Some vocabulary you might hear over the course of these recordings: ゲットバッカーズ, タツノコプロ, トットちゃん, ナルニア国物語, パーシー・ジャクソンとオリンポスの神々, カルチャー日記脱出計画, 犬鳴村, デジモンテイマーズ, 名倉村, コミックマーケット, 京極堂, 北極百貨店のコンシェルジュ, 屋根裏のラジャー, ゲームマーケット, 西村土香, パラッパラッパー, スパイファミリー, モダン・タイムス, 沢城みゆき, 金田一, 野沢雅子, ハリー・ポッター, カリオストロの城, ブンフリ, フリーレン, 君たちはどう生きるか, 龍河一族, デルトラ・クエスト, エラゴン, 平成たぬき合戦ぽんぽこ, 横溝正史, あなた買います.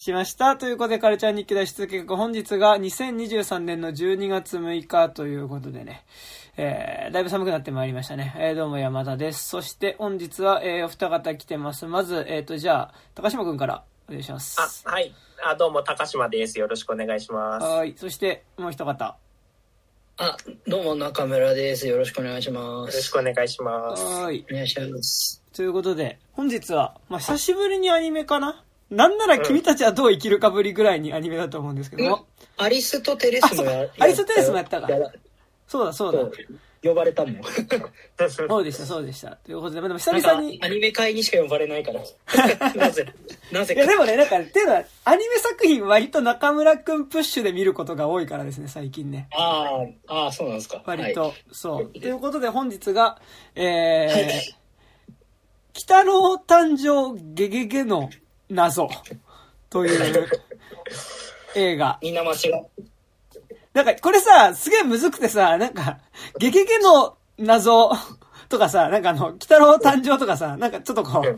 しました。ということで、カルチャー日記脱出計画、本日が2023年の12月6日ということでね、だいぶ寒くなってまいりましたね。どうも山田です。そして本日は、お二方来てます。まず、じゃあ、高島くんからお願いします。あ、はい。あ、どうも高島です。よろしくお願いします。はい。そして、もう一方。あ、どうも中村です。よろしくお願いします。よろしくお願いします。はい。お願いします。ということで、本日は、まあ、久しぶりにアニメかななんなら君たちはどう生きるかぶりぐらいにアニメだと思うんですけども、うん、アリストテレスもやったか。そうだそうだ。呼ばれたもん。そうでしたそうでした。ということで、でも久々にアニメ界にしか呼ばれないから。なぜか。いやでもね、なんかっていうのはアニメ作品割と中村くんプッシュで見ることが多いからですね最近ね。ああそうなんですか。割と、はい、そう。ということで本日が、はい、鬼太郎誕生ゲゲゲの謎という映画。みんな間違う。なんかこれさ、すげえむずくてさ、なんかゲゲゲの謎とかさ、なんか鬼太郎誕生とかさ、なんかちょっとこう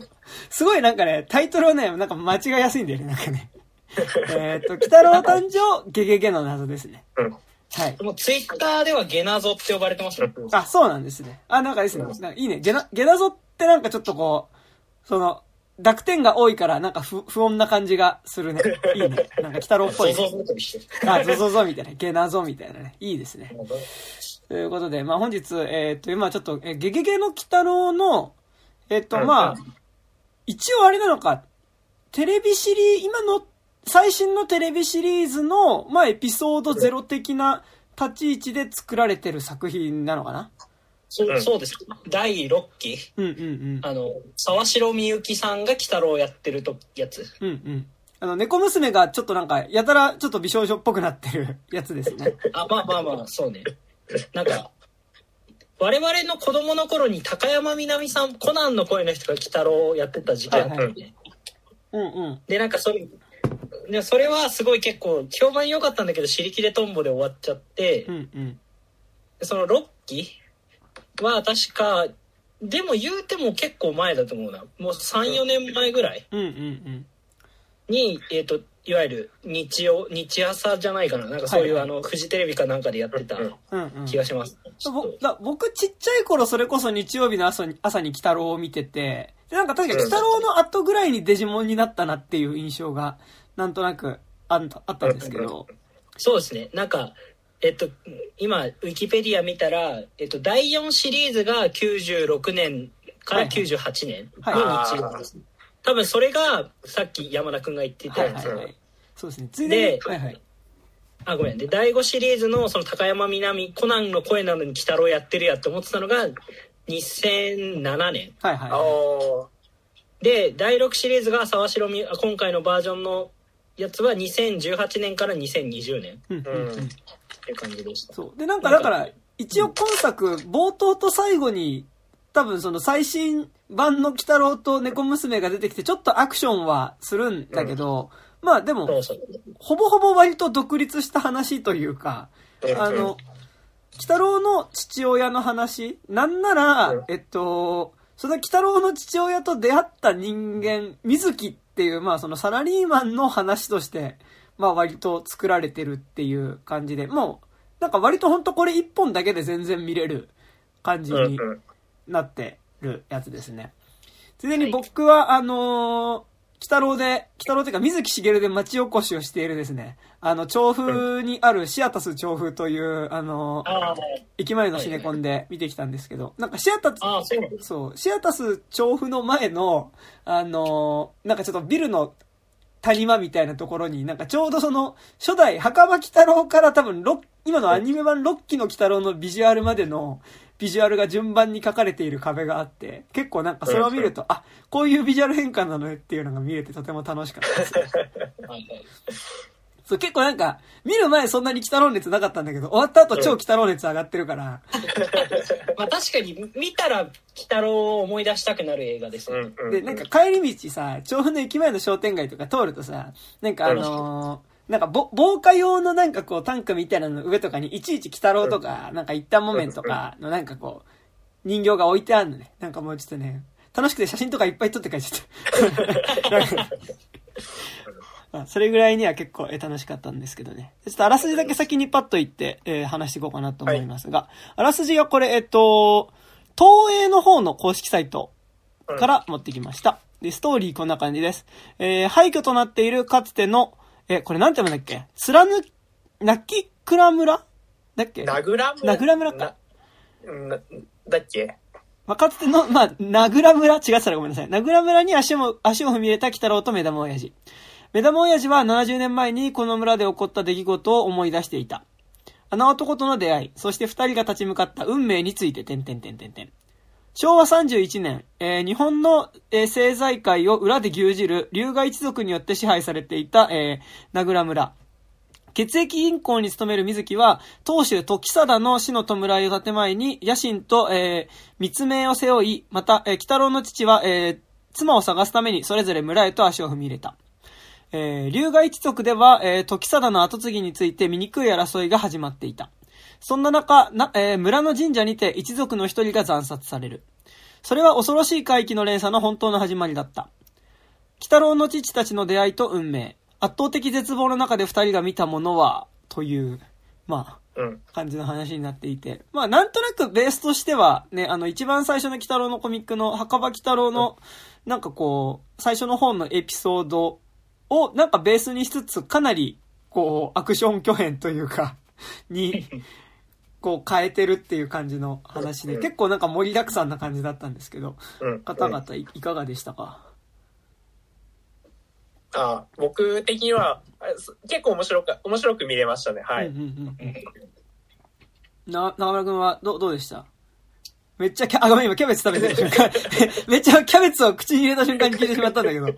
すごいなんかねタイトルをねなんか間違いやすいんだよねなんかね。鬼太郎誕生ゲゲゲの謎ですね。うん、はい。もうツイッターではゲ謎って呼ばれてますね。あ、そうなんですね。あ、なんかですね。なんかいいね。ゲ謎ってなんかちょっとこうその濁点が多いから、なんか不穏な感じがするね。いいね。なんか、鬼太郎っぽい、ね。ゾゾゾみたいな。ゲナゾみたいなね。いいですね。ということで、まあ本日、今ちょっと、ゲゲゲの鬼太郎の、まあ、一応あれなのか、テレビシリーズ、今の、最新のテレビシリーズの、まあエピソード0的な立ち位置で作られてる作品なのかな？そうです、第6期、うんうんうん、沢城みゆきさんが鬼太郎をやってるとやつ、うんうん、猫娘がちょっとなんかやたらちょっと美少女っぽくなってるやつですね。あ、まあまあまあそうね。なんか我々の子供の頃に高山みなみさん、コナンの声の人が鬼太郎をやってた時期だったよね、はいはい、うんうん、でなんかそれはすごい結構評判良かったんだけど、尻切れトンボで終わっちゃって、うんうん、その6期は確かでも言うても結構前だと思うな、もう 3,4 年前ぐらいに、うんうんうん、いわゆる日朝じゃないかな、なんかそういう、はいはい、フジテレビかなんかでやってた気がします、うんうん、僕ちっちゃい頃それこそ日曜日の朝に鬼太郎を見てて、でなんか確か鬼太郎の後ぐらいにデジモンになったなっていう印象がなんとなくあったんですけど、うんうん、そうですね。なんか今ウィキペディア見たら、第4シリーズが96年から98年の日曜です、はいはい、多分それがさっき山田くんが言ってたやつ、はいはいはい、そうですね。ついで、はいはい、あ、ごめん、で第5シリーズのその高山みなみ、コナンの声なのに鬼太郎やってるやって思ってたのが2007年、はいはいはい、で第6シリーズが沢城み、今回のバージョンのやつは2018年から2020年、うんうんって感じでした。そうで、なんかだから一応今作冒頭と最後に多分その最新版の鬼太郎と猫娘が出てきてちょっとアクションはするんだけど、うん、まあでもほぼほぼ割と独立した話というか、鬼太郎の父親の話なんなら、うん、その鬼太郎の父親と出会った人間水木っていう、まあそのサラリーマンの話として。まあ割と作られてるっていう感じで、もうなんか割とほんとこれ一本だけで全然見れる感じになってるやつですね。ついでに僕は鬼太郎というか水木しげるで町おこしをしているですね、調布にあるシアタス調布という駅前のシネコンで見てきたんですけど、なんかシアタス調布の前のなんかちょっとビルの谷間みたいなところに、なんかちょうどその初代袴鬼太郎から多分今のアニメ版6期の鬼太郎のビジュアルまでのビジュアルが順番に書かれている壁があって、結構なんかそれを見ると、あ、こういうビジュアル変換なのねっていうのが見れてとても楽しかったですそう、結構なんか見る前そんなに鬼太郎熱なかったんだけど、終わった後超鬼太郎熱上がってるからまあ確かに見たら鬼太郎を思い出したくなる映画です、ね、でなんか帰り道さ、調布の駅前の商店街とか通るとさ、なんかなんか防火用のなんかこうタンクみたいなの上とかにいちいち鬼太郎とかなんか一反木綿とかのなんかこう人形が置いてあるのね。なんかもうちょっとね楽しくて写真とかいっぱい撮って帰っちゃったそれぐらいには結構楽しかったんですけどね。ちょっとあらすじだけ先にパッと言って、話していこうかなと思いますが、はい、あらすじはこれ、東映の方の公式サイトから持ってきました。で、ストーリーこんな感じです。廃墟となっているかつての、これなんて言うんだっけ？泣き倉村だっけ？名倉村か。だっけ？まあ、かつての、名倉村、違ってたらごめんなさい。名倉村に足を踏み入れた鬼太郎と目玉親父。目玉親父は70年前にこの村で起こった出来事を思い出していた。あの男との出会い、そして二人が立ち向かった運命について、昭和31年、日本の、政財界を裏で牛耳る龍河一族によって支配されていた、名倉村。血液銀行に勤める水木は、当主時貞の死の弔いを建前に、野心と、密命を背負い、また、鬼太郎の父は、妻を探すためにそれぞれ村へと足を踏み入れた。龍河一族では、時貞の後継ぎについて醜い争いが始まっていた。そんな中、村の神社にて一族の一人が惨殺される。それは恐ろしい怪奇の連鎖の本当の始まりだった。鬼太郎の父たちの出会いと運命。圧倒的絶望の中で二人が見たものは、という、感じの話になっていて。なんとなくベースとしては、ね、一番最初の鬼太郎のコミックの、墓場鬼太郎の、最初の方のエピソードを、ベースにしつつ、かなり、アクション巨編というか、に、変えてるっていう感じの話で、結構盛りだくさんな感じだったんですけど、方々いかがでしたか？僕的には結構面白く見れましたね。はい。中村くんはどうでした？めっちゃごめん、今キャベツ食べてる。めっちゃキャベツを口に入れた瞬間に聞いてしまったんだけど。ご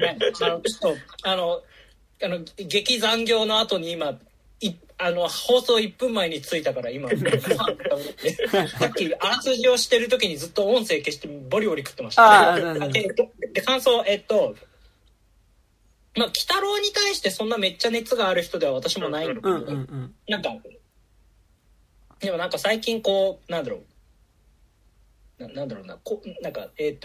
めん、ちょっと劇残業の後に今。放送1分前に着いたから今さっきあらすじをしてる時にずっと音声消してボリボリ食ってました。で、感想、鬼太郎に対してそんなめっちゃ熱がある人では私もないんだけど、でも最近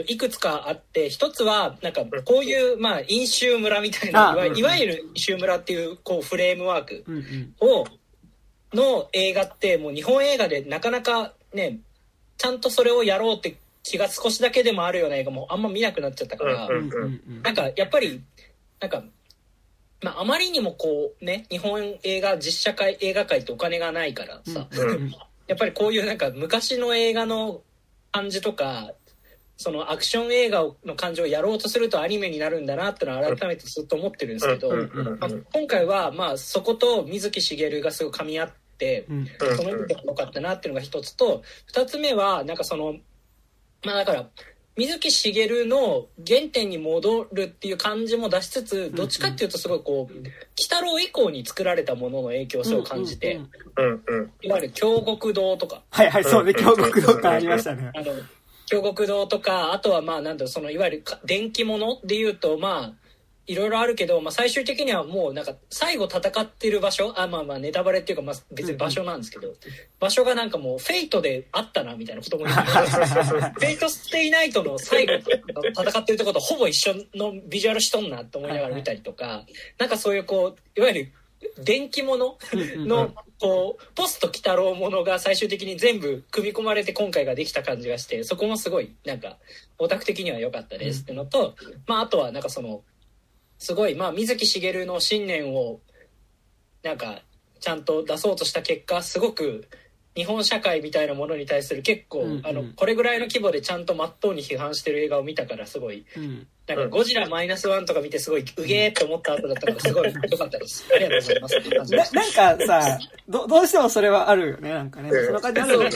いくつかあって、一つはこういう飲酒村みたいな、いわゆる飲酒村っていうフレームワークをの映画って、もう日本映画でなかなかね、ちゃんとそれをやろうって気が少しだけでもあるような映画もあんま見なくなっちゃったから、やっぱりあまりにも日本映画実写界映画界ってお金がないからさ、やっぱりこういう昔の映画の感じとか、そのアクション映画の感じをやろうとするとアニメになるんだなってのは改めてずっと思ってるんですけど、今回はそこと水木しげるがすごい噛み合って、その意味で良かったなっていうのが一つと、二つ目はだから水木しげるの原点に戻るっていう感じも出しつつ、どっちかっていうとすごい鬼太郎以降に作られたものの影響性を感じて、いわゆる京極堂とか、はいはい、そうね、京極堂ってありましたね。京極堂とか、あとはそのいわゆる電気物でいうといろいろあるけど、最終的にはもう最後戦ってる場所、ネタバレっていうか別に場所なんですけど、場所がもうフェイトであったなみたいなことも言ってフェイトステイナイトの最後戦ってるとことほぼ一緒のビジュアルしとんなと思いながら見たりとか、そういういわゆる電気物のポスト鬼太郎物が最終的に全部組み込まれて今回ができた感じがして、そこもすごいオタク的には良かったですってのと、あとはそのすごい水木しげるの信念をちゃんと出そうとした結果、すごく日本社会みたいなものに対する結構、これぐらいの規模でちゃんと真っ当に批判してる映画を見たから、すごいゴジラマイナスワンとか見てすごいうげーって思った後だったから、すごい良かったです。ありがとうございます。さどうしてもそれはあるよね。その感じある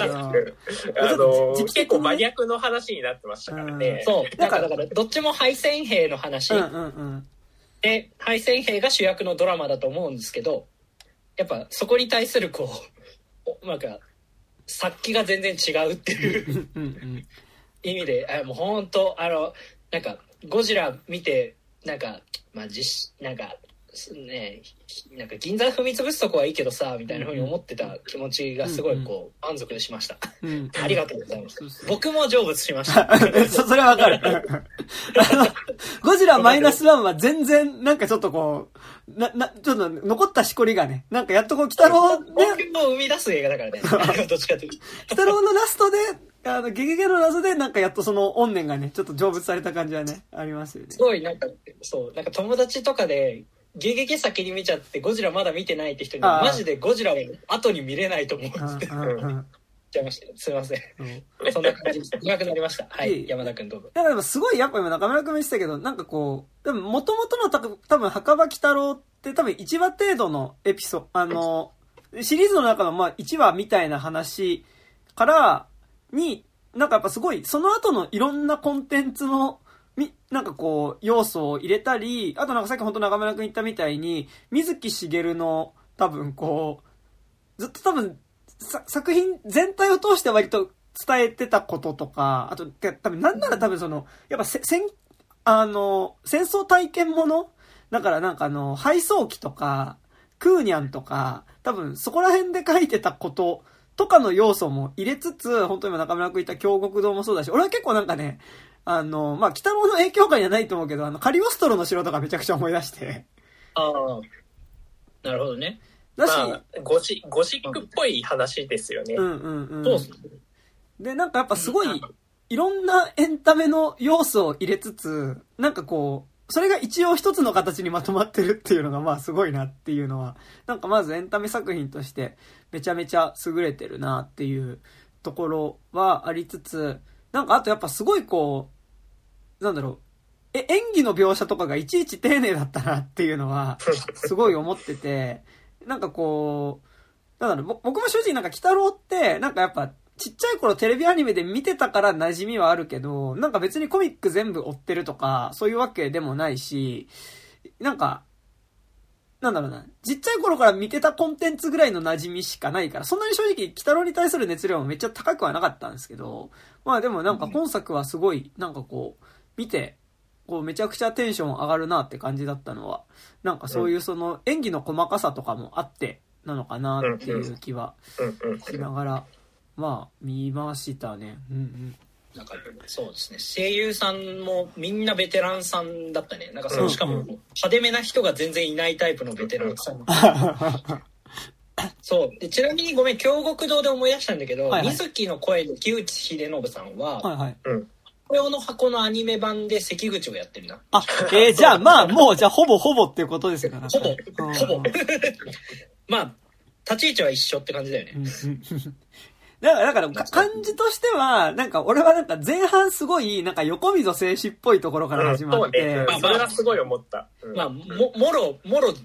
けど、結構真逆の話になってましたからね。そうだからどっちも敗戦兵の話で、敗戦兵が主役のドラマだと思うんですけど、やっぱそこに対する殺気が全然違うっていう意味で、もう本当ゴジラ見て実ね、なんか銀座踏み潰すとこはいいけどさみたいな風に思ってた気持ちがすごいこう満足しました、うんうん、ありがとうございます、うん、僕も成仏しましたそれはわかるゴジラマイナスワンは全然なんかちょっとこうちょっと残ったしこりがね、なんかやっとこう鬼太郎ね、僕も生み出す映画だからねどっちかというと鬼太郎のラストでゲゲゲの謎でなんかやっとその怨念がねちょっと成仏された感じはねありますよね。すごいなんかそうなんか友達とかでゲゲゲ先に見ちゃってゴジラまだ見てないって人にマジでゴジラを後に見れないと思うって言っちゃいました。すいません。うん、そんな感じで上手くなりました。はい、山田くんどうぞ。でもすごいやっぱ今中村くん言ってたけどなんかこうでも元々の多分墓場鬼太郎って多分1話程度のエピソードシリーズの中のまあ1話みたいな話からになんかやっぱすごいその後のいろんなコンテンツのなんかこう要素を入れたり、あとなんかさっき本当中村くん言ったみたいに水木しげるの多分こうずっと多分作品全体を通して割と伝えてたこととか、あと多分なんなら多分そのやっぱ戦争体験ものだからなんか配送機とかクーニャンとか多分そこら辺で書いてたこととかの要素も入れつつ、本当に今中村くん言った京極堂もそうだし、俺は結構なんかね、まあ、北郎の影響下じゃないと思うけど、カリオストロの城とかめちゃくちゃ思い出して。ああ。なるほどね。だし、まあ、ゴシックっぽい話ですよね。うんうんうん。そうっすね。で、なんかやっぱすごい、いろんなエンタメの要素を入れつつ、なんかこう、それが一応一つの形にまとまってるっていうのがまあすごいなっていうのは、なんかまずエンタメ作品としてめちゃめちゃ優れてるなっていうところはありつつ、なんかあとやっぱすごいこう、なんだろう、演技の描写とかがいちいち丁寧だったなっていうのはすごい思ってて、なんかこう、なんだろう、僕も正直なんか鬼太郎ってなんかやっぱ、ちっちゃい頃テレビアニメで見てたから馴染みはあるけど、なんか別にコミック全部追ってるとか、そういうわけでもないし、なんか、なんだろうな、ちっちゃい頃から見てたコンテンツぐらいの馴染みしかないから、そんなに正直、鬼太郎に対する熱量もめっちゃ高くはなかったんですけど、まあでもなんか今作はすごい、なんかこう、見て、こうめちゃくちゃテンション上がるなって感じだったのは、なんかそういうその演技の細かさとかもあってなのかなっていう気はしながら、まあ見ましたね。うんうん。なんかそうですね。声優さんもみんなベテランさんだったね。なんかそのしかも派手めな人が全然いないタイプのベテランさん。そうで。ちなみにごめん京極堂で思い出したんだけど、はいはい、水木の声の木内秀信さんは、はいはい、うん。これの箱のアニメ版で関口をやってるな。あ、じゃあまあもうじゃあほぼほぼっていうことですよね。ほぼ。まあ立ち位置は一緒って感じだよね。だから感じとしてはなんか俺はなんか前半すごいなんか横溝静止っぽいところから始まって、うん、それがすごい思った。まあもろ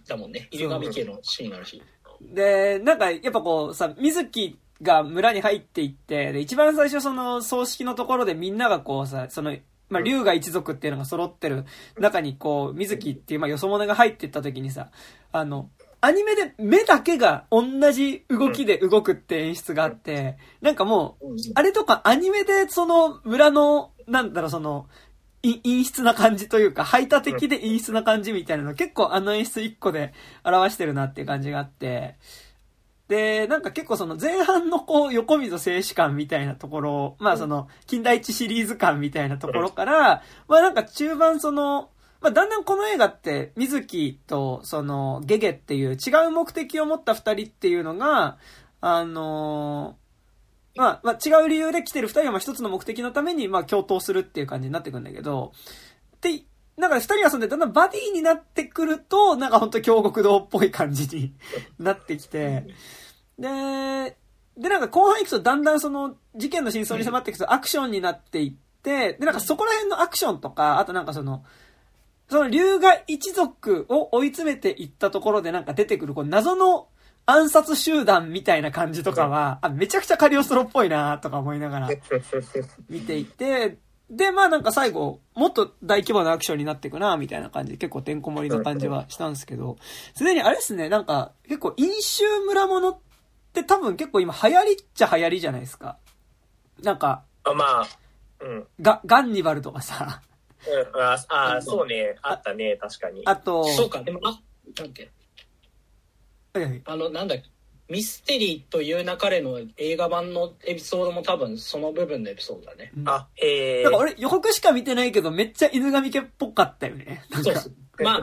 だもんね。犬神家のシーンあるし。でなんかやっぱこうさ水木が村に入っていってで一番最初その葬式のところでみんながこうさそのまあ、龍が一族っていうのが揃ってる中にこう水木っていうまあよそ者が入っていった時にさアニメで目だけが同じ動きで動くって演出があって、なんかもう、あれとかアニメでその村の、なんだろうその、陰湿な感じというか、排他的で陰湿な感じみたいなの結構あの演出一個で表してるなっていう感じがあって、で、なんか結構その前半のこう横溝静止感みたいなところ、まあその金田一シリーズ感みたいなところから、まあなんか中盤その、まあ、だんだんこの映画って、水木と、その、ゲゲっていう違う目的を持った二人っていうのが、まあ、違う理由で来てる二人が、ま、一つの目的のために、ま、共闘するっていう感じになってくるんだけど、で、なんか二人がそんで、だんだんバディになってくると、なんかほんと京極堂っぽい感じになってきて、で、なんか後半行くとだんだんその、事件の真相に迫っていくと、アクションになっていって、で、なんかそこら辺のアクションとか、あとなんかその龍河一族を追い詰めていったところでなんか出てくるこう謎の暗殺集団みたいな感じとかはめちゃくちゃカリオストロっぽいなとか思いながら見ていて、でまあなんか最後もっと大規模なアクションになっていくなみたいな感じで結構てんこ盛りな感じはしたんですけど、すでにあれですね、なんか結構飲酒村物って多分結構今流行りっちゃ流行りじゃないですか。なんかまあガンニバルとかさ。うん、ああそうね、あったね、確かに。あとそうか、でもなんだっけ、はいはい、なんだっけ、ミステリーという流れの映画版のエピソードも多分その部分のエピソードだね、うん、あ、なんか俺予告しか見てないけどめっちゃ犬神家っぽかったよね。なんかそうそうまあ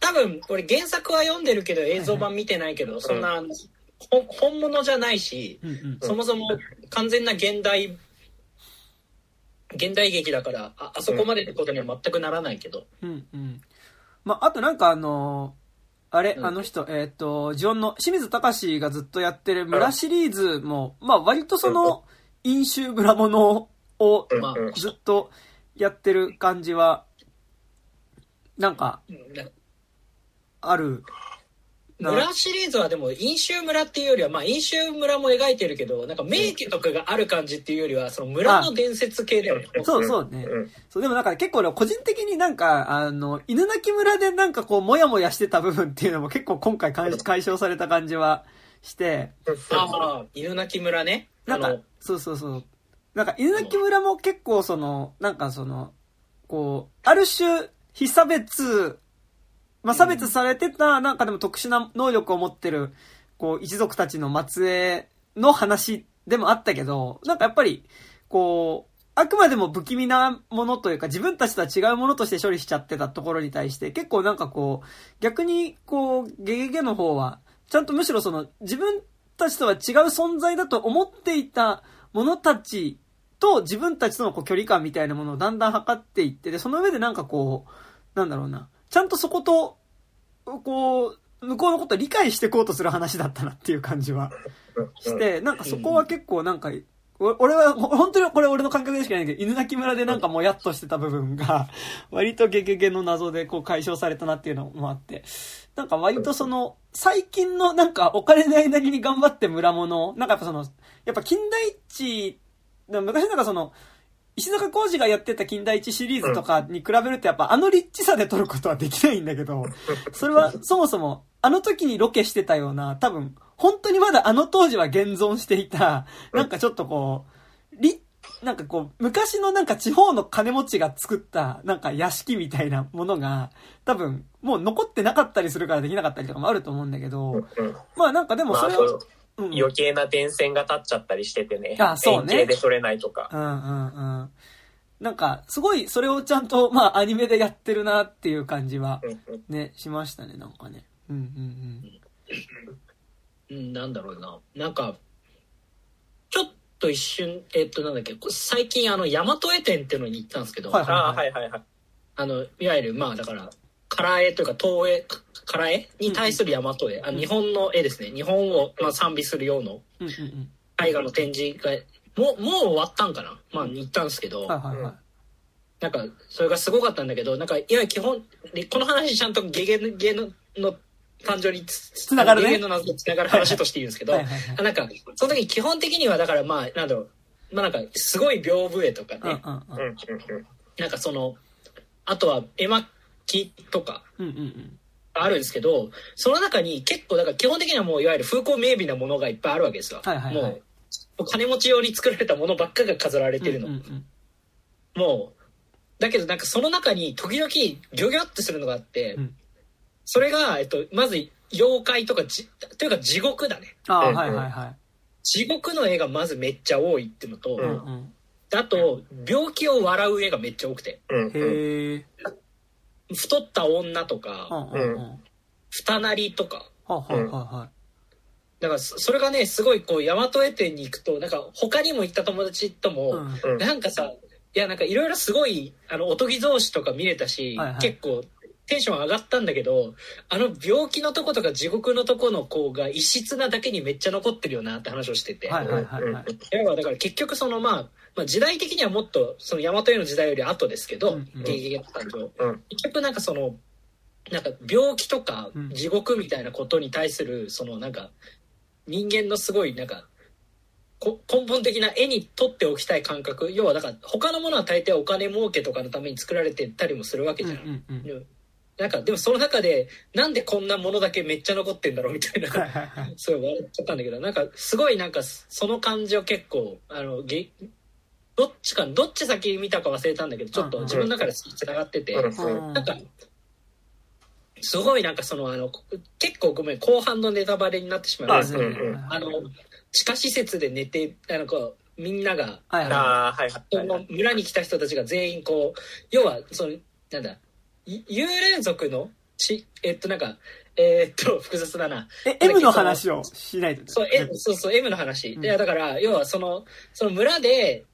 多分俺原作は読んでるけど映像版見てないけど、はいはい、そんな、うん、本物じゃないし、うんうん、そもそも完全な現代劇だから あそこまでってことには全くならないけど、うんうん、まああとなんかあれ、うん、あの人、ジオンの清水隆がずっとやってる村シリーズも、まあ割とその飲酒ブラモノをずっとやってる感じは、なんか、ある。村シリーズはでも飲酒村っていうよりは、まあ飲酒村も描いてるけど、なんか名家とかがある感じっていうよりは、その村の伝説系だよね。そうそうね。そう、でもなんか結構俺個人的になんか、犬鳴村でなんかこう、もやもやしてた部分っていうのも結構今回解消された感じはして。ああ、犬鳴村ね。なんか、そうそうそう。なんか犬鳴村も結構その、なんかその、こう、ある種、非差別、まあ、差別されてた、なんかでも特殊な能力を持ってる、こう、一族たちの末裔の話でもあったけど、なんかやっぱり、こう、あくまでも不気味なものというか、自分たちとは違うものとして処理しちゃってたところに対して、結構なんかこう、逆に、こう、ゲゲゲの方は、ちゃんとむしろその、自分たちとは違う存在だと思っていた者たちと、自分たちとのこう距離感みたいなものをだんだん測っていって、で、その上でなんかこう、なんだろうな、ちゃんとそこと、こう、向こうのことを理解していこうとする話だったなっていう感じはして、なんかそこは結構なんか、俺は、本当にこれ俺の感覚でしかないけど、犬鳴村でなんかもやっとしてた部分が、割とゲゲゲの謎でこう解消されたなっていうのもあって、なんか割とその、最近のなんかお金ないなりに頑張って村物、なんかやっぱその、やっぱ金田一、昔なんかその、石坂浩二がやってた金田一シリーズとかに比べるとやっぱあのリッチさで撮ることはできないんだけど、それはそもそもあの時にロケしてたような、多分本当にまだあの当時は現存していた、なんかちょっとこう、なんかこう昔のなんか地方の金持ちが作ったなんか屋敷みたいなものが多分もう残ってなかったりするからできなかったりとかもあると思うんだけど、まあなんかでもそれをうん、余計な電線が立っちゃったりしててね。あ、そうね。円形で取れないとか。うんうんうん。なんか、すごい、それをちゃんと、まあ、アニメでやってるなっていう感じは、ね、しましたね、なんかね。うんうんうん。うん、なんだろうな。なんか、ちょっと一瞬、なんだっけ、最近、大和絵店っていうのに行ったんですけど、はいはいはいはい。いわゆる、まあ、だから、唐絵というか、東絵、唐絵に対する大和絵、日本の絵ですね。日本をまあ賛美するような絵画の展示がもう終わったんかな。まあ行ったんですけど、なんかそれがすごかったんだけど、なんかいや基本この話ちゃんとゲゲゲの誕生につながるね。ゲゲの謎につながる話として言うんですけど、なんかその時基本的にはだからまあなんだろう、まあなんかすごい屏風絵とかね、なんかそのあとは絵巻とか。あるんですけど、その中に結構だから基本的にはもういわゆる風光明媚なものがいっぱいあるわけですよ、はいはいはい、もう金持ち用に作られたものばっかが飾られてるの、うんうんうん、もうだけどなんかその中に時々ギョギョってするのがあって、うん、それが、まず妖怪とかというか地獄だね、あ、はいはいはい、地獄の絵がまずめっちゃ多いっていうのと、うんうん、あと病気を笑う絵がめっちゃ多くて、うんうん、へー、太った女とか、うん、二なりとか、うん、だからそれがねすごいこう大和絵店に行くとなんか他にも行った友達とも、うん、なんかさ、いやなんかいろいろすごいおとぎ草紙とか見れたし、はいはい、結構テンション上がったんだけど、病気のとことか地獄のとこの子が異質なだけにめっちゃ残ってるよなって話をしてて、はいはいはいはい、だから結局そのまあ時代的にはもっとその大和絵の時代より後ですけど、結局なんかそのなんか病気とか地獄みたいなことに対するそのなんか人間のすごいなんか根本的な絵にとっておきたい感覚、要はだから他のものは大抵お金儲けとかのために作られてたりもするわけじゃない。なんかでもその中でなんでこんなものだけめっちゃ残ってんだろうみたいなすごい笑っちゃったんだけど、なんかすごいなんかその感じを結構どっち先見たか忘れたんだけど、ちょっと自分の中でつながってて、なんかすごいなんかその結構ごめん後半のネタバレになってしまうんですけど、地下施設で寝てこうみんなが、はいはい、その村に来た人たちが全員こう要はそのなんだ幽霊族のなんか複雑だな。M の話をしないと。そう、そうそう M の話。で、だから要はその村で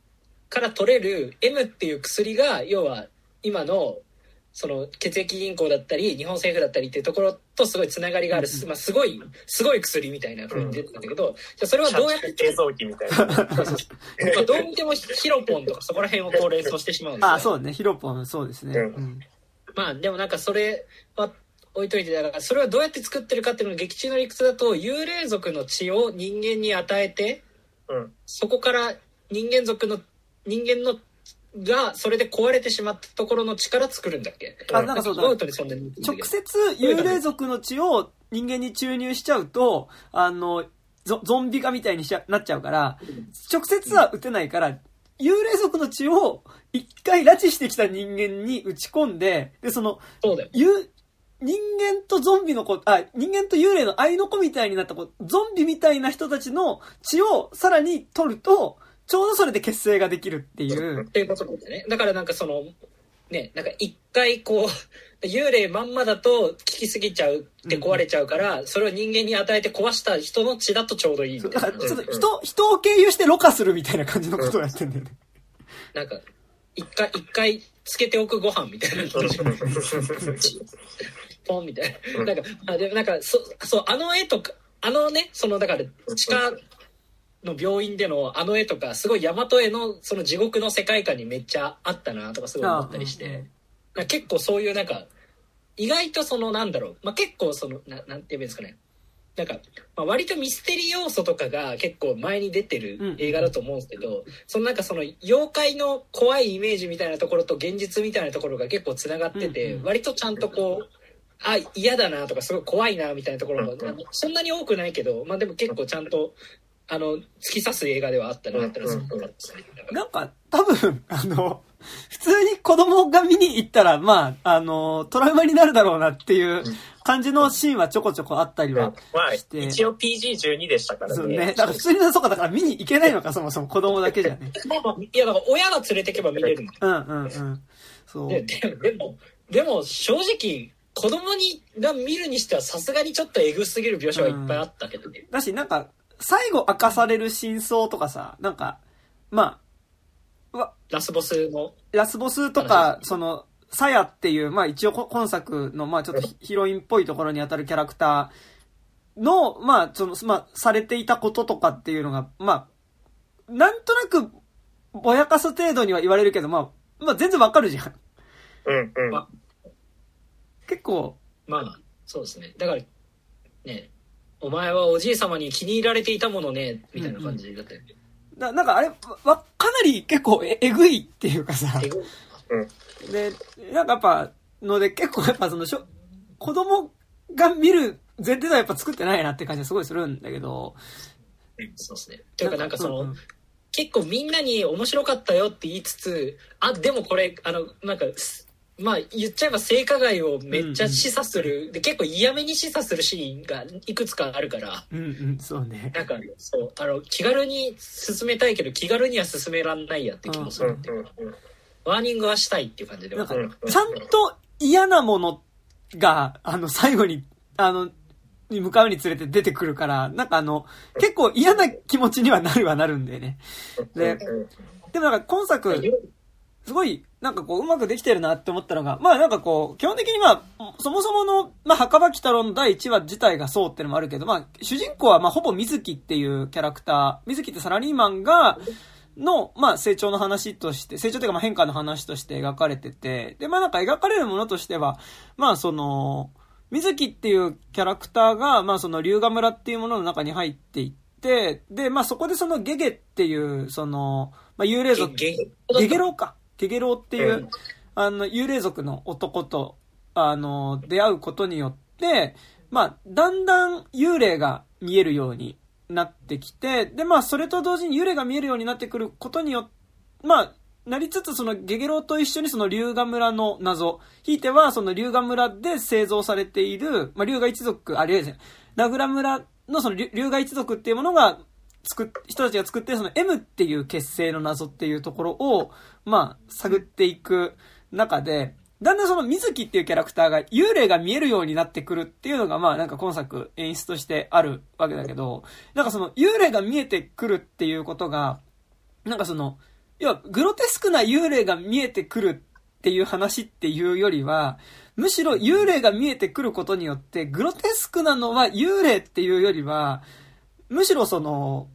から取れる M っていう薬が要は今のその血液銀行だったり日本政府だったりっていうところとすごいつながりがある、まあ、すごい薬みたいな風に出てたんだけど、じゃそれはどうやって製造機みたいなどう見てもヒロポンとかそこら辺をこう連想してしまうんですよ。あ、そうね、ヒロポンそうですね。うん、まあでもなんかそれは置いといて、だからそれはどうやって作ってるかっていうのが劇中の理屈だと、幽霊族の血を人間に与えて、うん、そこから人間のがそれで壊れてしまったところの血から作るんだっけ。あ、なんかそうだ。直接幽霊族の血を人間に注入しちゃうと、ゾンビ化みたいになっちゃうから、直接は打てないから、幽霊族の血を一回拉致してきた人間に打ち込んで、でそうだよ。人間とゾンビの人間と幽霊の愛の子みたいになったゾンビみたいな人たちの血をさらに取ると、ちょうどそれで血清ができるっていう。っていうことなんですね。だからなんかね、なんか一回こう、幽霊まんまだと効きすぎちゃうって壊れちゃうから、うん、それを人間に与えて壊した人の血だとちょうどいいみたいな。だからちょっと人を経由してろ過するみたいな感じのことをやってんだよね。なんか、一回つけておくご飯みたいな。ポンみたいな。なんか、でもなんか、そう、あの絵とか、ね、だから、地下の病院でのあの絵とか、すごい大和絵のその地獄の世界観にめっちゃあったなとかすごい思ったりして、結構そういうなんか、意外となんだろう、まあ、結構なんて言うんですかね、なんか、まあ、割とミステリー要素とかが結構前に出てる映画だと思うんですけど、うん、なんか妖怪の怖いイメージみたいなところと現実みたいなところが結構つながってて、割とちゃんとこう、あ、嫌だなとかすごい怖いなみたいなところもそんなに多くないけど、まあでも結構ちゃんと突き刺す映画ではあったなってなんか多分普通に子供が見に行ったらまあトラウマになるだろうなっていう感じのシーンはちょこちょこあったりはして、うん、まあ、一応 PG12 でしたからね。だから普通にそうか、だから見に行けないのかそもそも子供だけじゃね。いやだから親が連れてけば見れるの。うんうんうん。そう。でも正直。子供が見るにしてはさすがにちょっとエグすぎる描写がいっぱいあったけどね。だしなんか最後明かされる真相とかさ、なんかまあラスボスとかサヤっていうまあ一応今作のまあちょっとヒロインっぽいところにあたるキャラクターのまあまあされていたこととかっていうのがまあなんとなくぼやかす程度には言われるけどまあ全然わかるじゃん。うんうん。ま結構まあそうですね。だからね、お前はおじい様に気に入られていたものねみたいな感じだったよね。なんかあれはかなり結構えぐいっていうかさ、うん、でなんかやっぱので結構やっぱ子供が見る前提ではやっぱ作ってないなって感じがすごいするんだけど、うん、そうですね。というかなんかうんうん、結構みんなに面白かったよって言いつつ、あでもこれなんか。まあ言っちゃえば性加害をめっちゃ示唆する、うんうん、で結構嫌めに示唆するシーンがいくつかあるから、うんうん、そうね。なんかそう気軽に進めたいけど気軽には進めらんないやって気もするっていうか、ワーニングはしたいっていう感じで分かる。ちゃんと嫌なものが最後に向かうにつれて出てくるから、なんか結構嫌な気持ちにはなるんだよね。でもなんか今作すごい、なんかうまくできてるなって思ったのが、まあなんか基本的にそもそもの、まあ、墓場鬼太郎の第1話自体がそうってのもあるけど、まあ、主人公はまあほぼ水木っていうキャラクター、水木ってサラリーマンの、まあ成長の話として、成長というかまあ変化の話として描かれてて、で、まあなんか描かれるものとしては、まあ水木っていうキャラクターが、まあ龍河村っていうものの中に入っていって、で、まあそこでゲゲっていう、まあ幽霊族、ゲゲロウか。ゲゲロウっていう、幽霊族の男と、出会うことによって、まあ、だんだん幽霊が見えるようになってきて、で、まあ、それと同時に幽霊が見えるようになってくることによって、まあ、なりつつ、そのゲゲロウと一緒にその龍河村の謎、ひいてはその龍河村で製造されている、まあ、龍河一族、あれですね、名倉村のその龍河一族っていうものが人たちが作ってその M っていう結成の謎っていうところを、まあ、探っていく中で、だんだんその水木っていうキャラクターが幽霊が見えるようになってくるっていうのが、まあなんか今作演出としてあるわけだけど、なんかその幽霊が見えてくるっていうことが、なんかその、要はグロテスクな幽霊が見えてくるっていう話っていうよりは、むしろ幽霊が見えてくることによって、グロテスクなのは幽霊っていうよりは、むしろその、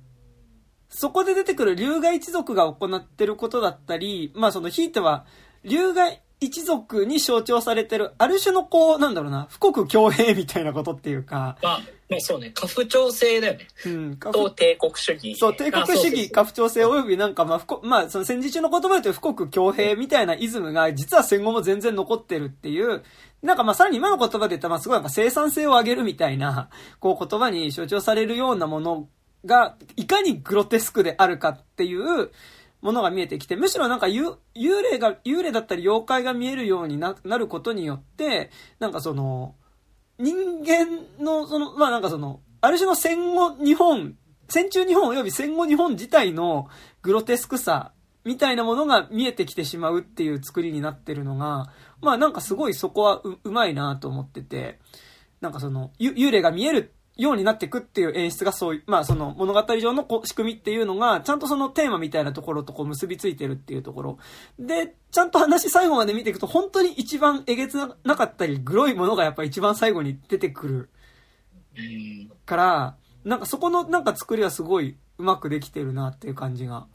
そこで出てくる龍河一族が行ってることだったり、まあそのひいては、龍河一族に象徴されてるある種のこうなんだろうな、富国強兵みたいなことっていうか、まあもうそうね、家父長制だよね、うん、と帝国主義、そう帝国主義、家父長制およびなんか、まあまあその戦時中の言葉で言う富国強兵みたいなイズムが実は戦後も全然残ってるっていう、なんかまあさらに今の言葉で言ったら、まあすごいなんか生産性を上げるみたいなこう言葉に象徴されるようなものがいかにグロテスクであるかっていう。ものが見えてきて、むしろなんか幽霊だったり妖怪が見えるように なることによって、なんかその、人間のその、まあなんかその、ある種の戦後日本、戦中日本および戦後日本自体のグロテスクさみたいなものが見えてきてしまうっていう作りになってるのが、まあなんかすごいそこは うまいなと思ってて、なんかその、幽霊が見えるようになっていくっていう演出がそういう、まあその物語上の仕組みっていうのが、ちゃんとそのテーマみたいなところとこう結びついてるっていうところ。で、ちゃんと話最後まで見ていくと、本当に一番えげつなかったり、グロいものがやっぱ一番最後に出てくる。から、なんかそこのなんか作りはすごいうまくできてるなっていう感じが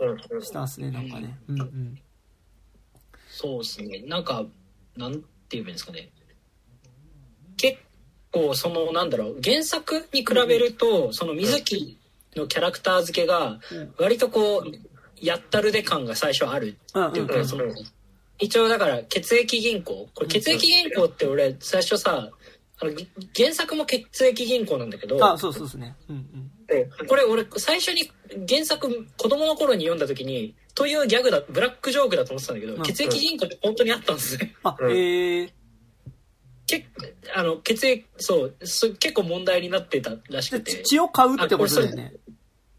したんですね、なんかね。うんうん、そうですね。なんか、なんて言えばいいんですかね。こうそのなんだろう、原作に比べるとその水木のキャラクター付けが割とこうやったるで感が最初あるっていうか、その一応だから血液銀行、これ血液銀行って俺最初さ、原作も血液銀行なんだけど、あ、そうそうですね、うんうん、これ俺最初に原作子供の頃に読んだ時にというギャグだ、ブラックジョークだと思ってたんだけど、血液銀行って本当にあったんですね。あ、血液、そう結構問題になってたらしくて、血を買うってことだよね。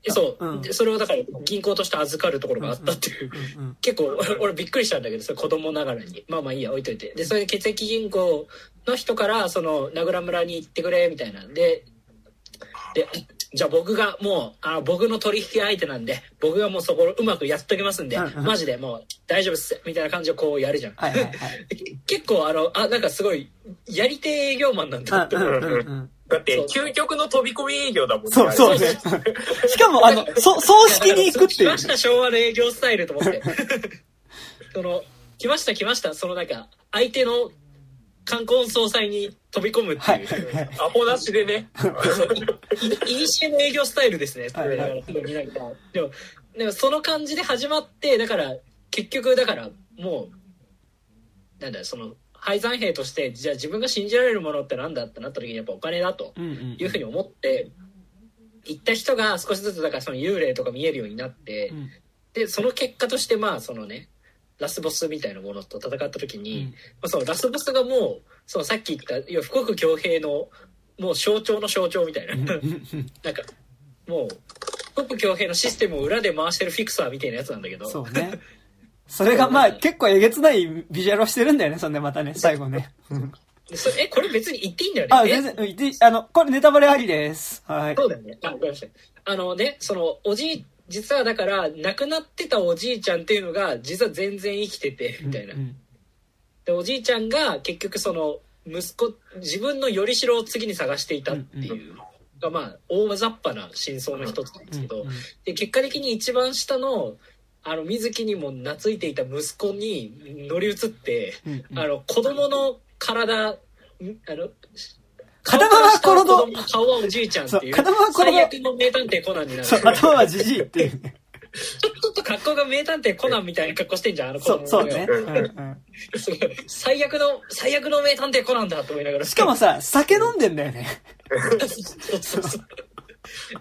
そう、うん、それをだから銀行として預かるところがあったっていう、うんうん、結構俺びっくりしたんだけど、それ子供ながらに、まあまあいいや置いといて、でそれで血液銀行の人からその名倉村に行ってくれみたいなんでじゃあ僕がもう僕の取引相手なんで、僕がもうそこをうまくやっときますんで、うん、マジでもう大丈夫っすみたいな感じをこうやるじゃん、はいはいはい、結構なんかすごいやり手営業マンなんだって、うんうんうん、だって究極の飛び込み営業だもんね。そうそうねしかも葬式に行くっていう来ました、昭和の営業スタイルと思ってその来ましたそのなんか相手の冠婚葬祭に飛び込むっていう、はい、アポなしでねいにしえの営業スタイルですね、はいはい、でもその感じで始まって、だから結局だからもうなんだ、その敗残兵としてじゃあ自分が信じられるものってなんだってなった時に、やっぱお金だというふうに思って行った人が少しずつだからその幽霊とか見えるようになって、うん、でその結果としてまあそのねラスボスみたいなものと戦った時に、うんまあ、そのラスボスがもうそのさっき言った富国強兵のもう象徴の象徴みたいななんかもう富国強兵のシステムを裏で回してるフィクサーみたいなやつなんだけど、そうねそれがまあ結構えげつないビジュアルをしてるんだよね。そんでまたね最後ねこれ別に言っていいんだよね。あ、全然言っていい、これネタバレありです。はい、そうだよね。あ、わかりました。ね、そのおじい、実はだから亡くなってたおじいちゃんっていうのが実は全然生きててみたいな、うんうん、でおじいちゃんが結局その自分のよりしろを次に探していたっていうが、うんうん、まあ大雑把な真相の一つなんですけど、うんうんうん、で結果的に一番下の水木にも懐いていた息子に乗り移って、うんうん、子供の体片側はこの顔はおじいちゃんっていう、片側はこの最悪の名探偵コナンになる。そう、片側はじじいっていうね。ちょっと格好が名探偵コナンみたいな格好してんじゃん、そうね、うんうん、最悪の名探偵コナンだと思いながら、しかもさ酒飲んでんだよねそう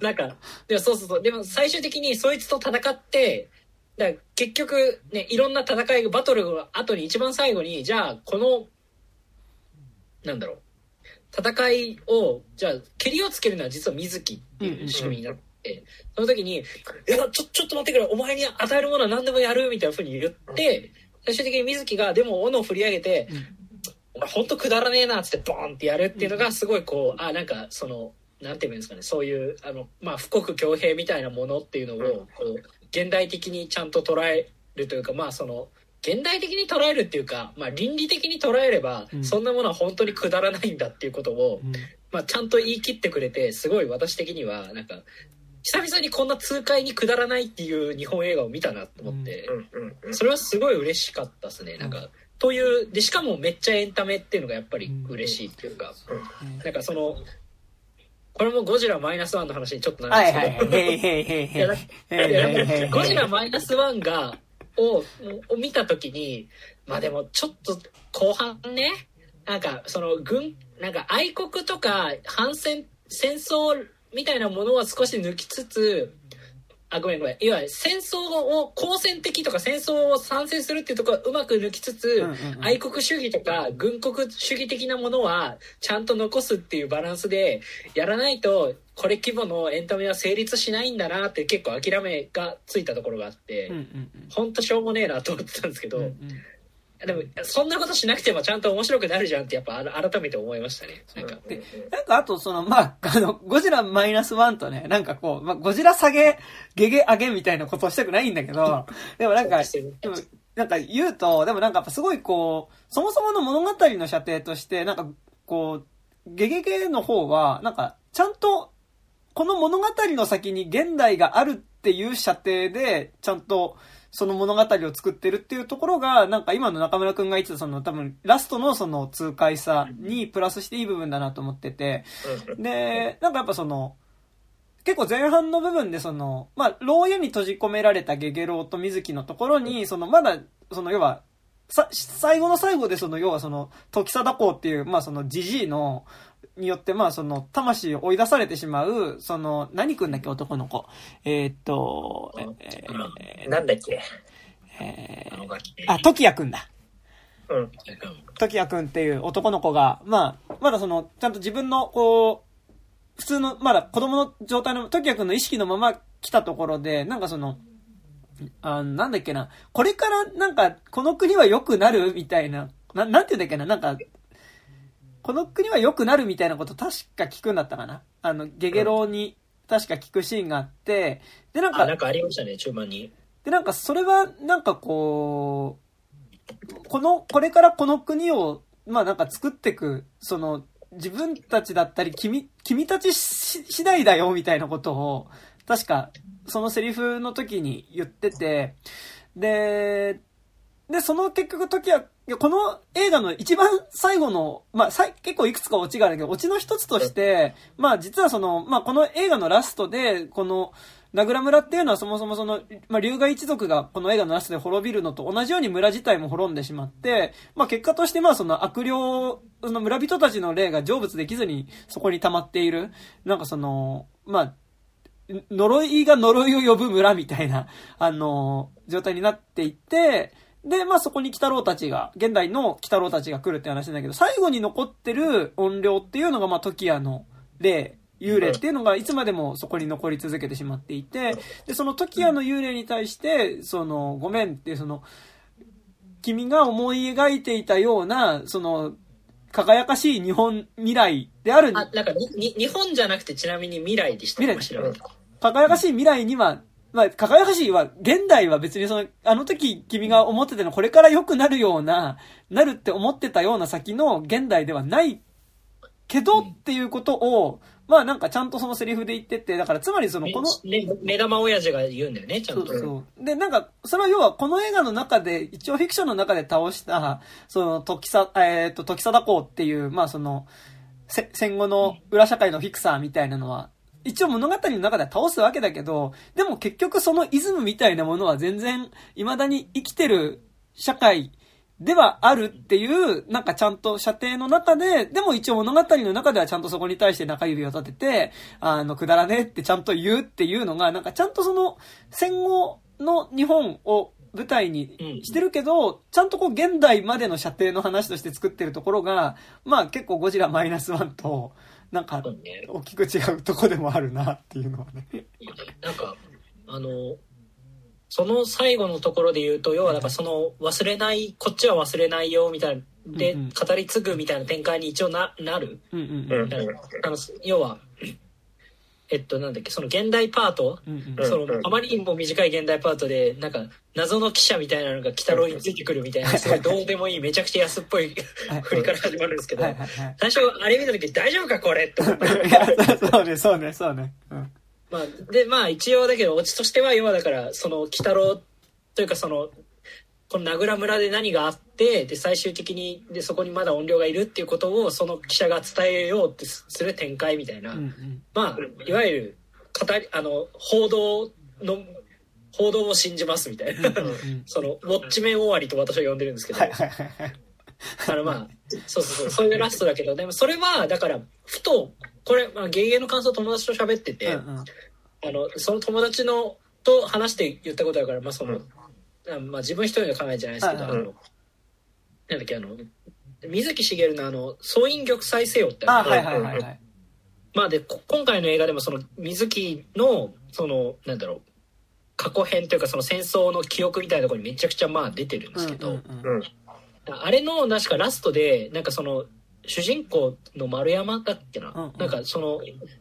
なんかでも最終的にそいつと戦ってだから結局ね、いろんな戦いバトルの後に一番最後にじゃあこのなんだろう戦いをじゃあ蹴りをつけるのは実は水木っていう仕組みになって、うんうんうん、その時にいやちょっと待ってくれお前に与えるものは何でもやるみたいな風に言って最終的に水木がでも斧を振り上げて、うん、お前ほんとくだらねえなっつってボーンってやるっていうのがすごいこうあなんかそのなんていうんですかねそういうあの、まあ、富国強兵みたいなものっていうのをこう現代的にちゃんと捉えるというかまあその現代的に捉えるっていうか、まあ、倫理的に捉えれば、うん、そんなものは本当にくだらないんだっていうことを、うんまあ、ちゃんと言い切ってくれてすごい私的にはなんか久々にこんな痛快にくだらないっていう日本映画を見たなと思って、うん、それはすごい嬉しかったですねなんかというでしかもめっちゃエンタメっていうのがやっぱり嬉しいっていうか、うん、なんかそのこれもゴジラマイナスワンの話にちょっとなるんですけどゴジラマイナスワンがを見た時にまあでもちょっと後半ねなんかそのなんか愛国とか反戦戦争みたいなものは少し抜きつつあごめんいわゆる戦争を好戦的とか戦争を賛成するっていうところはうまく抜きつつ、うんうんうん、愛国主義とか軍国主義的なものはちゃんと残すっていうバランスでやらないとこれ規模のエンタメは成立しないんだなって結構諦めがついたところがあって、うんうんうん、ほんとしょうもねえなと思ってたんですけど、うんうん、でもそんなことしなくてもちゃんと面白くなるじゃんってやっぱ改めて思いましたねなんかあとその、まあ、ゴジラマイナスワンとねなんかこう、まあ、ゴジラ下げゲゲ上げみたいなことをしたくないんだけどでもなんか言うとでもなんかやっぱすごいこうそもそもの物語の射程としてなんかこうゲゲゲの方はなんかちゃんとこの物語の先に現代があるっていう射程でちゃんとその物語を作ってるっていうところがなんか今の中村くんが言ってたその多分ラストのその痛快さにプラスしていい部分だなと思っててでなんかやっぱその結構前半の部分でそのまあ牢屋に閉じ込められたゲゲロウと水木のところにそのまだその要は最後の最後でその要はその時貞公っていうまあそのジジイのによってまあその魂を追い出されてしまうその何くんだっけ男の子なんだっけあ時矢くんだ時矢くんっていう男の子がまあまだそのちゃんと自分のこう普通のまだ子供の状態の時矢くんの意識のまま来たところでなんかそのなんだっけなこれからなんかこの国は良くなるみたいななんていうんだっけななんかこの国は良くなるみたいなこと確か聞くんだったかなゲゲロウに確か聞くシーンがあって、で、なんか、なんかありましたね、中盤に。で、なんかそれは、なんかこう、これからこの国を、まあなんか作っていく、その、自分たちだったり、君たち次第だよ、みたいなことを、確か、そのセリフの時に言ってて、で、その結局時は、この映画の一番最後の、まあ、結構いくつかオチがあるけど、オチの一つとして、まあ、実はその、まあ、この映画のラストで、この、名倉村っていうのはそもそもその、まあ、竜河一族がこの映画のラストで滅びるのと同じように村自体も滅んでしまって、まあ、結果としてまあ、その悪霊、その村人たちの霊が成仏できずにそこに溜まっている、なんかその、まあ、呪いが呪いを呼ぶ村みたいな、状態になっていて、で、まあ、そこに鬼太郎たちが、現代の鬼太郎たちが来るって話なんだけど、最後に残ってる怨霊っていうのが、まあ、時矢の霊、幽霊っていうのが、いつまでもそこに残り続けてしまっていて、で、その時矢の幽霊に対して、その、ごめんっていう、その、君が思い描いていたような、その、輝かしい日本未来である。あ、なんか日本じゃなくて、ちなみに未来でした。未来。輝かしい未来には、まあ、輝かしいは、現代は別にその、あの時君が思ってたのこれから良くなるような、なるって思ってたような先の現代ではないけどっていうことを、まあなんかちゃんとそのセリフで言ってて、だからつまりその、この、目玉親父が言うんだよね、ちゃんと。そうそう。で、なんか、それは要はこの映画の中で、一応フィクションの中で倒した、その、時貞公っていう、まあその、戦後の裏社会のフィクサーみたいなのは、一応物語の中では倒すわけだけど、でも結局そのイズムみたいなものは全然未だに生きてる社会ではあるっていう、なんかちゃんと射程の中で、でも一応物語の中ではちゃんとそこに対して中指を立てて、くだらねえってちゃんと言うっていうのが、なんかちゃんとその戦後の日本を舞台にしてるけど、うん、ちゃんとこう現代までの射程の話として作ってるところが、まあ結構ゴジラマイナスワンとなんか大きく違うとこでもあるなっていうのはね。なんかその最後のところで言うと、要はなんかその忘れない、こっちは忘れないよみたいなで、うんうん、語り継ぐみたいな展開に一応 なる、うんうんうん、要はなんだっけ、その現代パート、うんうん、そのあまりにも短い現代パートでなんか謎の記者みたいなのが鬼太郎についてくるみたいな、すごいどうでもいいめちゃくちゃ安っぽい振りから始まるんですけど、最初あれ見た時大丈夫かこれって思ったそうね、うん、まあでまあ一応だけどオチとしては、要はだからその鬼太郎というかそのこの名倉村で何があって、で最終的にでそこにまだ怨霊がいるっていうことをその記者が伝えようってする展開みたいな、うんうん、まあいわゆる報道を信じますみたいな、うんうん、そのウォッチメン終わりと私は呼んでるんですけど、まあそういうラストだけど、でもそれはだからふとこれ、まあ、ゲゲゲの感想を友達と喋ってて、うんうん、その友達のと話して言ったことだから、まあその、うんまあ、自分一人の考えじゃないですけど、なんだっけ水木しげるの総員玉砕せよってある、はい、まあで今回の映画でもその水木のそのなんだろう過去編というかその戦争の記憶みたいなところにめちゃくちゃまあ出てるんですけど、うんうんうん、あれの確かラストでなんかその主人公の丸山だっけな、うんうん、なんかその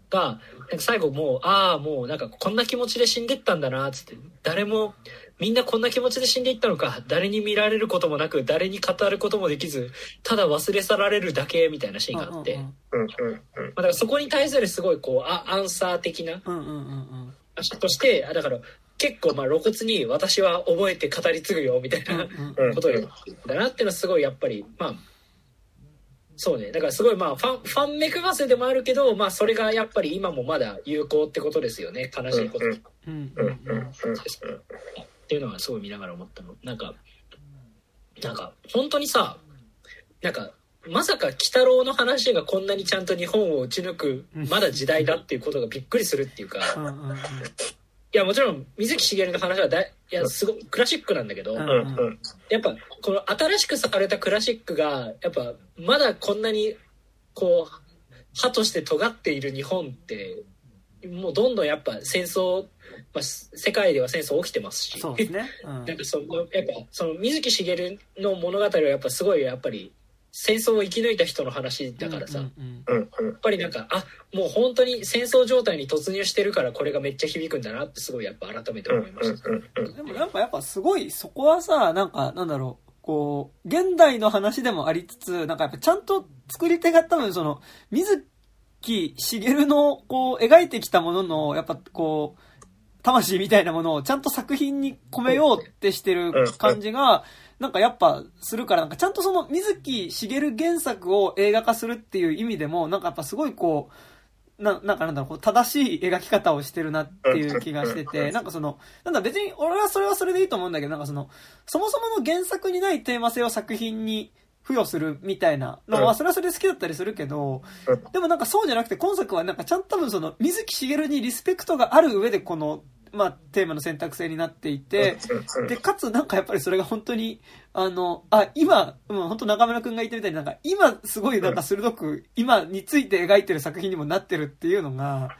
がなんか最後もうもうなんかこんな気持ちで死んでったんだなっつって、誰もみんなこんな気持ちで死んでいったのか、誰に見られることもなく誰に語ることもできず、ただ忘れ去られるだけみたいなシーンがあって、うんうんうんまあ、だからそこに対するすごいこうアンサー的な、うんうんうん、としてだから結構まあ露骨に私は覚えて語り継ぐよみたいなことだなっていうのはすごいやっぱりまあそうね、だからすごいまあファン目くばせでもあるけど、まあそれがやっぱり今もまだ有効ってことですよね、悲しいことっていうのはすごい見ながら思ったの。なんか本当にさ、なんかまさか鬼太郎の話がこんなにちゃんと日本を打ち抜くまだ時代だっていうことがびっくりするっていうかいやもちろん水木しげるの話はいやすごいクラシックなんだけど、やっぱこの新しくされたクラシックがやっぱまだこんなにこう歯として尖っている日本ってもうどんどんやっぱ戦争、まあ、世界では戦争起きてますし、そうですね、うん、なんかやっぱその水木しげるの物語はやっぱすごいやっぱり戦争を生き抜いた人の話だからさ、うんうんうん、やっぱりなんかもう本当に戦争状態に突入してるからこれがめっちゃ響くんだなってすごいやっぱ改めて思いました、うんうんうん、でもやっぱすごいそこはさ、なんかなんだろうこう現代の話でもありつつ、なんかやっぱちゃんと作り手が多分その水木しげるのこう描いてきたもののやっぱこう魂みたいなものをちゃんと作品に込めようってしてる感じがなんかやっぱするから、なんかちゃんとその水木しげる原作を映画化するっていう意味でもなんかやっぱすごいこうなんかなんだろうこう正しい描き方をしてるなっていう気がしてて、なんかそのなんだ別に俺はそれはそれでいいと思うんだけど、なんかそのそもそもの原作にないテーマ性を作品に付与するみたいなのはそれはそれで好きだったりするけど、でもなんかそうじゃなくて今作はなんかちゃんと多分その水木しげるにリスペクトがある上でこのまあテーマの選択制になっていて、でかつなんかやっぱりそれが本当に今もう本当中村くんが言ってみたいになんか今すごいなんか鋭く今について描いてる作品にもなってるっていうのが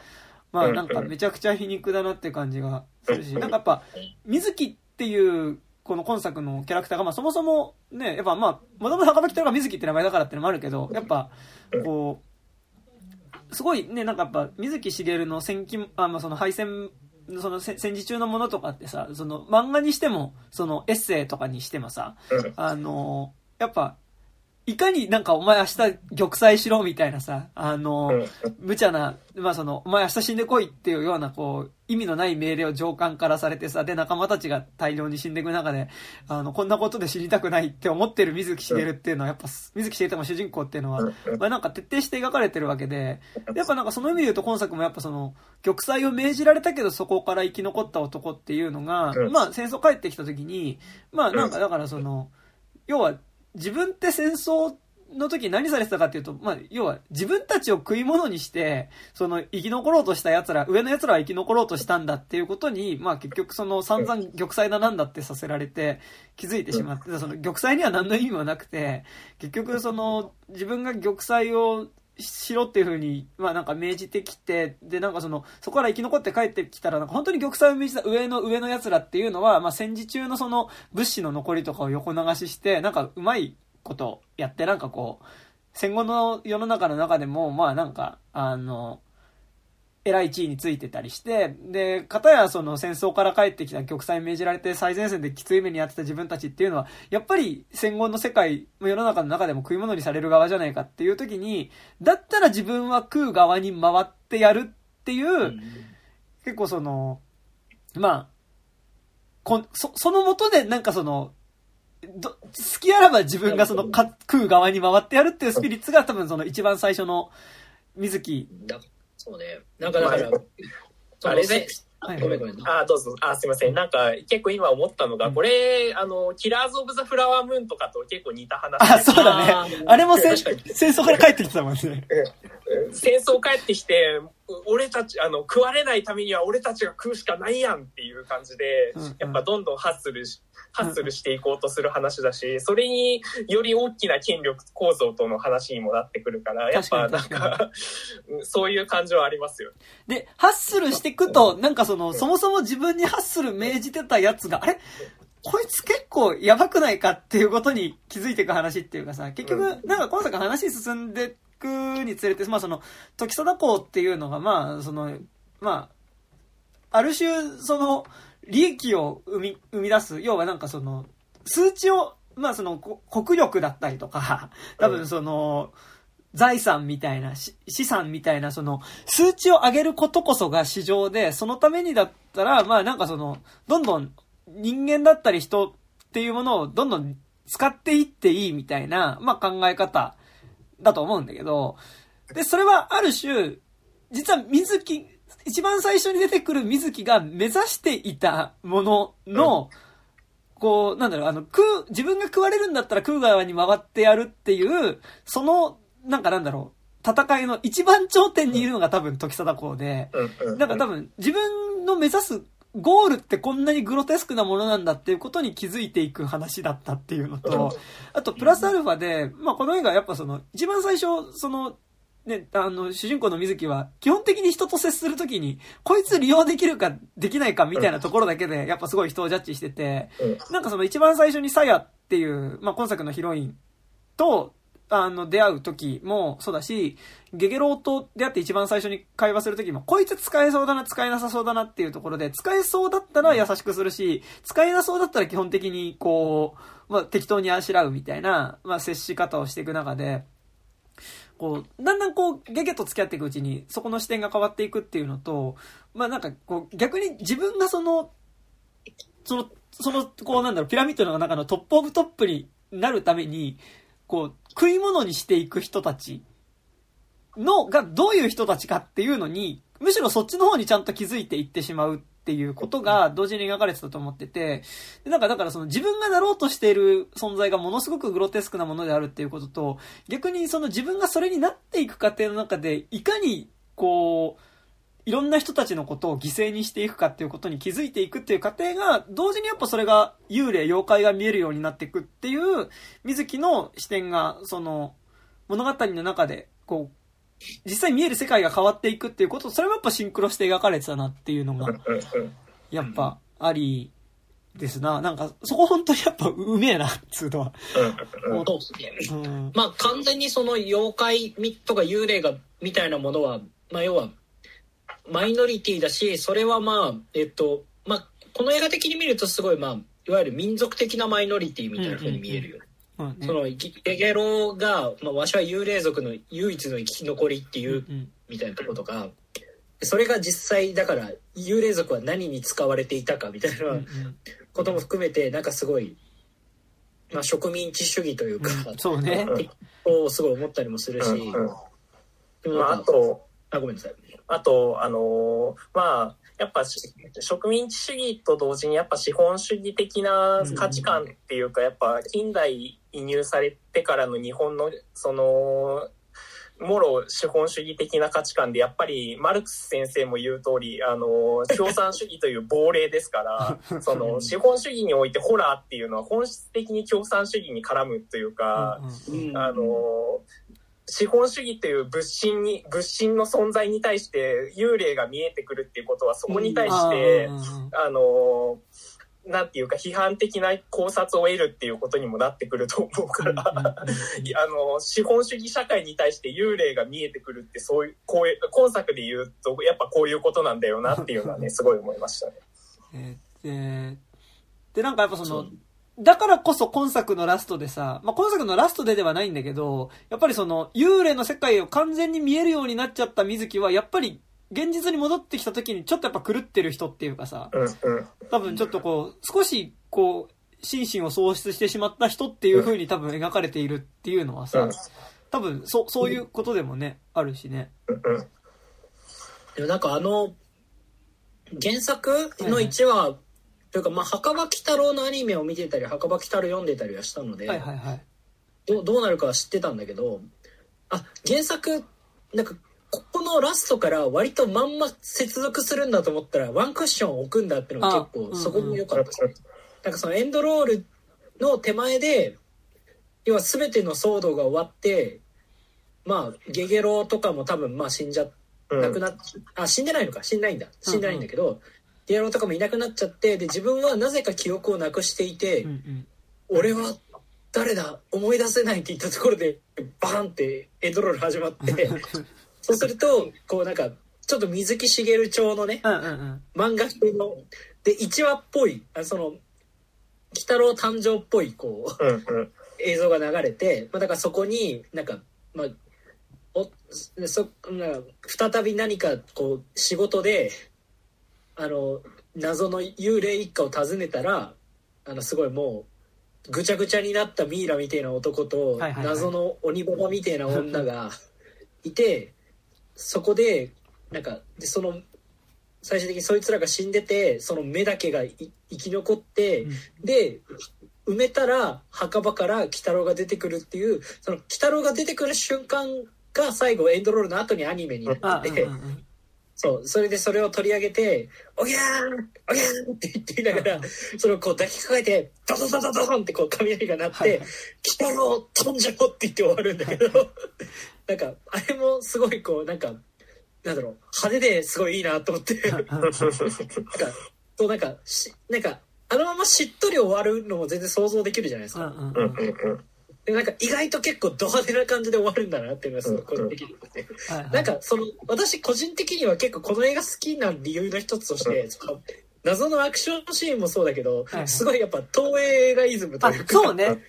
まあなんかめちゃくちゃ皮肉だなって感じがするし、なんかやっぱ水木っていうこの今作のキャラクターが、まあそもそもね、やっぱまあ、もともと袴木太郎が水木って名前だからってのもあるけど、やっぱ、こう、すごいね、なんかやっぱ、水木しげるのその敗戦、その戦時中のものとかってさ、その漫画にしても、そのエッセイとかにしてもさ、やっぱ、いかになんかお前明日玉砕しろみたいなさ、無茶な、まあその、お前明日死んでこいっていうようなこう、意味のない命令を上官からされてさ、で仲間たちが大量に死んでいく中で、こんなことで死にたくないって思ってる水木しげるっていうのはやっぱ、水木しげるの主人公っていうのは、まあなんか徹底して描かれてるわけで、やっぱなんかその意味で言うと今作もやっぱその、玉砕を命じられたけどそこから生き残った男っていうのが、まあ戦争帰ってきた時に、まあなんかだからその、要は、自分って戦争の時何されてたかっていうと、まあ、要は自分たちを食い物にして、その生き残ろうとした奴ら、上の奴らは生き残ろうとしたんだっていうことに、まあ結局その散々玉砕だなんだってさせられて気づいてしまって、その玉砕には何の意味もなくて、結局その自分が玉砕をしろっていう風に、まあなんか命じてきて、でなんかその、そこから生き残って帰ってきたら、なんか本当に玉砕を命じた上の奴らっていうのは、まあ戦時中のその物資の残りとかを横流しして、なんかうまいことやって、なんかこう、戦後の世の中の中でも、まあなんか、偉い地位についてたりして、で、片やその戦争から帰ってきた玉砕命じられて最前線できつい目にあってた自分たちっていうのは、やっぱり戦後の世界、世の中の中でも食い物にされる側じゃないかっていう時に、だったら自分は食う側に回ってやるっていう、うん、結構その、まあ、その元でなんかその、好きあらば自分がその食う側に回ってやるっていうスピリッツが多分その一番最初の水木だ。そうね。なんかだから、あれね。ごめんごめん。あ、どうぞ。あ、すいません。なんか結構今思ったのが、うん、これキラーズ・オブ・ザ・フラワームーンとかと結構似た話。あ、そうだね。あれも戦争から帰ってきたもんね。戦争帰ってきて、俺たち食われないためには俺たちが食うしかないやんっていう感じで、うんうん、やっぱどんどんハッスルしていこうとする話だし、それにより大きな権力構造との話にもなってくるから、やっぱなんかそういう感じはありますよ。で、ハッスルしていくと、なんかその、そもそも自分にハッスル命じてたやつが、あれこいつ結構やばくないかっていうことに気づいていく話っていうかさ、結局、なんか今作話進んでいくにつれて、まあその、時貞公っていうのが、まあその、まあ、ある種、その、利益を生み出す。要はなんかその、数値を、まあその、国力だったりとか、多分その、財産みたいな、資産みたいな、その、数値を上げることこそが市場で、そのためにだったら、まあなんかその、どんどん人間だったり人っていうものをどんどん使っていっていいみたいな、まあ考え方だと思うんだけど、で、それはある種、実は水木、一番最初に出てくる水木が目指していたものの、こう、なんだろう、自分が食われるんだったら食う側に回ってやるっていう、その、なんかなんだろう、戦いの一番頂点にいるのが多分時貞公で、なんか多分自分の目指すゴールってこんなにグロテスクなものなんだっていうことに気づいていく話だったっていうのと、あとプラスアルファで、まあこの映画やっぱその、一番最初、その、ね、主人公の水木は、基本的に人と接するときに、こいつ利用できるかできないかみたいなところだけで、やっぱすごい人をジャッジしてて、なんかその一番最初にサヤっていう、まあ、今作のヒロインと、出会うときもそうだし、ゲゲロウと出会って一番最初に会話するときも、こいつ使えそうだな、使えなさそうだなっていうところで、使えそうだったら優しくするし、使えなそうだったら基本的にこう、まあ、適当にあしらうみたいな、まあ、接し方をしていく中で、こうだんだんこうゲゲと付き合っていくうちにそこの視点が変わっていくっていうのと、まあなんかこう逆に自分がそのこうなんだろう、ピラミッドの中のトップオブトップになるためにこう食い物にしていく人たちのがどういう人たちかっていうのに、むしろそっちの方にちゃんと気づいていってしまうっていうことが同時に描かれてたと思ってて、なんかだからその自分がなろうとしている存在がものすごくグロテスクなものであるっていうことと、逆にその自分がそれになっていく過程の中でいかにこういろんな人たちのことを犠牲にしていくかっていうことに気づいていくっていう過程が、同時にやっぱそれが幽霊妖怪が見えるようになっていくっていう水木の視点が、その物語の中でこう実際見える世界が変わっていくっていうこと、それもやっぱシンクロして描かれてたなっていうのがやっぱありですな。なんかそこ本当にやっぱうめえなっつうのは、うん、まあ完全にその妖怪とか幽霊がみたいなものは、まあ要はマイノリティだし、それはまあまあこの映画的に見るとすごい、まあいわゆる民族的なマイノリティみたいな風に見えるよね。うんうんうん、そのゲゲロが、まあ、わしは幽霊族の唯一の生き残りっていうみたいなところとか、それが実際だから幽霊族は何に使われていたかみたいなことも含めて、なんかすごい、まあ、植民地主義というか、そうね、をすごい思ったりもするし、まあ、あとあ、ごめんなさい。あと、まあ、やっぱ植民地主義と同時にやっぱ資本主義的な価値観っていうか、やっぱ近代移入されてからの日本のそのもろ資本主義的な価値観で、やっぱりマルクス先生も言う通り、共産主義という亡霊ですからその資本主義においてホラーっていうのは本質的に共産主義に絡むというか、資本主義という物心の存在に対して幽霊が見えてくるっていうことは、そこに対して、なんていうか批判的な考察を得るっていうことにもなってくると思うから資本主義社会に対して幽霊が見えてくるって、そういう、こういう今作で言うとやっぱこういうことなんだよなっていうのはねすごい思いましたね。でなんかやっぱそのだからこそ今作のラストでさ、まあ、今作のラストではないんだけど、やっぱりその幽霊の世界を完全に見えるようになっちゃった水木は、やっぱり現実に戻ってきた時にちょっとやっぱ狂ってる人っていうかさ、多分ちょっとこう少しこう心身を喪失してしまった人っていう風に多分描かれているっていうのはさ、多分そういうことでもねあるしね。でもなんか原作の1話、はいはい、というか、まあ、墓場鬼太郎のアニメを見てたり墓場鬼太郎読んでたりはしたので、はいはいはい、どうなるかは知ってたんだけど、あ、原作なんかここのラストから割とまんま接続するんだと思ったらワンクッション置くんだってのが結構、そこも良かった。なんかそのエンドロールの手前で要は全ての騒動が終わって、まあゲゲロとかも多分まあ死んじゃなくなっ、あ、死んでないのか、死んでないんだけど、ゲゲロとかもいなくなっちゃって、で自分はなぜか記憶をなくしていて、俺は誰だ思い出せないって言ったところでバーンってエンドロール始まってそうするとこうなんかちょっと水木しげる調のね、漫画風ので1話っぽい、その鬼太郎誕生っぽいこう、映像が流れて、まあ、だからそこになんか、まあ、再び何かこう仕事で謎の幽霊一家を訪ねたら、すごいもうぐちゃぐちゃになったミイラみたいな男と、謎の鬼ババみたいな女がいてそこでなんかでその最終的にそいつらが死んでて、その目だけが生き残って、で埋めたら墓場から鬼太郎が出てくるっていう、その鬼太郎が出てくる瞬間が最後エンドロールの後にアニメになってて、そう、それでそれを取り上げておぎゃーおぎゃーって言って言いながら、それをこう抱きかかえてドドドドドンってこう雷が鳴って、鬼太郎飛んじゃおうって言って終わるんだけどなんかあれもすごいこうなんだろう、派手ですごいいいなと思ってなんかあのまましっとり終わるのも全然想像できるじゃないですか。でなんか意外と結構ド派手な感じで終わるんだなっていうのがすごい個人的になんかその私個人的には結構この映画好きな理由の一つとして、謎のアクションシーンもそうだけど、すごいやっぱ東映映画イズムというか、そうね、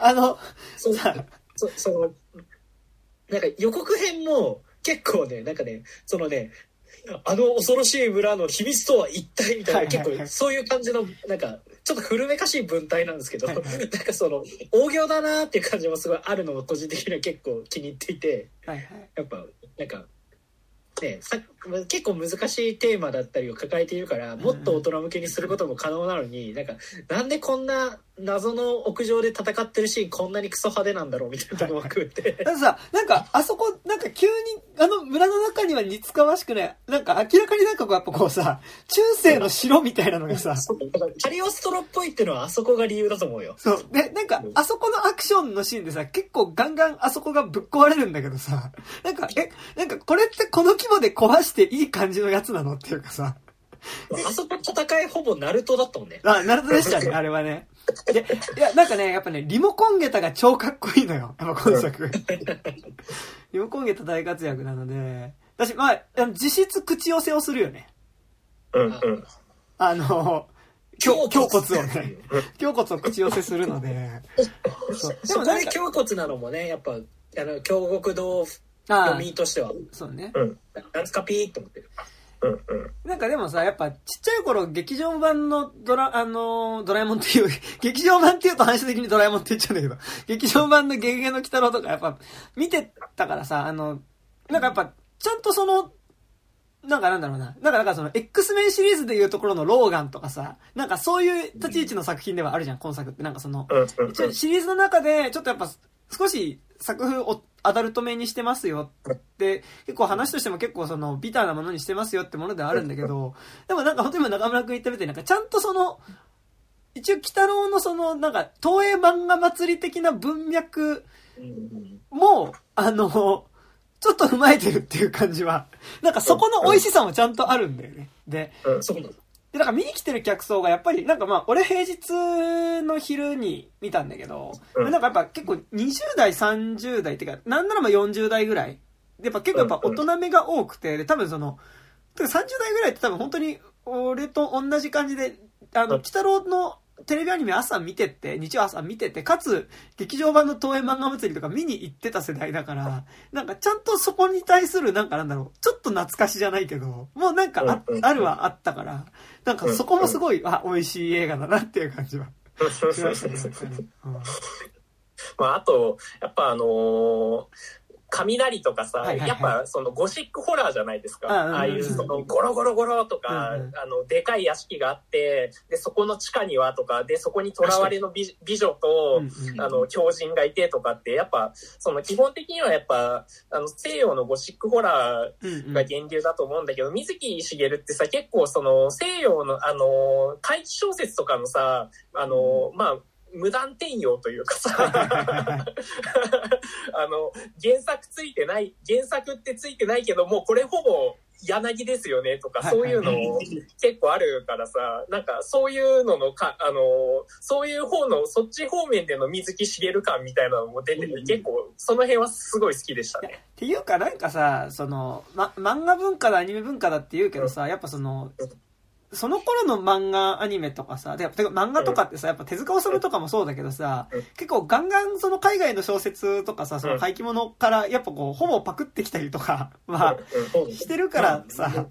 そのなんか予告編も結構ね、なんかね、そのね、あの恐ろしい村の秘密とは一体みたいな、結構そういう感じのなんかちょっと古めかしい文体なんですけど、なんかその大行だなっていう感じもすごいあるのも個人的には結構気に入っていて、やっぱなんかね、結構難しいテーマだったりを抱えているから、もっと大人向けにすることも可能なのに、なんでこんな謎の屋上で戦ってるシーンこんなにクソ派手なんだろうみたいなとこも含めて、だってさ、なんかあそこなんか急にあの村の中には似つかわしくない、なんか明らかになんかこうやっぱこうさ中世の城みたいなのがさ、カリオストロっぽいっていうのはあそこが理由だと思うよ。そうで、なんかあそこのアクションのシーンでさ、結構ガンガンあそこがぶっ壊れるんだけどさ、なんかなんかこれってこの規模で壊していい感じのやつなのっていうかさ、あそこ戦いほぼナルトだったもんね。あ、ナルトでしたねあれはね。で、いやなんかね、やっぱねリモコンゲタが超かっこいいのよ、今作リモコンゲタ大活躍なので、私まあ実質口寄せをするよね。胸骨をね、胸骨を口寄せするので、でもなんか胸骨なのもね、やっぱ京極堂読みとしてはそうね、なんつかピーって思ってる。なんかでもさ、やっぱちっちゃい頃劇場版のドラえもんっていう劇場版っていうと反射的にドラえもんって言っちゃうんだけど、劇場版のゲゲゲの鬼太郎とかやっぱ見てたからさ、なんかやっぱちゃんとそのなんかなんだろうな。なんかその X メンシリーズでいうところのローガンとかさ、なんかそういう立ち位置の作品ではあるじゃん、今作って。なんかその、シリーズの中でちょっとやっぱ少し作風をアダルトめにしてますよって、結構話としても結構そのビターなものにしてますよってものではあるんだけど、でもなんか本当に今中村くん言ったみたいになんかちゃんとその、一応鬼太郎のそのなんか東映漫画祭り的な文脈も、ちょっと踏まえてるっていう感じは、なんかそこの美味しさもちゃんとあるんだよね。で、なんか見に来てる客層がやっぱり、なんかまあ俺平日の昼に見たんだけど、なんかやっぱ結構20代、30代っていうか、なんならまあ40代ぐらい。やっぱ結構やっぱ大人目が多くて、で多分その、30代ぐらいって多分本当に俺と同じ感じで、鬼太郎のテレビアニメ朝見てって、日曜朝見てて、かつ、劇場版の東映漫画祭りとか見に行ってた世代だから、なんかちゃんとそこに対する、なんかなんだろう、ちょっと懐かしじゃないけど、もうなんか あるはあったから、なんかそこもすごい、あ、美味しい映画だなっていう感じは。まあ、あと、やっぱ雷とかさ、はいはいはい、やっぱそのゴシックホラーじゃないですか。ああいうそのゴロゴロゴロとか、でかい屋敷があって、でそこの地下にはとかでそこに囚われの 美女と、狂人がいてとかってやっぱその基本的にはやっぱ西洋のゴシックホラーが源流だと思うんだけど、水木しげるってさ結構その西洋の怪奇小説とかのさまあ無断転用というかさ原作ついてない原作ってついてないけどもうこれほぼ柳ですよねとかそういうの結構あるからさなんかそういうののかそういう方のそっち方面での水木しげる感みたいなのも出てて結構その辺はすごい好きでしたね。っていうかなんかさその、漫画文化だアニメ文化だって言うけどさやっぱその、その頃の漫画アニメとかさ、で漫画とかってさ、やっぱ手塚治虫とかもそうだけどさ、結構ガンガンその海外の小説とかさ、その怪奇物からやっぱこう、ほぼパクってきたりとか、まあ、してるからさ。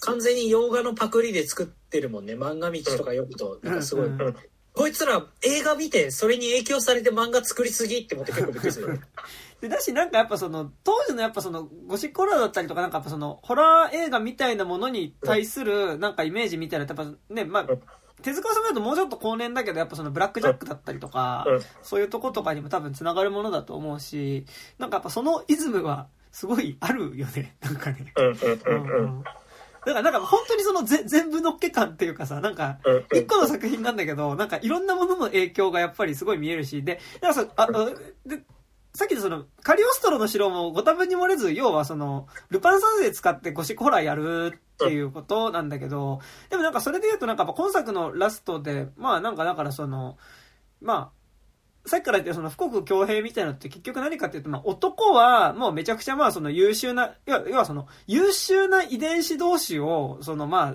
完全に洋画のパクリで作ってるもんね、漫画道とか読むと、なんかすごい。こいつら映画見て、それに影響されて漫画作りすぎって思って結構びっくりする。でだしなんかやっぱその当時のやっぱそのゴシックホラーだったりとかなんかやっぱそのホラー映画みたいなものに対するなんかイメージみたいなやっぱねまあ手塚さんだともうちょっと後年だけどやっぱそのブラックジャックだったりとかそういうとことかにも多分つながるものだと思うしなんかやっぱそのイズムはすごいあるよねなんかね。なんか本当にその全部のっけ感っていうかさ、なんか、一個の作品なんだけど、なんかいろんなものの影響がやっぱりすごい見えるし、で、なんかさっきのその、カリオストロの城もご多分に漏れず、要はその、ルパン三世使ってゴシックホラーやるっていうことなんだけど、でもなんかそれで言うとなんか今作のラストで、まあなんかだからその、まあ、さっきから言ってるその富国強兵みたいなのって結局何かっていうと、まあ男はもうめちゃくちゃまあその優秀な、要はその優秀な遺伝子同士をそのまあ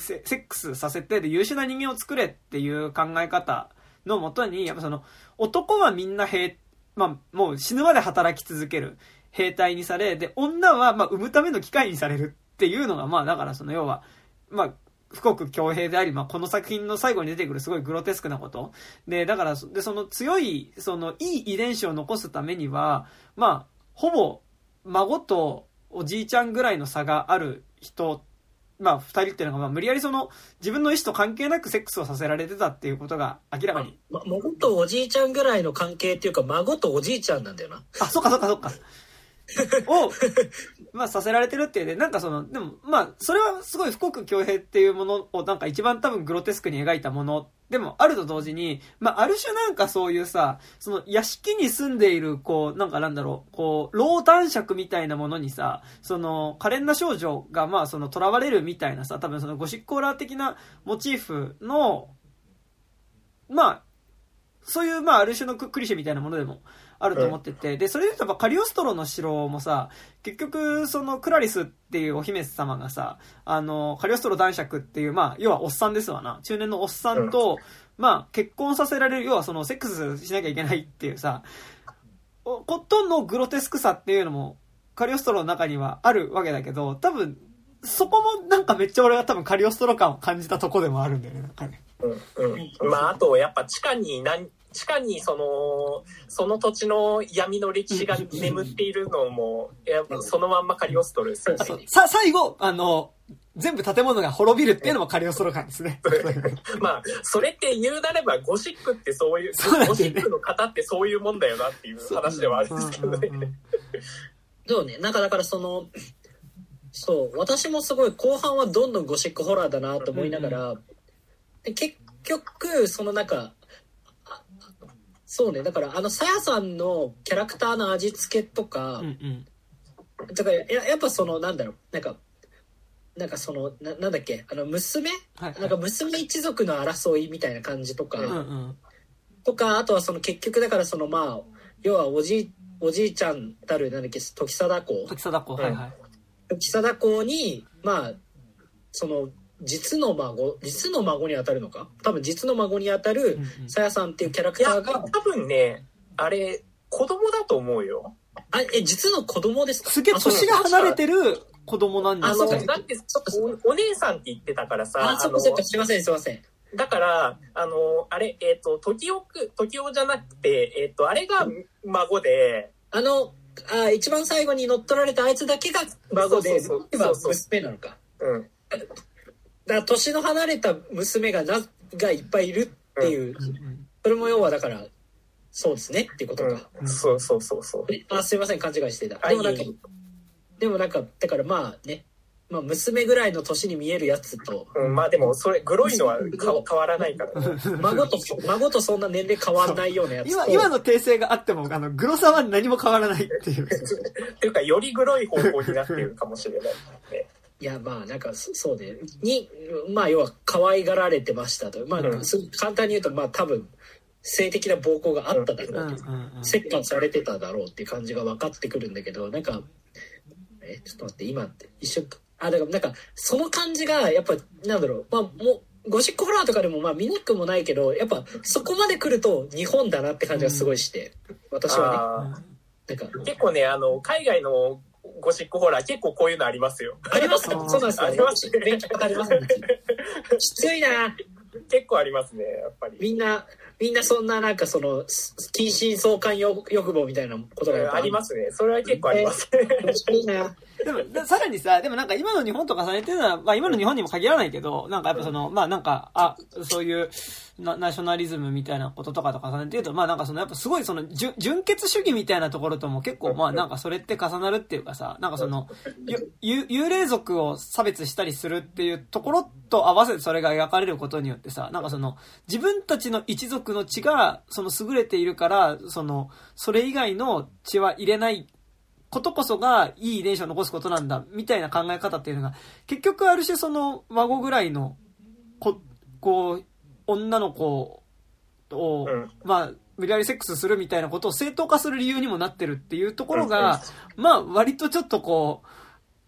セックスさせてで優秀な人間を作れっていう考え方のもとに、やっぱその男はみんなまあもう死ぬまで働き続ける兵隊にされ、で女はまあ産むための機械にされるっていうのがまあだからその要は、まあ富国強兵であり、まあ、この作品の最後に出てくるすごいグロテスクなこと。で、だから、で、その強い、そのいい遺伝子を残すためには、まあ、ほぼ、孫とおじいちゃんぐらいの差がある人、まあ、二人っていうのが、まあ、無理やりその、自分の意思と関係なくセックスをさせられてたっていうことが明らかに。孫とおじいちゃんぐらいの関係っていうか、孫とおじいちゃんなんだよな。あ、そっか。を、まあ、させられてるっていうね、なんかその、でも、まあ、それはすごい富国強兵っていうものを、なんか一番多分グロテスクに描いたものでもあると同時に、まあ、ある種なんかそういうさ、その屋敷に住んでいる、こう、なんかなんだろう、こう、老男爵みたいなものにさ、その、可憐な少女が、まあ、その、囚われるみたいなさ、多分そのゴシックホラー的なモチーフの、まあ、そういう、まあ、ある種のクリシェみたいなものでも、あると思ってて。で、それで言うと、カリオストロの城もさ、結局、その、クラリスっていうお姫様がさ、カリオストロ男爵っていう、まあ、要はおっさんですわな。中年のおっさんと、まあ、結婚させられる、要はその、セックスしなきゃいけないっていうさ、ことのグロテスクさっていうのも、カリオストロの中にはあるわけだけど、多分、そこもなんかめっちゃ俺が多分カリオストロ感を感じたとこでもあるんだよね、なんかね。まあ、あと、やっぱ地下に地下にその土地の闇の歴史が眠っているのも、そのまんまカリオストロですよね。さ、最後、全部建物が滅びるっていうのもカリオストロ感ですね。まあ、それって言うなればゴシックってそういう、ゴシックの型ってそういうもんだよなっていう話ではあるんですけどね。でもね、なんかだからそう、私もすごい後半はどんどんゴシックホラーだなと思いながら、で結局その中、そうね、だからさやさんのキャラクターの味付けとか、うんうん、だからやっぱなんだろう、なんかなんだっけ、娘、はいはい、なんか娘一族の争いみたいな感じとか、うんうん、とかあとは結局だからまあ要はおじいちゃんたるなんだっけ時貞子、はいはい、時貞子にまあ実の孫に当たるのか、多分実の孫に当たるさやさんっていうキャラクターが、多分ねあれ子供だと思うよ。あ、実の子供ですか？すげえ年が離れてる子供なんですか？だってちょっとお姉さんって言ってたからさ。あ、そうそうそう、すいません。だからあれ時男じゃなくてあれが孫で、一番最後に乗っ取られたあいつだけが孫で、そう娘なのか。うん。だから年の離れた娘がいっぱいいるっていう、うん、それも要はだからそうですねっていうことか、うん、そうあ、すいません、勘違いしてた。でもなんかだからまあね、まあ、娘ぐらいの年に見えるやつと、うん、まあでもそれグロいのは変わらないから、ね、孫とそんな年齢変わらないようなやつと、今の訂正があってもグロさは何も変わらないっていうっていうかよりグロい方向になっているかもしれないね。いや、まあなんかそうでに、まあ要は可愛がられてましたと、まあ簡単に言うとまあ多分性的な暴行があっただろう、折半されてただろうっていう感じが分かってくるんだけど、なんかちょっと待って、今って一瞬だからなんかその感じがやっぱなんだろう、まあもうゴシックホラーとかでもまあ見なくもないけど、やっぱそこまで来ると日本だなって感じがすごいして、うん、私はね、なんか結構ね海外のゴシックホラー結構こういうのありますよ。ありますか？そうなんですよ。ありますね。勉強がありますね。きついな。結構ありますね、やっぱり。みんなそんななんか近親相関欲望みたいなことがありますね。それは結構ありますね。きついな。でもさらにさ、でもなんか今の日本と重ねてるのは、まあ今の日本にも限らないけど、なんかやっぱまあなんかそういうナショナリズムみたいなこととかと重ねてると、まあなんかやっぱすごい純血主義みたいなところとも結構まあなんかそれって重なるっていうかさ、なんか幽霊族を差別したりするっていうところと合わせてそれが描かれることによってさ、なんか自分たちの一族の血が優れているから、それ以外の血は入れないことこそがいい遺伝子を残すことなんだみたいな考え方っていうのが結局ある種孫ぐらいの女の子を、まあ無理やりセックスするみたいなことを正当化する理由にもなってるっていうところが、まあ割とちょっと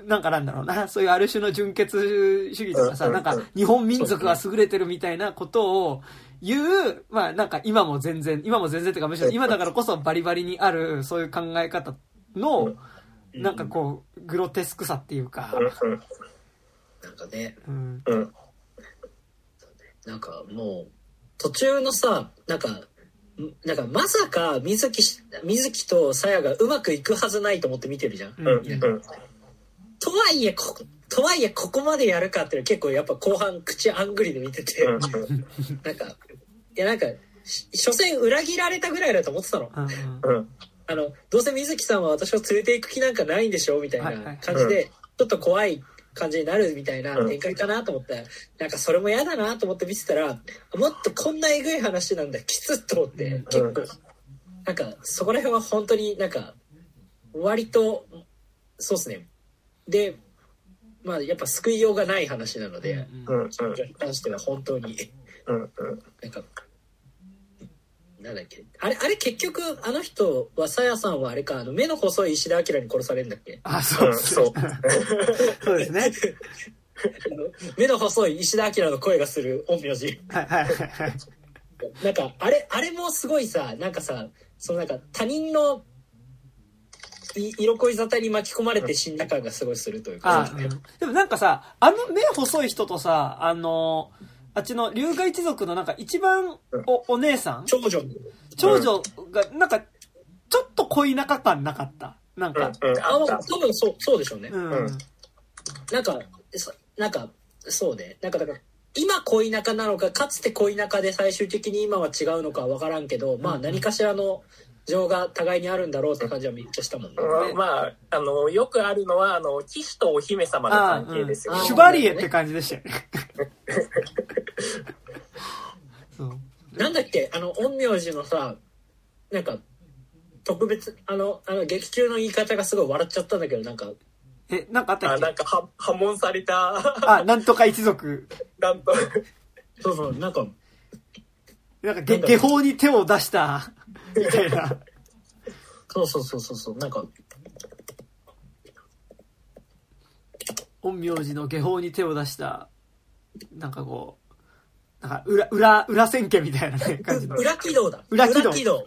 なんかなんだろうな、そういうある種の純血主義とかさ、なんか日本民族は優れてるみたいなことを言う、まあなんか今も全然というか、むしろ今だからこそバリバリにあるそういう考え方のなんかグロテスクさっていうか、なんかね、うん、なんかもう途中のさ、なんかまさか水木とさやがうまくいくはずないと思って見てるじゃん。とはいえここまでやるかっていうのは結構やっぱ後半口あんぐりで見てて、なんか所詮裏切られたぐらいだと思ってたの。どうせ水木さんは私を連れて行く気なんかないんでしょみたいな感じでちょっと怖い感じになるみたいな展開かなと思ったら、なんかそれも嫌だなと思って見てたら、もっとこんなえぐい話なんだきつっと思って、結構なんかそこら辺は本当になんか割とそうですね。でまあやっぱ救いようがない話なので、それに関しては本当になんかなんだっけ、あれ結局あの人はさやさんはあれか、目の細い石田明に殺されるんだっけ？あ、そうそうですね。目の細い石田明の声がする陰陽師。なんかあれもすごいさ、なんかさ、なんか他人の色恋沙汰に巻き込まれて死んだ感がすごいするというか。でもなんかさ、目細い人とさあっちの龍河一族のなんか一番 お姉さん長女がなんかちょっと恋仲感なかったなんか、うんうん、あ多分そうでしょうね、うん、なんかそうねなんかだから今恋仲なのかかつて恋仲で最終的に今は違うのかは分からんけど、うん、まあ何かしらの情が互いにあるんだろうって感じはめっちゃしたもんね、うん、まあ、よくあるのは騎士とお姫様の関係ですよね、うん、シュバリエって感じでしたよねそうなんだっけ陰陽師のさなんか特別劇中の言い方がすごい笑っちゃったんだけどなんかなんかあったっけなんか破門されたあなんとか一族なんとそうなんか下法に手を出したみたいなそうなんか陰陽師の下法に手を出したなんかこうなんか裏千家みたいな、ね、感じの裏軌道だ裏軌道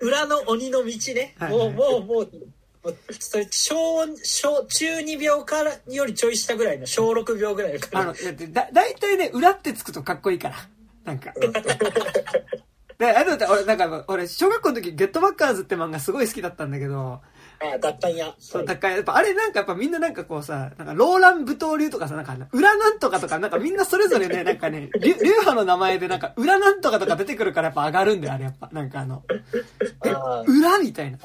裏の鬼の道ねもうそれ中2秒からよりちょい下ぐらいの小6秒ぐらいのだいたいね裏ってつくとかっこいいからなんかで俺小学校の時ゲットバッカーズって漫画すごい好きだったんだけど脱藩やそう脱藩やっぱあれなんかやっぱみんななんかこうさなんかローラン舞踏流とかさなんか裏なんとかとかなんかみんなそれぞれねなんかね流派の名前でなんか裏なんとかとか出てくるからやっぱ上がるんだよあれやっぱなんか裏みたいな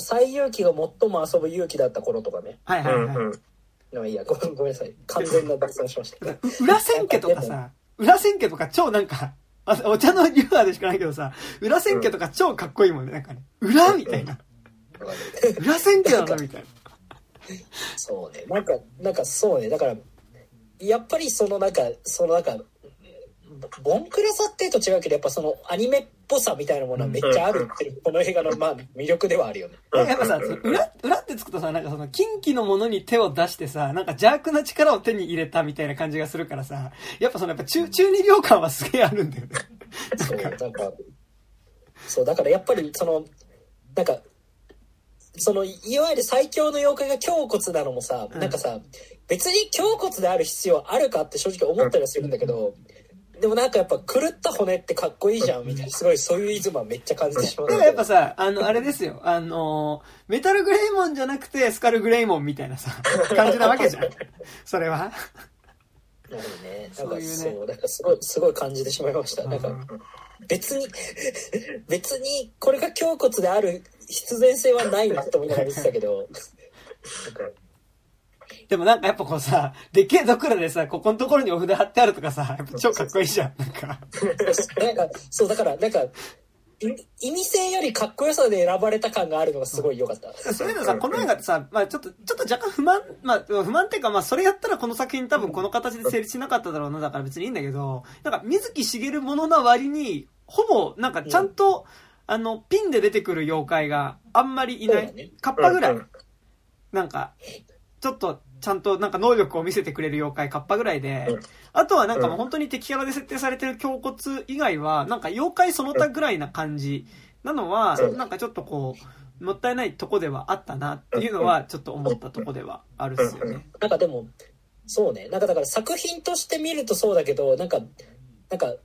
西遊記が最も遊ぶ勇気だった頃とかねはいはいはい、うんうん、いやごめんなさい完全な脱藩しました裏千家とかさ裏千家とか超なんかお茶の流派でしかないけどさ裏千家とか超かっこいいもんねなんかね裏みたいな裏千家だなみたいなそうねなんかそうねだからやっぱりそのなんかボンクラさってと違うけどやっぱそのアニメっぽさみたいなものはめっちゃあるっていうこの映画のまあ魅力ではあるよねやっぱさ裏ってつくとさなんかその近畿のものに手を出してさなんか邪悪な力を手に入れたみたいな感じがするからさやっぱそのやっぱ中二病感はすげえあるんだよねそうだからやっぱりそのなんかそのいわゆる最強の妖怪が胸骨なのもさ、うん、なんかさ別に胸骨である必要あるかって正直思ったりはするんだけど、でもなんかやっぱ狂った骨ってかっこいいじゃんみたいなすごいそういうイズムはめっちゃ感じてしまう。だからやっぱさあれですよメタルグレイモンじゃなくてスカルグレイモンみたいなさ感じなわけじゃん。それは。なるほどね。なんかそうなんかすごい感じてしまいました。なんか別にこれが胸骨である必然性はないなと思いながら見てたけど。でもなんかやっぱこうさ、でっけえ枕でさ、ここのところにお札貼ってあるとかさ、やっぱ超かっこいいじゃん。なんかそうだからなんか意味性よりかっこよさで選ばれた感があるのがすごい良かった。そういうのさ、この映画ってさ、まあちょっと若干不満っていうかまあそれやったらこの作品多分この形で成立しなかっただろうなだから別にいいんだけど、なんか水木しげるものな割にほぼなんかちゃんと、うん、ピンで出てくる妖怪があんまりいない、ね、カッパぐらい、うん、なんか。ちょっとちゃんとなんか能力を見せてくれる妖怪カッパぐらいで、あとはなんかもう本当に敵キャラで設定されてる胸骨以外はなんか妖怪その他ぐらいな感じなのはなんかちょっとこうもったいないとこではあったなっていうのはちょっと思ったとこではあるっすよね。なんかでもそうね、なんかだから作品として見るとそうだけどなんか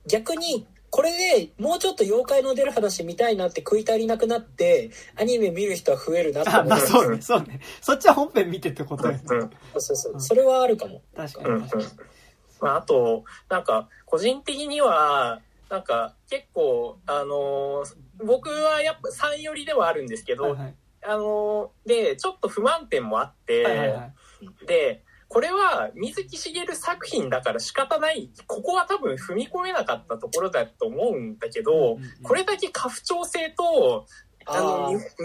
逆にこれでもうちょっと妖怪の出る話見たいなって食い足りなくなってアニメ見る人は増えるなって思ってます。あ、まあそうね。そっちは本編見てってことですね。そうそれはあるかも。確かに。まああとなんか個人的にはなんか結構僕はやっぱ3寄りではあるんですけど、はいはい、でちょっと不満点もあって、はいはいはい、で。これは水木しげる作品だから仕方ない、ここは多分踏み込めなかったところだと思うんだけど、うんうんうん、これだけ家父長制と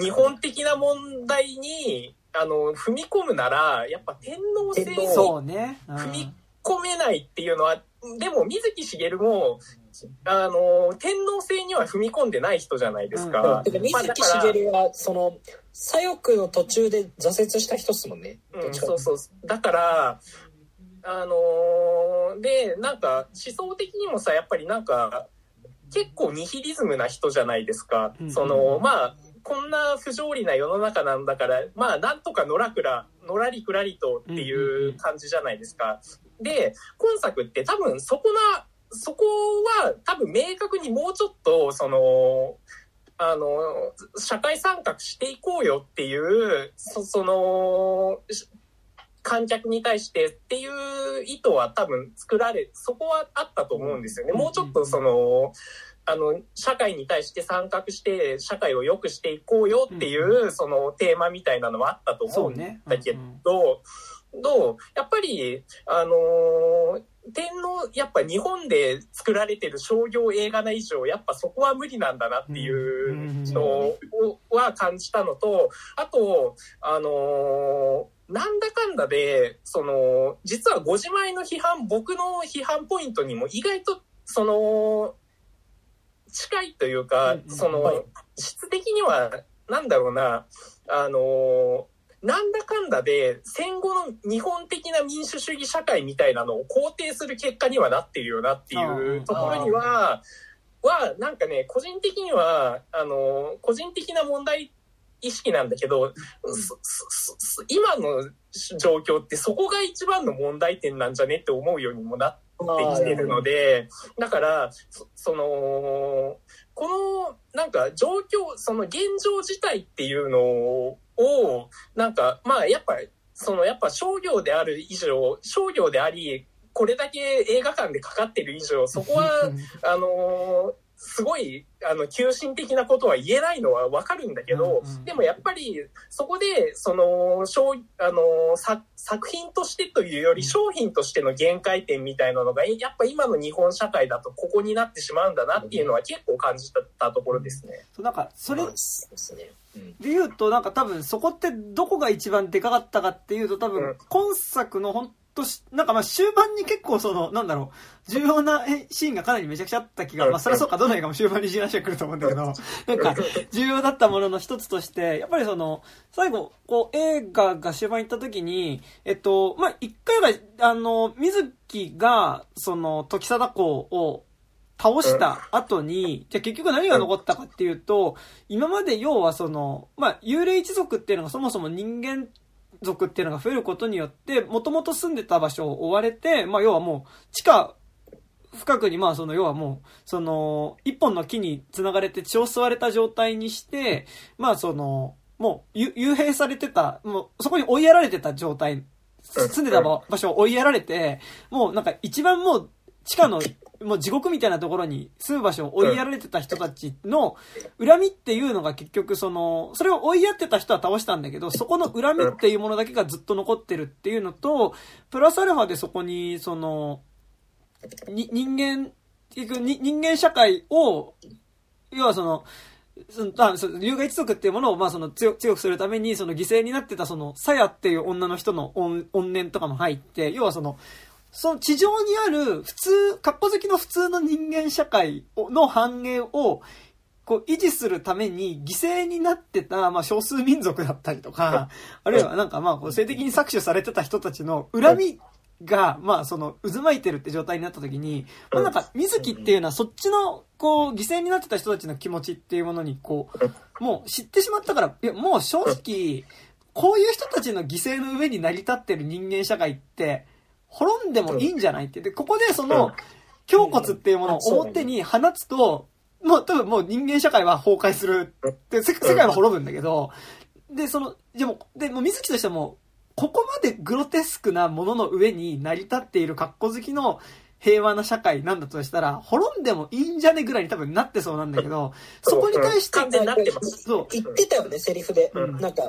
日本的な問題に踏み込むならやっぱ天皇制に踏み込めないっていうのは、でも水木しげるも天皇制には踏み込んでない人じゃないですか、うんうん、だから水木しげるはその左翼の途中で挫折した人っすもんね。うん、そうだからでなんか思想的にもさやっぱりなんか結構ニヒリズムな人じゃないですか。うん、そのまあこんな不条理な世の中なんだから、まあなんとかのらりくらりとっていう感じじゃないですか。で、今作って多分そこは多分明確にもうちょっと社会参画していこうよっていう、観客に対してっていう意図は多分そこはあったと思うんですよね。もうちょっと社会に対して参画して社会を良くしていこうよっていうそのテーマみたいなのはあったと思うんだけど、やっぱりやっぱ日本で作られてる商業映画な以上やっぱそこは無理なんだなっていうのは感じたのと、あとなんだかんだで実は5時前の僕の批判ポイントにも意外と近いというか、質的にはなんだろうな、なんだかんだで戦後の日本的な民主主義社会みたいなのを肯定する結果にはなっているよなっていうところにはなんかね、個人的には個人的な問題意識なんだけど、今の状況ってそこが一番の問題点なんじゃねって思うようにもなってきてるので、だからこのなんか状況、その現状自体っていうのをなんかまあやっぱ商業である以上、商業でありこれだけ映画館でかかってる以上、そこはすごい急進的なことは言えないのはわかるんだけど、でもやっぱりそこで作品としてというより商品としての限界点みたいなのがやっぱ今の日本社会だとここになってしまうんだなっていうのは結構感じたところですね。なんかそれで言うと、なんか多分そこってどこが一番でかかったかっていうと、多分今作のなんかまあ終盤に結構なんだろう、重要なシーンがかなりめちゃくちゃあった気が、まあそりゃそうか、どの映画も終盤に重要なシーンが来ると思うんだけど、なんか重要だったものの一つとして、やっぱり最後、映画が終盤行った時に、まあ一回は、水木が、時貞子を倒した後に、じゃあ結局何が残ったかっていうと、今まで要はまあ幽霊一族っていうのがそもそも人間族っていうのが増えることによって、もともと住んでた場所を追われて、まあ要はもう地下深くに、まあ要はもう、一本の木に繋がれて血を吸われた状態にして、まあもう幽閉されてた、もうそこに追いやられてた状態、住んでた場所を追いやられて、もうなんか一番もう地下のもう地獄みたいなところに住む場所を追いやられてた人たちの恨みっていうのが結局それを追いやってた人は倒したんだけど、そこの恨みっていうものだけがずっと残ってるっていうのと、プラスアルファでそこに人間社会を、要は有害一族っていうものをまあ強くするために犠牲になってたサヤっていう女の人の怨念とかも入って、要はその地上にあるかっこ好きの普通の人間社会の繁栄を維持するために犠牲になってた、まあ少数民族だったりとか、あるいはなんかまあ性的に搾取されてた人たちの恨みが、まあ渦巻いてるって状態になった時に、まあなんか水木っていうのはそっちの犠牲になってた人たちの気持ちっていうものにもう知ってしまったから、いやもう正直、こういう人たちの犠牲の上に成り立ってる人間社会って、滅んでもいいんじゃないって。で、ここで胸骨っていうものを表に放つと、もう多分もう人間社会は崩壊する。で、世界は滅ぶんだけど、で、もう水木としてはもう、ここまでグロテスクなものの上に成り立っている格好好きの平和な社会なんだとしたら、滅んでもいいんじゃねぐらいに多分なってそうなんだけど、そこに対して、完全になってます。そう。言ってたよね、セリフで。なんか、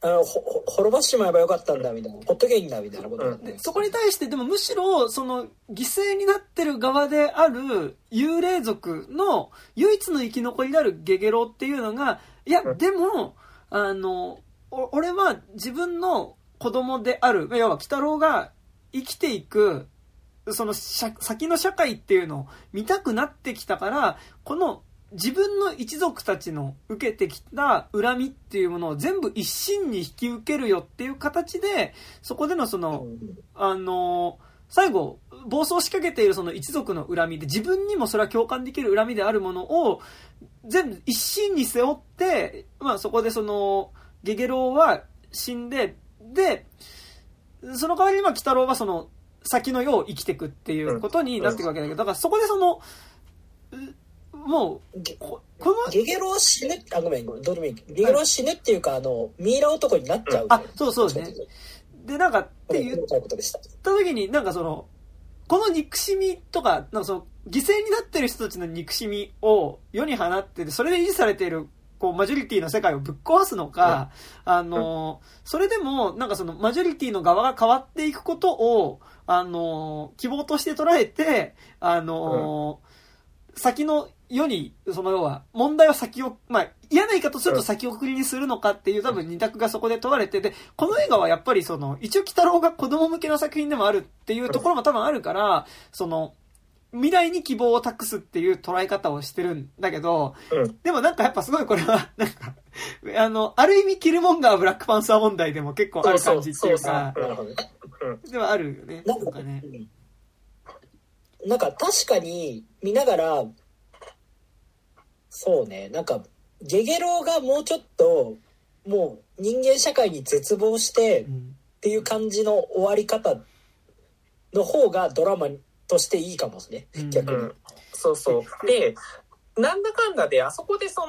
滅ぼしてしまえばよかったんだみたいな、ほっとけいいんだみたいなことなんで、そこに対してでもむしろ犠牲になってる側である幽霊族の唯一の生き残りであるゲゲロっていうのが、いやでも俺は自分の子供である、要は鬼太郎が生きていく先の社会っていうのを見たくなってきたから、この自分の一族たちの受けてきた恨みっていうものを全部一身に引き受けるよっていう形で、そこでの最後暴走しかけているその一族の恨みで、自分にもそれは共感できる恨みであるものを全部一身に背負って、まあ、そこでそのゲゲロウは死んで、でその代わりに鬼太郎はその先の世を生きていくっていうことになっていくわけだけど、だからそこでそのもうこのゲゲロウ死ぬってゲゲロウ死ぬっていうか、あのミイラ男になっちゃう、あ、そうそうですね。でなんかって言った時に、なんかそのこの憎しみとか、なんかその犠牲になってる人たちの憎しみを世に放ってて、それで維持されているこうマジョリティの世界をぶっ壊すのか、それでもなんかそのマジョリティの側が変わっていくことを希望として捉えて、先の世にその要は問題は先を、まあ嫌な言い方すると先送りにするのかっていう多分二択がそこで問われてて、この映画はやっぱりその一応鬼太郎が子供向けの作品でもあるっていうところも多分あるから、その未来に希望を託すっていう捉え方をしてるんだけど、でもなんかやっぱすごいこれはなんかある意味キルモンガーブラックパンサー問題でも結構ある感じっていうかではあるよね。なんか確かに見ながら、そうね、なんかゲゲロウがもうちょっともう人間社会に絶望してっていう感じの終わり方の方がドラマとしていいかもですね、逆に、そうそう。でなんだかんだであそこでそ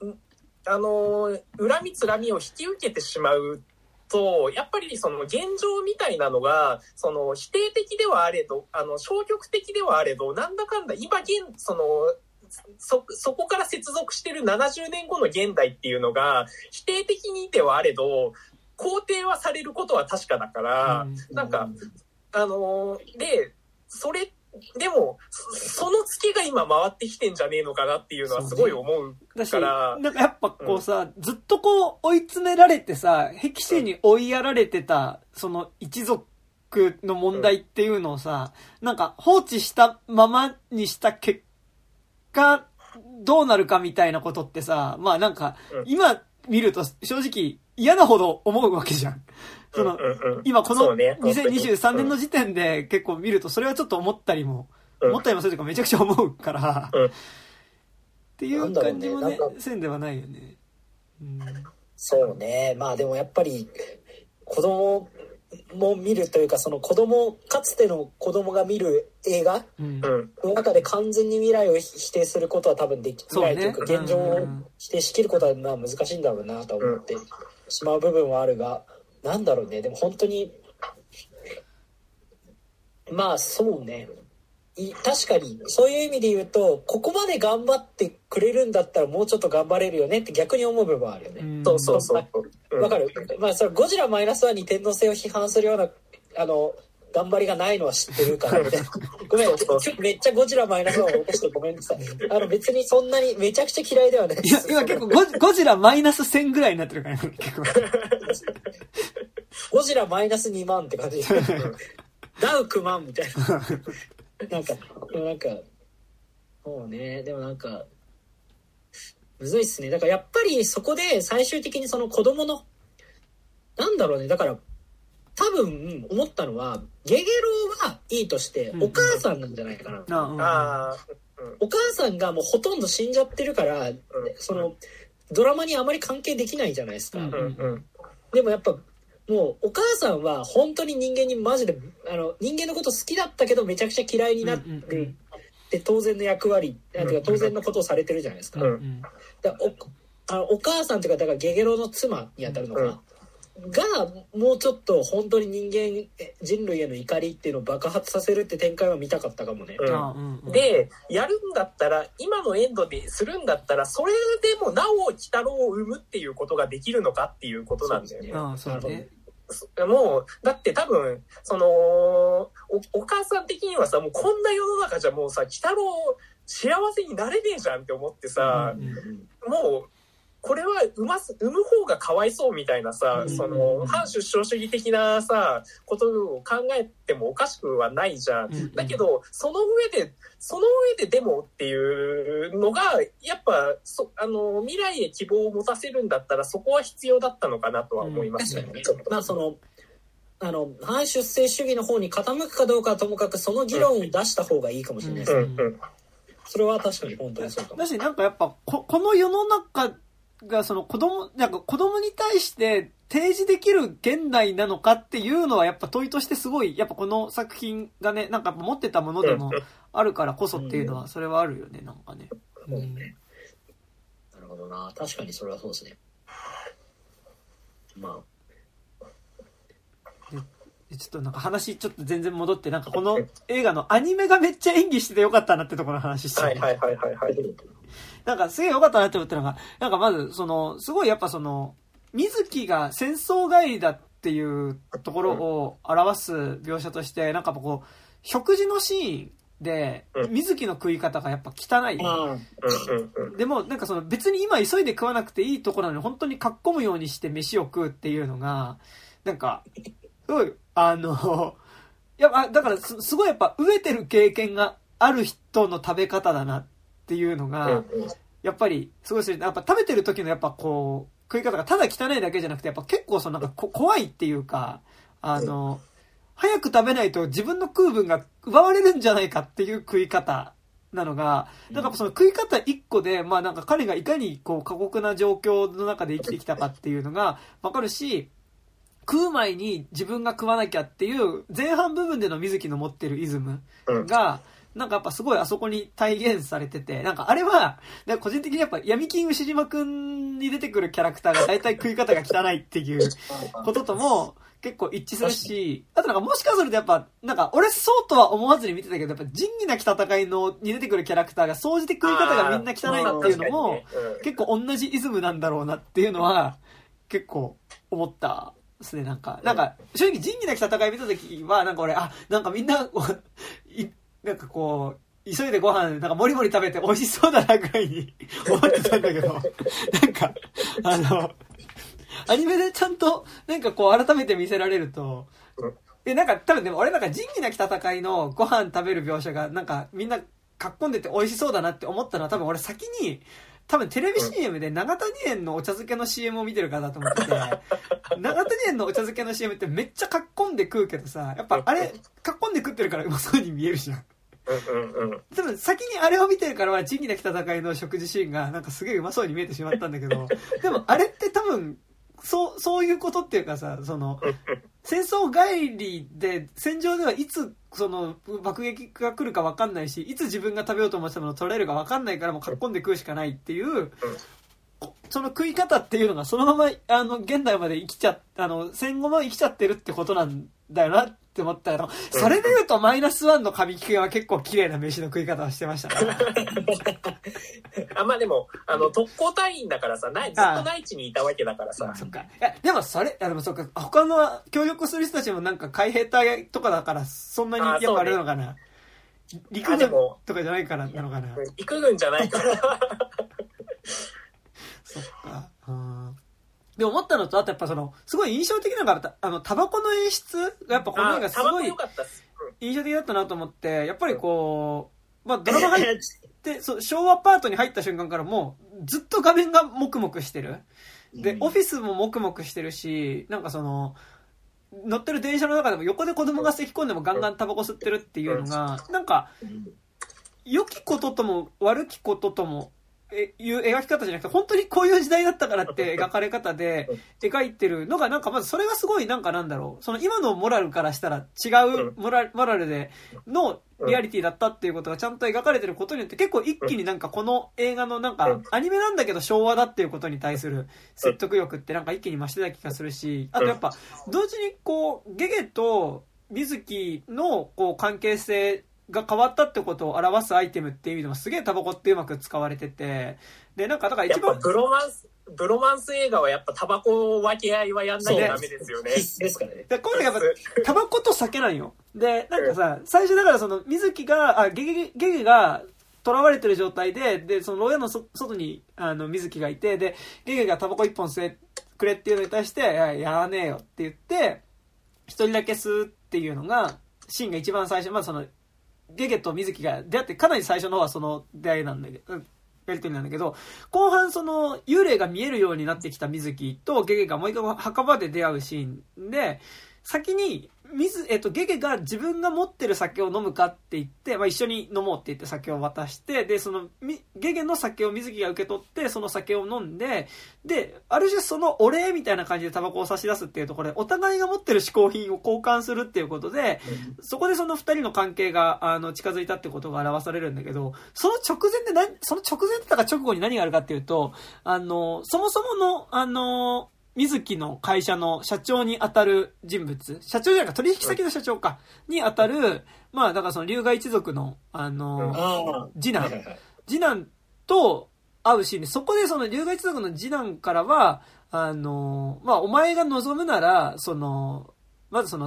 の恨みつらみを引き受けてしまうと、やっぱりその現状みたいなのがその否定的ではあれど、消極的ではあれど、なんだかんだ今現そのそこから接続してる70年後の現代っていうのが否定的にではあれど肯定はされることは確かだから、なんかでそれでもそのツケが今回ってきてんじゃねえのかなっていうのはすごい思うから、なんかやっぱこうさ、ずっとこう追い詰められてさ、壁死に追いやられてたその一族の問題っていうのをさ、なんか放置したままにした結果どうなるかみたいなことってさ、まあなんか今見ると正直嫌なほど思うわけじゃん。その今この2023年の時点で結構見るとそれはちょっと思ったりもするとかめちゃくちゃ思うからっていう感じもね、線ではないよね。そうね、まあでもやっぱり子供も見るというか、その子供かつての子供が見る映画の中で完全に未来を否定することは多分できないというか、現状を否定しきることは難しいんだろうなと思ってしまう部分はあるが、なんだろうね、でも本当にまあそうね、確かにそういう意味で言うと、ここまで頑張ってくれるんだったらもうちょっと頑張れるよねって逆に思う部分はあるよね。そうそうそう。わかる。まあそれゴジラマイナス1に天皇制を批判するような頑張りがないのは知ってるからみたいな。ごめん、めっちゃゴジラマイナス1を起こしてごめんなさい。別にそんなにめちゃくちゃ嫌いではない。いや今結構ゴジラマイナス1000ぐらいになってるからね。結構ゴジラマイナス2万って感じ。ダウ9万みたいな。なんかそうね、でもなんかむずいっすね。だからやっぱりそこで最終的にその子供のなんだろうね、だから多分思ったのはゲゲロウはいいとしてお母さんなんじゃないかな、お母さんがもうほとんど死んじゃってるから、そのドラマにあまり関係できないじゃないですか、でもやっぱもうお母さんは本当に人間にマジで人間のこと好きだったけどめちゃくちゃ嫌いになって、で当然の役割なんていうか当然のことをされてるじゃないですか、だからお母さんというか、だからゲゲロウの妻にあたるのかな、がもうちょっと本当に人類への怒りっていうのを爆発させるって展開は見たかったかもね、でやるんだったら今のエンドでするんだったらそれでもなお鬼太郎を生むっていうことができるのかっていうことなんだよね。もうだって多分その お母さん的にはさ、もうこんな世の中じゃもうさ鬼太郎幸せになれねえじゃんって思ってさ、もうこれは産む方がかわいそうみたいなさ、その反出生主義的なさことを考えてもおかしくはないじゃん、だけどその上ででもっていうのがやっぱ未来へ希望を持たせるんだったらそこは必要だったのかなとは思いますよね。まあその反出生主義の方に傾くかどうかはともかく、その議論を出した方がいいかもしれないですね、うんうん、それは確かに本当にそうかも。だしなんかやっぱ この世の中がその子供に対して提示できる現代なのかっていうのはやっぱ問いとしてすごい、やっぱこの作品がね、なんか持ってたものでもあるからこそっていうのはそれはあるよね、なんかね、うんうん、なるほどな、確かにそれはそうですね。まあちょっとなんか話ちょっと全然戻って、なんかこの映画のアニメがめっちゃ演技しててよかったなってところの話して、はいはいはいはいはい、なんかすげえよかったなって思ったのが、なんかまずそのすごいやっぱその水木が戦争帰りだっていうところを表す描写として、なんかこう食事のシーンで水木の食い方がやっぱ汚い、うん、でもなんかその別に今急いで食わなくていいところなのに本当にかっこむようにして飯を食うっていうのがなんかすごいやっぱだからすごいやっぱ飢えてる経験がある人の食べ方だなっていうのがやっぱりすごいする。やっぱ食べてる時のやっぱこう食い方がただ汚いだけじゃなくて、やっぱ結構そのなんか怖いっていうか、早く食べないと自分の食う分が奪われるんじゃないかっていう食い方なのが、なんかその食い方一個で、まあなんか彼がいかにこう過酷な状況の中で生きてきたかっていうのがわかるし、食う前に自分が食わなきゃっていう前半部分での水木の持ってるイズムがなんかやっぱすごいあそこに体現されてて、なんかあれはなんか個人的にやっぱ闇金牛島くんに出てくるキャラクターが大体食い方が汚いっていうこととも結構一致するし、あとなんかもしかするとやっぱなんか俺そうとは思わずに見てたけど、やっぱ仁義なき戦いのに出てくるキャラクターが総じて食い方がみんな汚いっていうのも結構同じイズムなんだろうなっていうのは結構思ったですね。なんか正直仁義なき戦い見た時はなんか俺なんかみんななんかこう急いでご飯なんかモリモリ食べて美味しそうだなぐらいに思ってたんだけど、なんかアニメでちゃんとなんかこう改めて見せられると、でなんか多分でも俺なんか仁義なき戦いのご飯食べる描写がなんかみんなかっこんでて美味しそうだなって思ったのは、多分俺先に多分テレビ CM で永谷園のお茶漬けの CM を見てるからだと思ってて、永谷園のお茶漬けの CM ってめっちゃかっこんで食うけどさ、やっぱあれかっこんで食ってるからうまそうに見えるじゃん。多分先にあれを見てるからは仁義なき戦いの食事シーンがなんかすげえうまそうに見えてしまったんだけど、でもあれって多分そういうことっていうかさ、その戦争帰りで戦場ではいつその爆撃が来るか分かんないし、いつ自分が食べようと思ったものを取れるか分かんないから、もうかっこんで食うしかないっていうその食い方っていうのがそのまま現代まで生きちゃ戦後も生きちゃってるってことなんだよなって思ったけど、それでいうとマイナスワンの神木君は結構綺麗な飯の食い方をしてましたね。まあでも特攻隊員だからさ、ずっと内地にいたわけだからさ。そっか。いやでもそれでもそっか、他の協力する人たちもなんか海兵隊とかだからそんなにやっぱあれなのかな、ね、陸軍とかじゃないからなのかな。陸軍じゃないから。そっか。で思ったのと、あとやっぱそのすごい印象的なのがタバコの演出がやっぱこの映画すごい印象的だったなと思って、やっぱりこうドラマ入って昭和パートに入った瞬間からもうずっと画面がモクモクしてるで、オフィスもモクモクしてるし、なんかその乗ってる電車の中でも横で子供が咳き込んでもガンガンタバコ吸ってるっていうのがなんか良きこととも悪きことともいう描き方じゃなくて、本当にこういう時代だったからって描かれ方で描いてるのがなんかまずそれがすごいなんかなんだろう、その今のモラルからしたら違うモラルでのリアリティだったっていうことがちゃんと描かれてることによって、結構一気になんかこの映画のなんかアニメなんだけど昭和だっていうことに対する説得力ってなんか一気に増してた気がするし、あとやっぱ同時にこうゲゲと水木のこう関係性が変わったってことを表すアイテムっていう意味でもすげえタバコってうまく使われてて、でなんかだから一番やっぱブロマンス映画はやっぱタバコ分け合いはやんないとダメですよね。ですからね。で今度やっぱタバコと酒なんよ。でなんかさ最初だからその水木がゲゲが囚われてる状態でその牢屋の外に水木がいて、でゲゲがタバコ一本吸えくれっていうのに対してやらねえよって言って一人だけ吸うっていうのがシーンが一番最初、まあそのゲゲと水木が出会ってかなり最初の方はその出会いなんだけど、やりとりなんだけど、後半その幽霊が見えるようになってきた水木とゲゲがもう一回墓場で出会うシーンで、先に水、ゲゲが自分が持ってる酒を飲むかって言って、まあ、一緒に飲もうって言って酒を渡して、でそのゲゲの酒を水木が受け取って、その酒を飲んで、である種そのお礼みたいな感じでタバコを差し出すっていうところで、お互いが持ってる嗜好品を交換するっていうことで、そこでその2人の関係が近づいたってことが表されるんだけど、その直前でその直前とか直後に何があるかっていうと、そもそもの水木の会社の社長に当たる人物、社長じゃないか、取引先の社長か、に当たる、まあ、だからその龍河一族の、次男と会うシーンで、そこでその龍河一族の次男からは、まあ、お前が望むなら、まずその、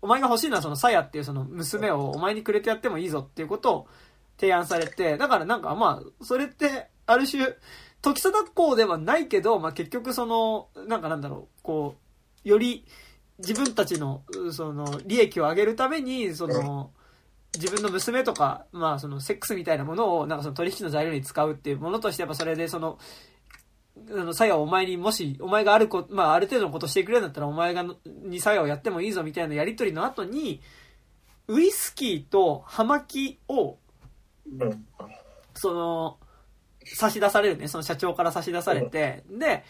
お前が欲しいのはそのさやっていうその娘をお前にくれてやってもいいぞっていうことを提案されて、だからなんかまあ、それって、ある種、時貞子ではないけど、まあ、結局その、なんかなんだろう、こう、より自分たちの、その、利益を上げるために、その、自分の娘とか、まあ、その、セックスみたいなものを、なんかその取引の材料に使うっていうものとして、やっぱそれで、その、さやをお前に、もし、お前がまあ、ある程度のことしてくれるんだったら、お前にさやをやってもいいぞみたいなやりとりの後に、ウイスキーと葉巻を、その、差し出されるね、その社長から差し出されて、で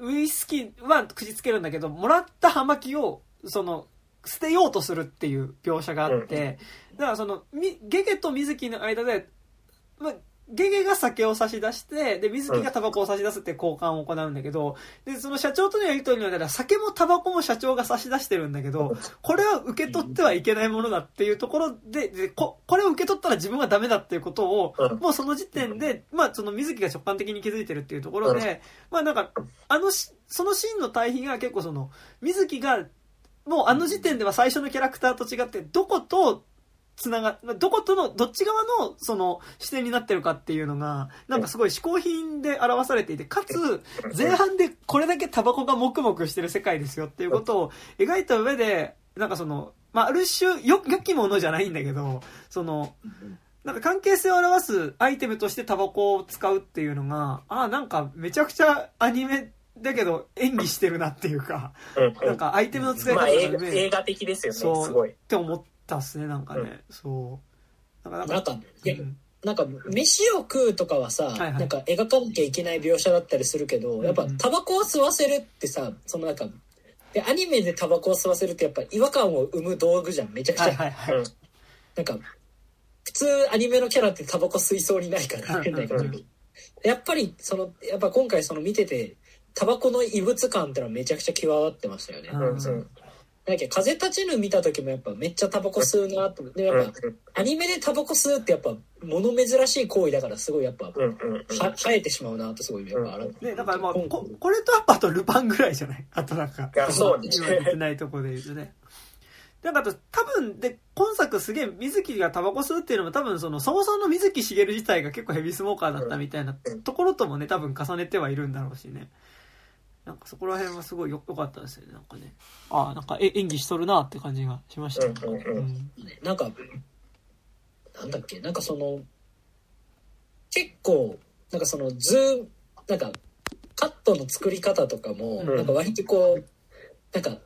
ウイスキーは口つけるんだけど、もらった葉巻をその捨てようとするっていう描写があって、だからそのゲゲと水木の間で、まあ、ゲゲが酒を差し出して、で水木がタバコを差し出すって交換を行うんだけど、でその社長とのやり取りの間で酒もタバコも社長が差し出してるんだけど、これは受け取ってはいけないものだっていうところ でこれを受け取ったら自分はダメだっていうことを、もうその時点で、まあ、その水木が直感的に気づいてるっていうところで、まあ、なんかそのシーンの対比が結構その水木がもう時点では最初のキャラクターと違って、どことのどっち側のその視点になってるかっていうのがなんかすごい嗜好品で表されていて、かつ前半でこれだけタバコがもくもくしてる世界ですよっていうことを描いた上で、なんかその、まあ、ある種良きものじゃないんだけど、そのなんか関係性を表すアイテムとしてタバコを使うっていうのが、なんかめちゃくちゃアニメだけど演技してるなっていうか、なんかアイテムの使い方が、まあ、映画的ですよね、そうすごいって思ってですね、なんかね、そうなんか飯を食うとかはさ、はいはい、なんか描かなきゃいけない描写だったりするけど、やっぱタバコを吸わせるってさ、そのなんかでアニメでタバコを吸わせるってやっぱ違和感を生む道具じゃん、めちゃくちゃ、なんか普通アニメのキャラってタバコ吸いそうにないからやっぱりそのやっぱ今回その見ててタバコの異物感ってのはめちゃくちゃ際立ってましたよね、なんか風立ちぬ見た時もやっぱめっちゃタバコ吸うなと思って、やっぱアニメでタバコ吸うってやっぱ物珍しい行為だから、すごいやっぱ生えてしまうなとすごいやっぱね、だからまあこれとやっぱあとルパンぐらいじゃない、あとなんかそうですないとこで言うとね、なんかあと多分で今作すげえ水木がタバコ吸うっていうのも多分そもそもの水木しげる自体が結構ヘビースモーカーだったみたいなところともね多分重ねてはいるんだろうしね。なんかそこら辺はすごい良かったですよね。なんかね、なんか演技しとるなって感じがしました。なんかなんだっけ、なんかその結構なんかそのなんかカットの作り方とかもなんか割とこうなんか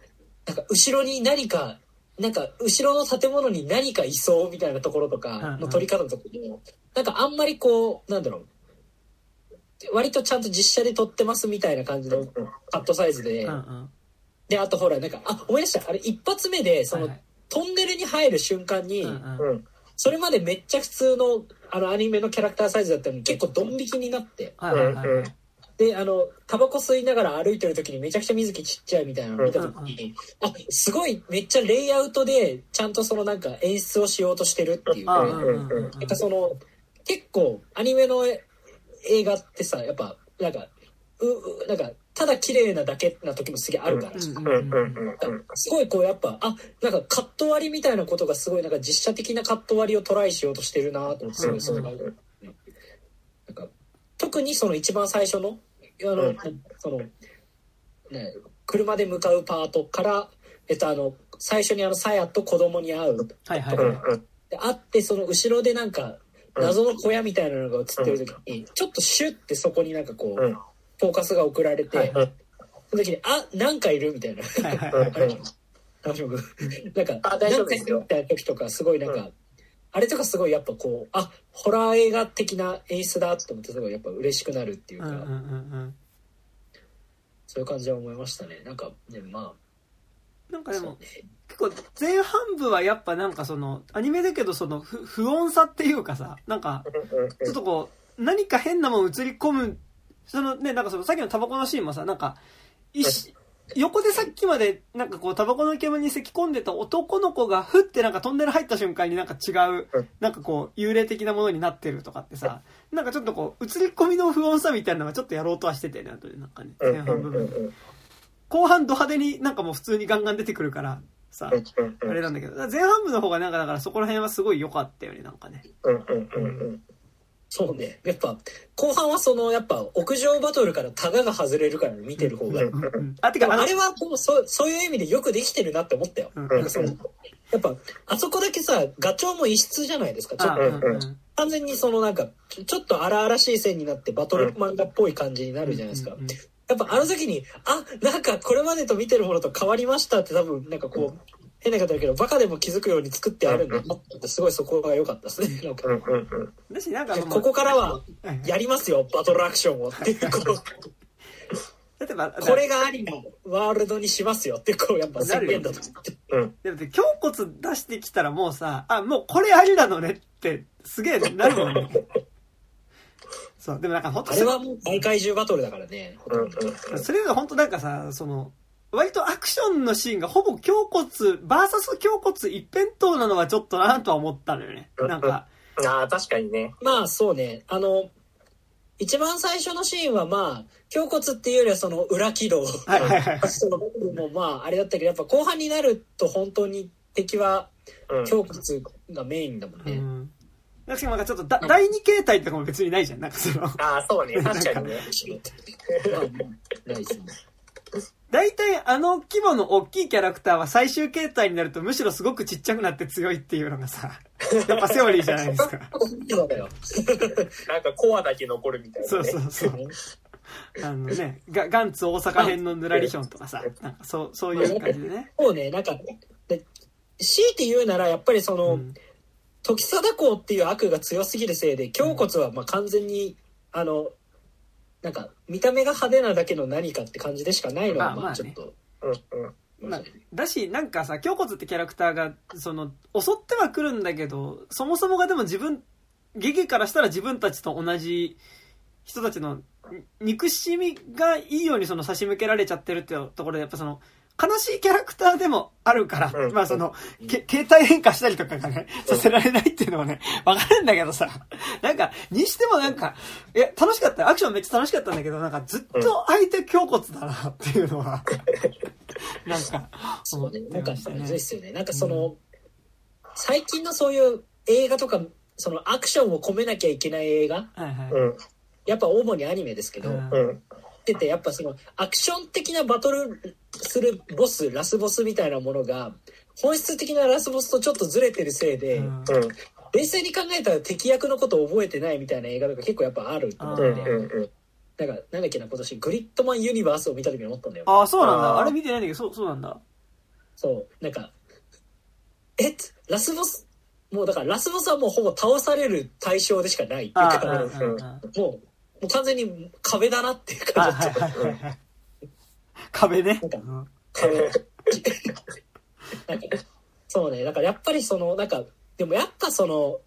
後ろに何かなんか後ろの建物に何かいそうみたいなところとかの撮り方とかもなんかあんまりこうなんだろう。割とちゃんと実写で撮ってますみたいな感じのカットサイズで、であとほらなんか思い出した、あれ一発目でそのトンネルに入る瞬間に、それまでめっちゃ普通のアニメのキャラクターサイズだったのに結構ドン引きになって、でタバコ吸いながら歩いてる時にめちゃくちゃ水木ちっちゃいみたいなの見た時に、すごいめっちゃレイアウトでちゃんとそのなんか演出をしようとしてるっていう、なんかその結構アニメの映画ってさやっぱなんかただ綺麗なだけな時もすげえあるから、すごいこうやっぱなんかカット割りみたいなことがすごいなんか実写的なカット割りをトライしようとしてるなと思ってすごいそれが、なんか特にその一番最初のそのね車で向かうパートから最初にさやと子供に会うとか、会ってその後ろでなんか謎の小屋みたいなのが映ってる時にちょっとシュッてそこになんかこうフォーカスが送られて、その時にあなんかいるみたいななんかあ大丈夫ですよみたいな時とかすごいなんか、うん、あれとかすごいやっぱこうあホラー映画的な演出だと思ってすごいやっぱ嬉しくなるっていうか、うんうんうんうん、そういう感じは思いましたね。なんかねまあなんかでも、ね、結構前半部はやっぱなんかそのアニメだけどその不穏さっていうかさなんかちょっとこう何か変なもん映り込むそのねなんかそのさっきのタバコのシーンもさなんか横でさっきまでなんかこうタバコの煙に咳き込んでた男の子がふってなんかトンネル入った瞬間になんか違うなんかこう幽霊的なものになってるとかってさなんかちょっとこう映り込みの不穏さみたいなのがちょっとやろうとはしててねなんかね前半部分後半ド派手になんかもう普通にガンガン出てくるからさあれなんだけど前半部の方がなんかだからそこら辺はすごい良かったよねなんかね。そうね、やっぱ後半はそのやっぱ屋上バトルからタガが外れるから見てる方があてかあれはもう そういう意味でよくできてるなって思ったよ、うん、なんかそのやっぱあそこだけさガチョウも異質じゃないですかちょっと、うん、完全にそのなんかちょっと荒々しい線になってバトル漫画っぽい感じになるじゃないですか、うんうんうん、やっぱあの時にあなんかこれまでと見てるものと変わりましたって多分なんかこう、うん変な方だけどバカでも気づくように作ってあるんだってすごいそこが良かったですね。なんかここからはやりますよバトルアクションをっていう例えばこれがありのワールドにしますよってこうやっぱ宣言だと思って、うん、でも胸骨出してきたらもうさあもうこれありなのねってすげえなるもんねそうでもなんか本当あれはもう大怪獣バトルだからね、うん、それが本当なんかさその割とアクションのシーンがほぼ胸骨 VS 胸骨一辺倒なのはちょっとなとは思ったのよね。なんかあ確かにね。まあそうね。あの一番最初のシーンはまあ胸骨っていうよりはその裏軌道そのもまああれだったけどやっぱ後半になると本当に敵は胸骨がメインだもんね。うん確かになんかちょっと第二形態とかも別にないじゃん。なんかそのあそうね確かにね。ないですね。大体あの規模の大きいキャラクターは最終形態になるとむしろすごくちっちゃくなって強いっていうのがさやっぱセオリーじゃないですかなんかコアだけ残るみたいな、ね、そうそうそうあのねガンツ大阪編のヌラリションとかさなんかそういう感じでねそうねなんかで強いて言うならやっぱりその、うん、時貞公っていう悪が強すぎるせいで胸骨はまあ完全に、うん、あのなんか見た目が派手なだけの何かって感じでしかないのがまあちょっと、まあ、だしなんかさ胸骨ってキャラクターがその襲ってはくるんだけどそもそもがでも自分ゲゲからしたら自分たちと同じ人たちの憎しみがいいようにその差し向けられちゃってるっていうところでやっぱその悲しいキャラクターでもあるから、まあその、形態変化したりとかがね、させられないっていうのはね、わかるんだけどさ、なんか、にしてもなんか、いや、楽しかった、アクションめっちゃ楽しかったんだけど、なんかずっと相手胸骨だなっていうのは、なんか、そうね、なんか、そうですよね。なんかその、うん、最近のそういう映画とか、そのアクションを込めなきゃいけない映画、はいはい、やっぱ主にアニメですけど、ってやっぱそのアクション的なバトルするボスラスボスみたいなものが本質的なラスボスとちょっとずれてるせいで、うん、冷静に考えたら敵役のことを覚えてないみたいな映画とか結構やっぱあると思うんで、なんだっけな今年グリッドマンユニバースを見た時に思ったんだよ。あそうなんだ あれ見てないんだけどそうなんだそうなんかラスボスもうだからラスボスはもうほぼ倒される対象でしかないっていうかもう完全に壁だなっていう感じ、壁ね壁なんかそうねだからやっぱりそのなんかでもやっぱその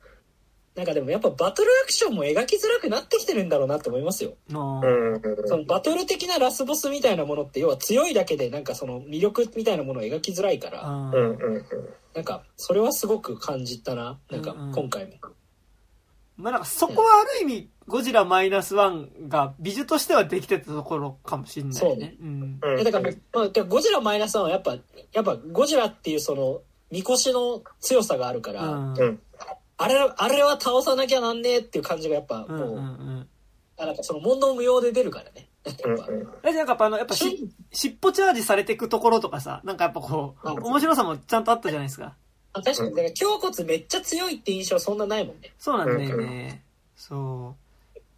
なんかでもやっぱバトルアクションも描きづらくなってきてるんだろうなって思いますよ。そのバトル的なラスボスみたいなものって要は強いだけでなんかその魅力みたいなものを描きづらいからなんかそれはすごく感じたななんか今回も、まあ、なんかそこはある意味、ゴジラマイナスワンが美術としてはできてたところかもしれないね。そうね。うん。だから、まあ、ゴジラマイナスワンはやっぱゴジラっていうその、みこしの強さがあるから、あれは倒さなきゃなんねえっていう感じがやっぱ、もう、なんかその問答無用で出るからね。やっぱ尻尾チャージされていくところとかさ、なんかやっぱこう、面白さもちゃんとあったじゃないですか。確かに、だから胸骨めっちゃ強いって印象はそんなないもんね。そうなんだよね。そう。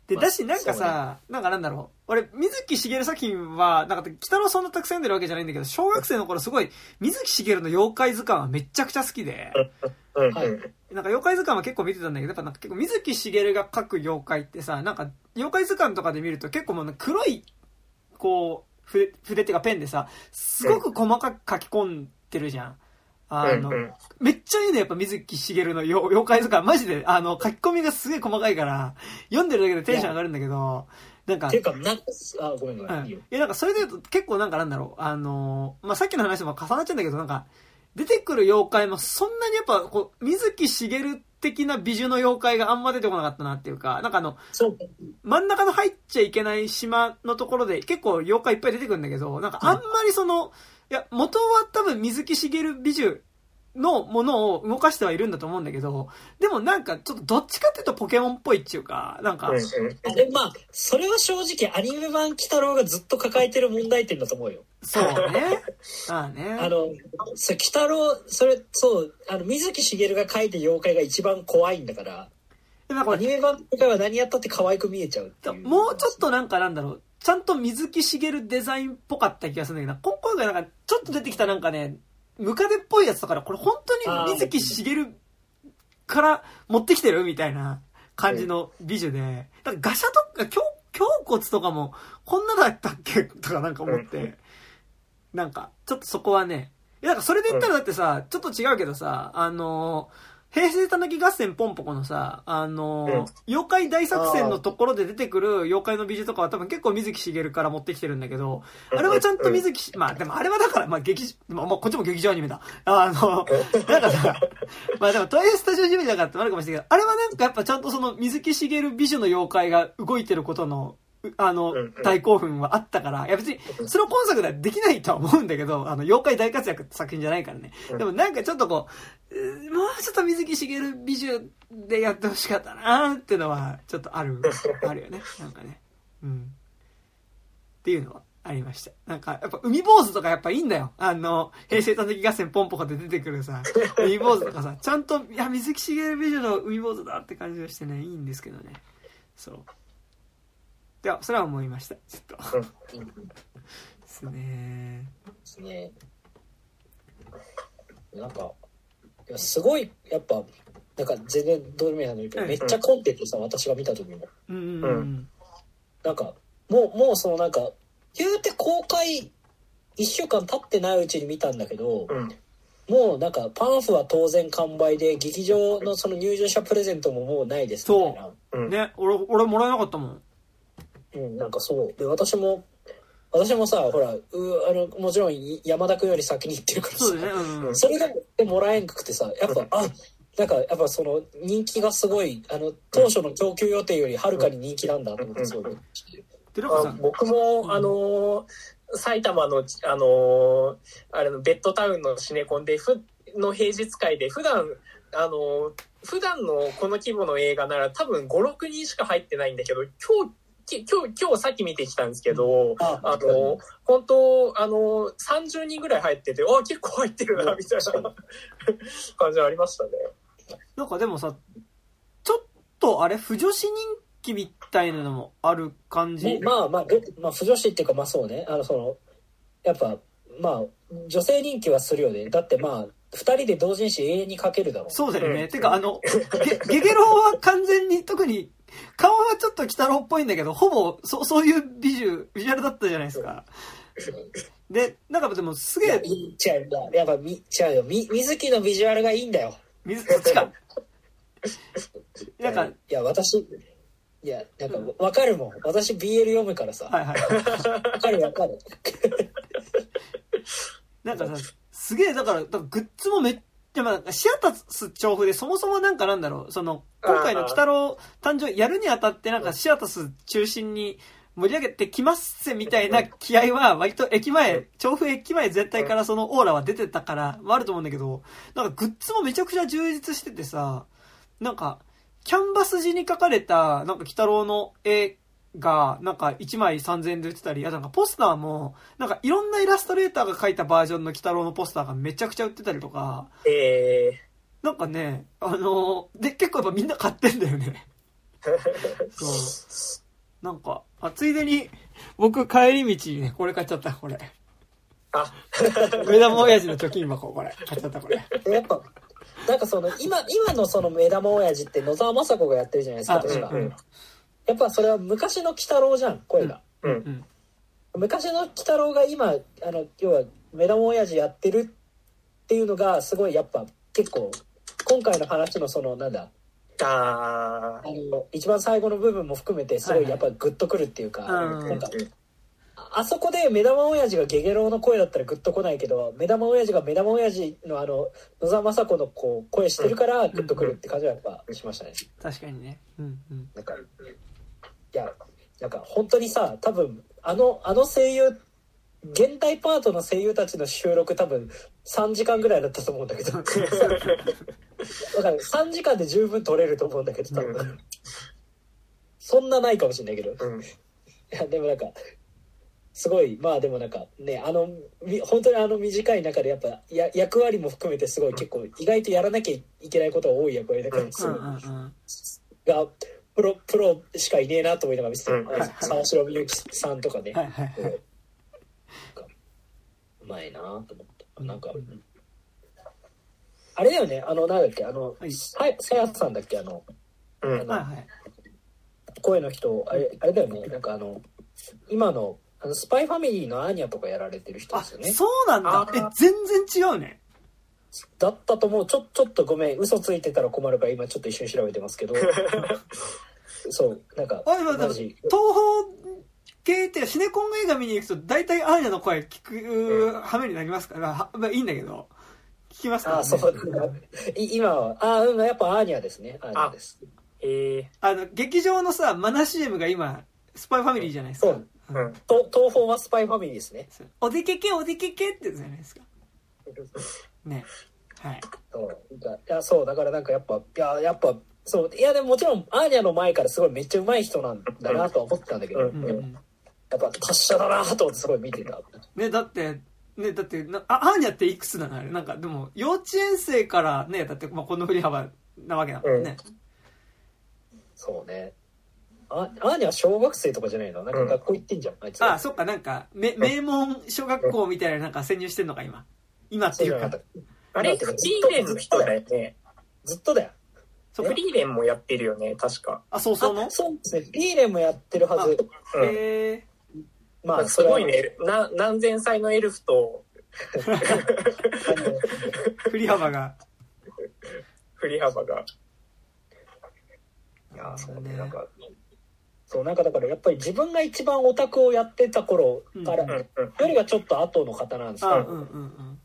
で、だしなんかさ、なんかなんだろう。俺、水木しげる作品は、なんか北野そんなたくさん読んでるわけじゃないんだけど、小学生の頃すごい、水木しげるの妖怪図鑑はめちゃくちゃ好きで、はい。なんか妖怪図鑑は結構見てたんだけど、やっぱなんか結構水木しげるが描く妖怪ってさ、なんか妖怪図鑑とかで見ると結構もう黒い、こう、筆っていうかペンでさ、すごく細かく書き込んでるじゃん。めっちゃいいね、やっぱ水木しげるの妖怪図鑑。マジで、書き込みがすげえ細かいから、読んでるだけでテンション上がるんだけど、なんか。ていうか、ごめんごめん。いや、なんかそれで言うと結構なんかなんだろう、まあ、さっきの話も重なっちゃうんだけど、なんか、出てくる妖怪もそんなにやっぱ、こう、水木しげる的な美女の妖怪があんま出てこなかったなっていうか、なんか真ん中の入っちゃいけない島のところで結構妖怪いっぱい出てくるんだけど、なんかあんまりその、いや、元は多分水木しげる美女のものを動かしてはいるんだと思うんだけど、でもなんかちょっとどっちかっていうとポケモンっぽいっていうか、なんか。で、まあ、それは正直アニメ版鬼太郎がずっと抱えてる問題点だと思うよ。そうね。あね。鬼太郎、それ、そう、水木しげるが描いた妖怪が一番怖いんだから、なんかアニメ版とかは何やったって可愛く見えちゃうっていう。もうちょっとなんかなんだろう。ちゃんと水木しげるデザインっぽかった気がするんだけど、今回なんかちょっと出てきたなんかね、ムカデっぽいやつだから、これ本当に水木しげるから持ってきてるみたいな感じの美女で、だからガシャとか胸骨とかもこんなだったっけとかなんか思って、なんかちょっとそこはね、いやなんかそれで言ったらだってさ、ちょっと違うけどさ、平成たぬき合戦ポンポコのさ、妖怪大作戦のところで出てくる妖怪の美女とかは多分結構水木しげるから持ってきてるんだけど、あれはちゃんと水木し、まあでもあれはだから、まあこっちも劇場アニメだ。なんかさ、まあでもトライアスタジオアニメだからってもあるかもしれないけど、あれはなんかやっぱちゃんとその水木しげる美女の妖怪が動いてることの、大興奮はあったから、いや別に、その今作ではできないとは思うんだけど、妖怪大活躍って作品じゃないからね。でもなんかちょっとこう、もうちょっと水木しげる美女でやってほしかったなーってのは、ちょっとあるよね。なんかね。うん。っていうのはありました。なんか、やっぱ海坊主とかやっぱいいんだよ。平成たぬき合戦ポンポコで出てくるさ、海坊主とかさ、ちゃんと、いや、水木しげる美女の海坊主だって感じがしてね、いいんですけどね。そう。いや、それは思いました。ちょっと。ですね。ですね。なんか、いやすごい、やっぱ、なんか全然どうでもいい話だけど、めっちゃコンテンツさ、私が見た時も。なんか、もうそのなんか、言うて公開1週間経ってないうちに見たんだけど、もうなんか、パンフは当然完売で、劇場のその入場者プレゼントももうないですみたいな。そう。ね、俺もらえなかったもん。なんかそうで私もさほらもちろん山田君より先に行ってるからさ そうね、それでもらえんくてさやっぱなんかやっぱその人気がすごい当初の供給予定よりはるかに人気なんだと思ってそうで、僕も埼玉のベッドタウンのシネコンでの平日会で普段のこの規模の映画なら多分 5,6 人しか入ってないんだけど今日さっき見てきたんですけど、本当30人ぐらい入ってて、あ結構入ってるなみたいな感じありましたね。なんかでもさ、ちょっとあれ不女子人気みたいなのもある感じ。まあ不女子っていうかまあそうね、そのやっぱまあ女性人気はするよね。だってまあ。二人で同人誌永遠に書けるだろう。そうだよね。てかゲゲロは完全に特に顔はちょっと鬼太郎っぽいんだけど、ほぼそういうビジュアルだったじゃないですか。でなんかでもすげえ違うんだ。やっぱ違うよ。水木のビジュアルがいいんだよ。水木か。なんかいやなんかわかるもん。私 BL 読むからさ。はいはい。わかる。なんかさ。すげえ、だからグッズもめっちゃ、まあ、シアタス調布でそもそもなんかなんだろう、その、今回の鬼太郎誕生やるにあたってなんかシアタス中心に盛り上げてきますぜみたいな気合は割と調布駅前全体からそのオーラは出てたから、あると思うんだけど、なんかグッズもめちゃくちゃ充実しててさ、なんか、キャンバス地に描かれた、なんか鬼太郎の絵、が、なんか1枚3000円で売ってたり、あとなんかポスターも、なんかいろんなイラストレーターが描いたバージョンの鬼太郎のポスターがめちゃくちゃ売ってたりとか、なんかね、で、結構やっぱみんな買ってんだよね。そうなんか、あ、ついでに僕帰り道にねこれ買っちゃった、これ。あ、目玉親父の貯金箱、これ買っちゃったこれ。やっぱなんかその今のその目玉親父って野沢雅子がやってるじゃないですか、確か、うんうん。やっぱそれは昔の鬼太郎じゃん、声が。うんうんうん、昔の鬼太郎が今要は目玉親父やってるっていうのがすごいやっぱ結構今回の話のそのなんだ。一番最後の部分も含めてすごいやっぱグッとくるっていうか、はい、なんかあそこで目玉親父がゲゲロウの声だったらグッとこないけど、目玉親父が目玉親父の野沢雅子のこう声してるからグッとくるって感じはやっぱしましたね。確かにね。うんうん、なんかいやなんか本当にさ、多分あの声優現代パートの声優たちの収録多分3時間ぐらいだったと思うんだけどだから3時間で十分撮れると思うんだけど多分、うん、そんなないかもしれないけど、うん、いやでもなんかすごい、まあでもなんかね本当に短い中でやっぱ役割も含めてすごい結構意外とやらなきゃいけないことが多い役割だからすごい、うんうんうん、がプロしかいねえなと思いながら見てた、うん、沢城みゆきさんとかね、はいはいはい、うまいなと思った。なんか、うん、あれだよね、なんだっけ、はい、さやさんだっけ、うん、はい、声の人、あれだよね、なんか今の、スパイファミリーのアーニャとかやられてる人ですよね。あ、そうなんだ。全然違うね。だったと思う。ちょっとごめん、嘘ついてたら困るから今ちょっと一緒に調べてますけど。そう、なんか、私、東宝系ってシネコン映画見に行くと大体アーニャの声聞く羽目になりますから、まあ、いいんだけど聞きますからね。あ、そう今はやっぱアーニャですね。アーニャです。劇場のさマナ CM が今スパイファミリーじゃないですか、うん、東宝はスパイファミリーですね。おでけけおでけけって言うじゃないですかね。はい、いやそうだからなんかやっぱそういやでももちろんアーニャの前からすごいめっちゃ上手い人なんだなとは思ってたんだけど、うんうん、やっぱ達者だなぁとすごい見てたね。だってアーニャっていくつなのあれ、なんかでも幼稚園生からね、だってまあこの振り幅なわけだもんね、うん、そうね。アーニャは小学生とかじゃないの、なんか学校行ってんじゃん、うん、あいつ。ああそっか、なんか名門小学校みたいななんか潜入してんのか今っていうか、あれフリーレンの人だよね。ずっとだよ。フリーレンもやってるよね確か。あ、そうそうの。そうですね、フリーレンもやってるはず。へえ。まあすごいね、何千歳のエルフと振り幅がいやそうね、なんかそうなんかだからやっぱり自分が一番オタクをやってた頃から、うんうんうん、よりはちょっと後の方なんですけど、うんうんうん、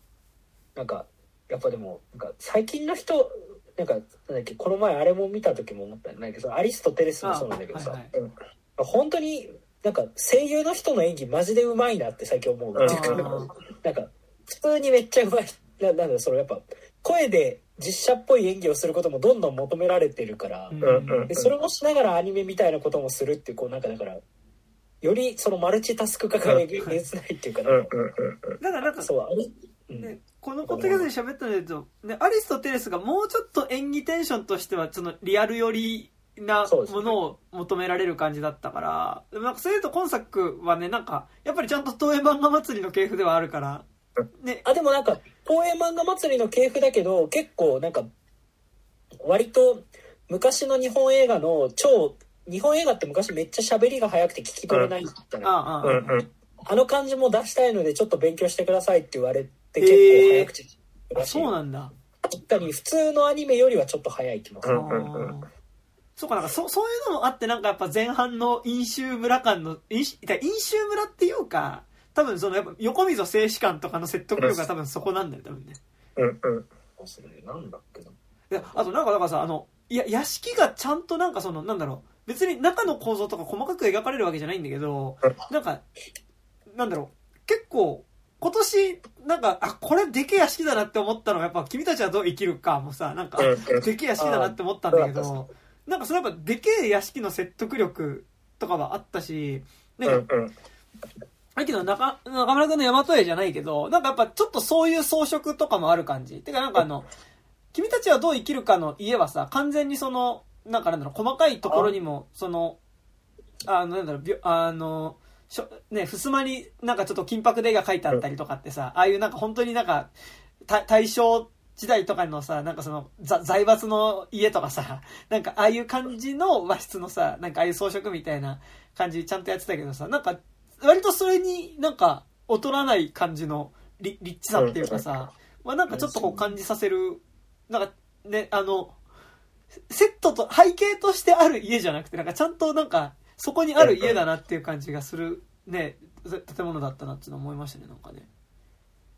なんかやっぱでもなんか最近の人なんかなんだっけ、この前あれも見た時も思ったんだけど、アリストテレスもそうなんだけどさ、はいはい、うん、本当になんか声優の人の演技マジでうまいなって最近思うっていうか、なんか普通にめっちゃうまいなんだそのやっぱ声で実写っぽい演技をすることもどんどん求められてるから、うん、でそれもしながらアニメみたいなこともするっていう、こうなんかだからよりそのマルチタスク化がえげつないっていうか、だからなんかそうね、このポッドキャストで喋ったんだけど、ね、アリストテレスがもうちょっと演技テンションとしてはそのリアル寄りなものを求められる感じだったから、でもなんかそれと今作はね、なんかやっぱりちゃんと東映漫画祭りの系譜ではあるから、ね、あでもなんか東映漫画祭りの系譜だけど結構なんか割と昔の日本映画の日本映画って昔めっちゃ喋りが早くて聞き取れないみたいな、あの感じも出したいのでちょっと勉強してくださいって言われて結構早口らしい、そうなんだ。確かに普通のアニメよりはちょっと早い気もする。そうか、なんかそういうのもあって、なんかやっぱ前半の飲酒村感の飲酒村っていうか、多分そのやっぱ横溝静止感とかの説得力が多分そこなんだよ多分ね。うんうん。それなんだっけな。いやあとなんかだからさ、屋敷がちゃんとなんかそのなんだろう、別に中の構造とか細かく描かれるわけじゃないんだけど、なんだろう結構今年なんかこれでけえ屋敷だなって思ったのがやっぱ君たちはどう生きるかもさ、なんかでけえ屋敷だなって思ったんだけど。なんかそれやっぱでけえ屋敷の説得力とかはあったし、なんか、さっきの中村君の大和絵じゃないけど、なんかやっぱちょっとそういう装飾とかもある感じ。てかなんか君たちはどう生きるかの家はさ、完全にその、なんかなんだろう、細かいところにもそのなんだろう、ね、ふすまになんかちょっと金箔で絵が描いてあったりとかってさ、ああいうなんか本当になんか大正時代とかのさ、なんかその財閥の家とかさ、なんかああいう感じの和室のさ、なんかああいう装飾みたいな感じちゃんとやってたけどさ、なんか割とそれになんか劣らない感じのリッチさっていうかさ、まあなんかちょっとこう感じさせる、なんかね、セットと背景としてある家じゃなくて、なんかちゃんとなんかそこにある家だなっていう感じがするね、建物だったなって思いましたね、なんかね。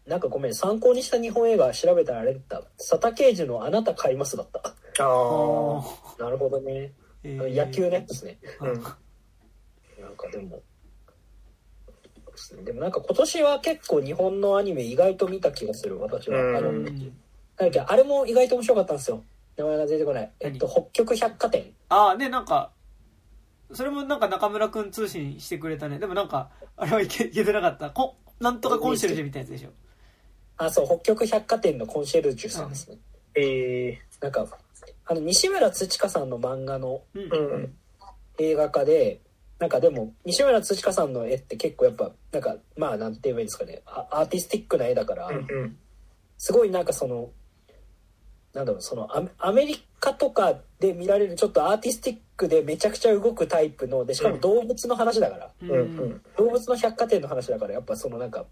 なんかごめん、参考にした日本映画調べたらあれだった、佐田啓二のあなた買いますだった。ああ、なるほどね、野球ねですね、うん、なんかでもなんか今年は結構日本のアニメ意外と見た気がする、私は。あれも意外と面白かったんですよ、名前が出てこない。北極百貨店、ああね、なんかそれもなんか中村くん通信してくれたね。でもなんかあれはいけてなかった、なんとかコンシェルジュみたいなやつでしょ。あ、そう、北極百貨店のコンシェルジュさんですね。なんか西村土香さんの漫画の、映画化で、なんかでも西村土香さんの絵って結構やっぱなんか、まあなんて言えばいいんですかね、アーティスティックな絵だから、すごいなんかそのなんだろう、そのアメリカとかで見られるちょっとアーティスティックでめちゃくちゃ動くタイプので、しかも動物の話だから、動物の百貨店の話だから、やっぱそのなんか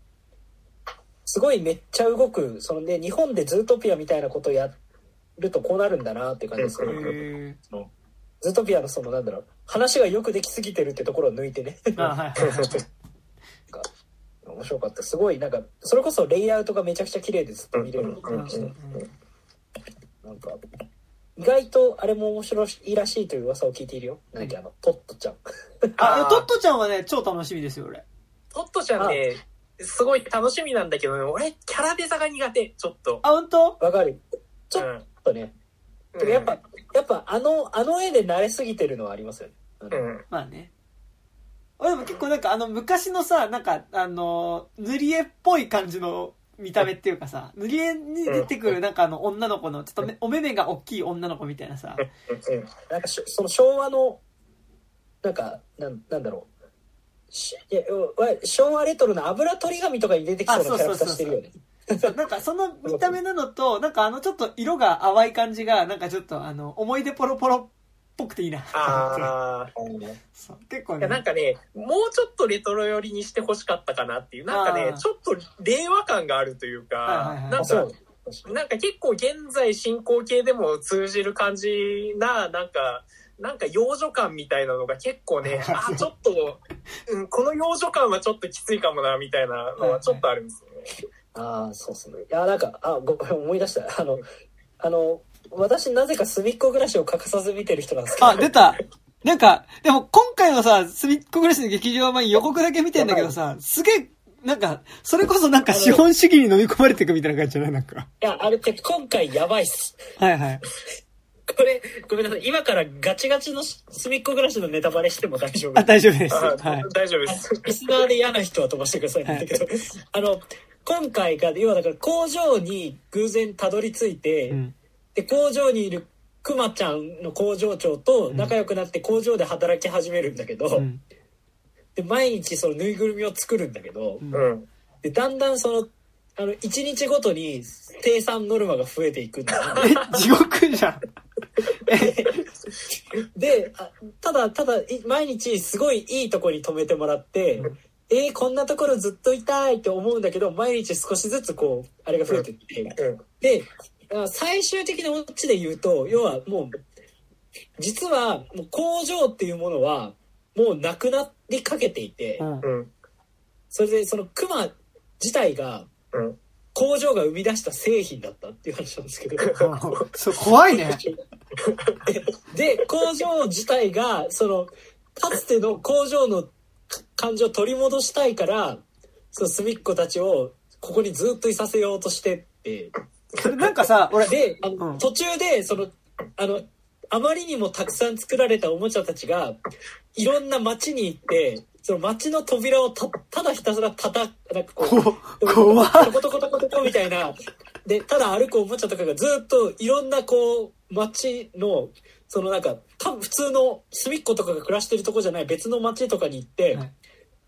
すごいめっちゃ動く、そのね、日本でズートピアみたいなことをやるとこうなるんだなっていう感じですけど、ズートピアのそのなんだろう、話がよくできすぎてるってところを抜いてね、面白かった。すごいなんかそれこそレイアウトがめちゃくちゃ綺麗でずっと見れる感じで、なんか意外とあれも面白いらしいという噂を聞いているよ。なんかトットちゃんトットちゃんはね超楽しみですよ。俺トットちゃんねすごい楽しみなんだけど、ね、俺キャラデザが苦手。ちょっと本当わかる、ちょっとね、でもやっぱあの絵で慣れすぎてるのはありますよね、まあね。俺も結構なんか昔のさ、なんか塗り絵っぽい感じの見た目っていうかさ、塗り絵に出てくるなんか女の子のちょっとお目目が大きい女の子みたいなさ、なんかその昭和のなんかなんだろう、昭和レトロな油取り紙とかに出てきそうなキャラクターしてるよね。そうなんかその見た目なのと、なんかちょっと色が淡い感じがなんかちょっと思い出ポロポロっぽくていいな。そう結構ね、なんかねもうちょっとレトロ寄りにしてほしかったかなっていう、なんかねちょっと令和感があるというか、なんか結構現在進行形でも通じる感じな、なんか幼女感みたいなのが結構ねちょっと、この幼女感はちょっときついかもなみたいなのはちょっとあるんですよね。そうですね。いやなんか思い出した。私なぜか隅っこ暮らしを欠かさず見てる人なんですけど。出た。なんかでも今回のさ隅っこ暮らしの劇場版予告だけ見てんだけどさ、すげえなんかそれこそなんか資本主義に飲み込まれていくみたいな感じじゃない、なんか。いやあれって今回やばいっす。これごめんなさい、今からガチガチの隅っこ暮らしのネタバレしても大丈夫。大丈夫です。大丈夫です。リスナーで嫌な人は飛ばしてください。だけど今回が要はだから工場に偶然たどり着いて、で工場にいるくまちゃんの工場長と仲良くなって工場で働き始めるんだけど、で毎日そのぬいぐるみを作るんだけど、でだんだんその1日ごとに生産ノルマが増えていくんだよね。地獄じゃん。でただ毎日すごいいいとこに泊めてもらって。こんなところずっといたいって思うんだけど、毎日少しずつこうあれが増えていって、で最終的なオチで言うと、要はもう実はもう工場っていうものはもうなくなりかけていて、それでそのクマ自体が工場が生み出した製品だったっていう話なんですけど、怖いね。で工場自体がそのかつての工場の感情を取り戻したいから、その隅っこたちをここにずっといさせようとしてって、それなんかさ俺で途中でそのあまりにもたくさん作られたおもちゃたちがいろんな町に行って、その町の扉をただひたすらなんかこうトコトコトコトコみたいなで、ただ歩くおもちゃとかがずっといろんなこう町のそのなんか多分普通の隅っことかが暮らしてるとこじゃない別の町とかに行って、はい、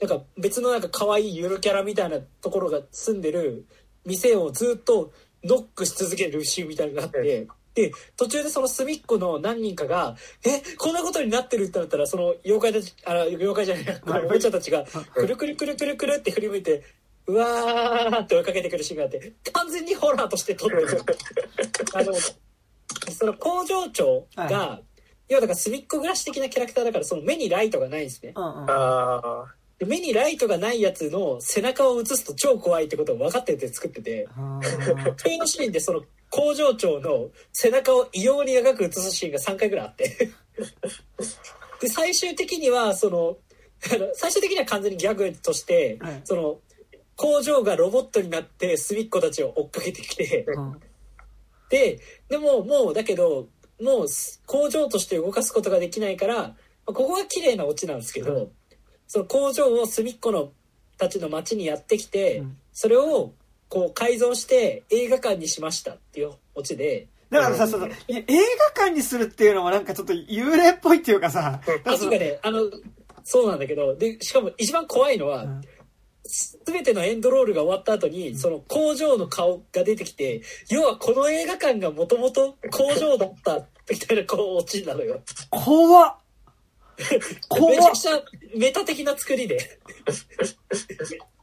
なんか別のなんか可愛いゆるキャラみたいなところが住んでる店をずっとノックし続けるシーンみたいになって、はい、で途中でその隅っこの何人かがこんなことになってるってなったらその妖怪たち妖怪じゃないおもちゃたちがくるくるくるくるくるって振り向いてうわーって追いかけてくるシーンがあって完全にホラーとして撮ってるその工場長が、はい、要はだから隅っこ暮らし的なキャラクターだからその目にライトがないんですね、うんうん、で目にライトがないやつの背中を映すと超怖いってことを分かってて作っててそれのシーンでその工場長の背中を異様に長く映すシーンが3回ぐらいあってで最終的には完全にギャグとして、はい、その工場がロボットになって隅っこたちを追っかけてきて、うん、でももうだけどもう工場として動かすことができないからここが綺麗なオチなんですけど、うん、その工場を隅っこのたちの町にやってきて、うん、それをこう改造して映画館にしましたっていうオチでだからさ、そう映画館にするっていうのもなんかちょっと幽霊っぽいっていうかさ確かねそうなんだけどでしかも一番怖いのは、うん全てのエンドロールが終わった後にその工場の顔が出てきて要はこの映画館がもともと工場だったみたいなこうオチなのよ怖っめちゃくちゃメタ的な作りで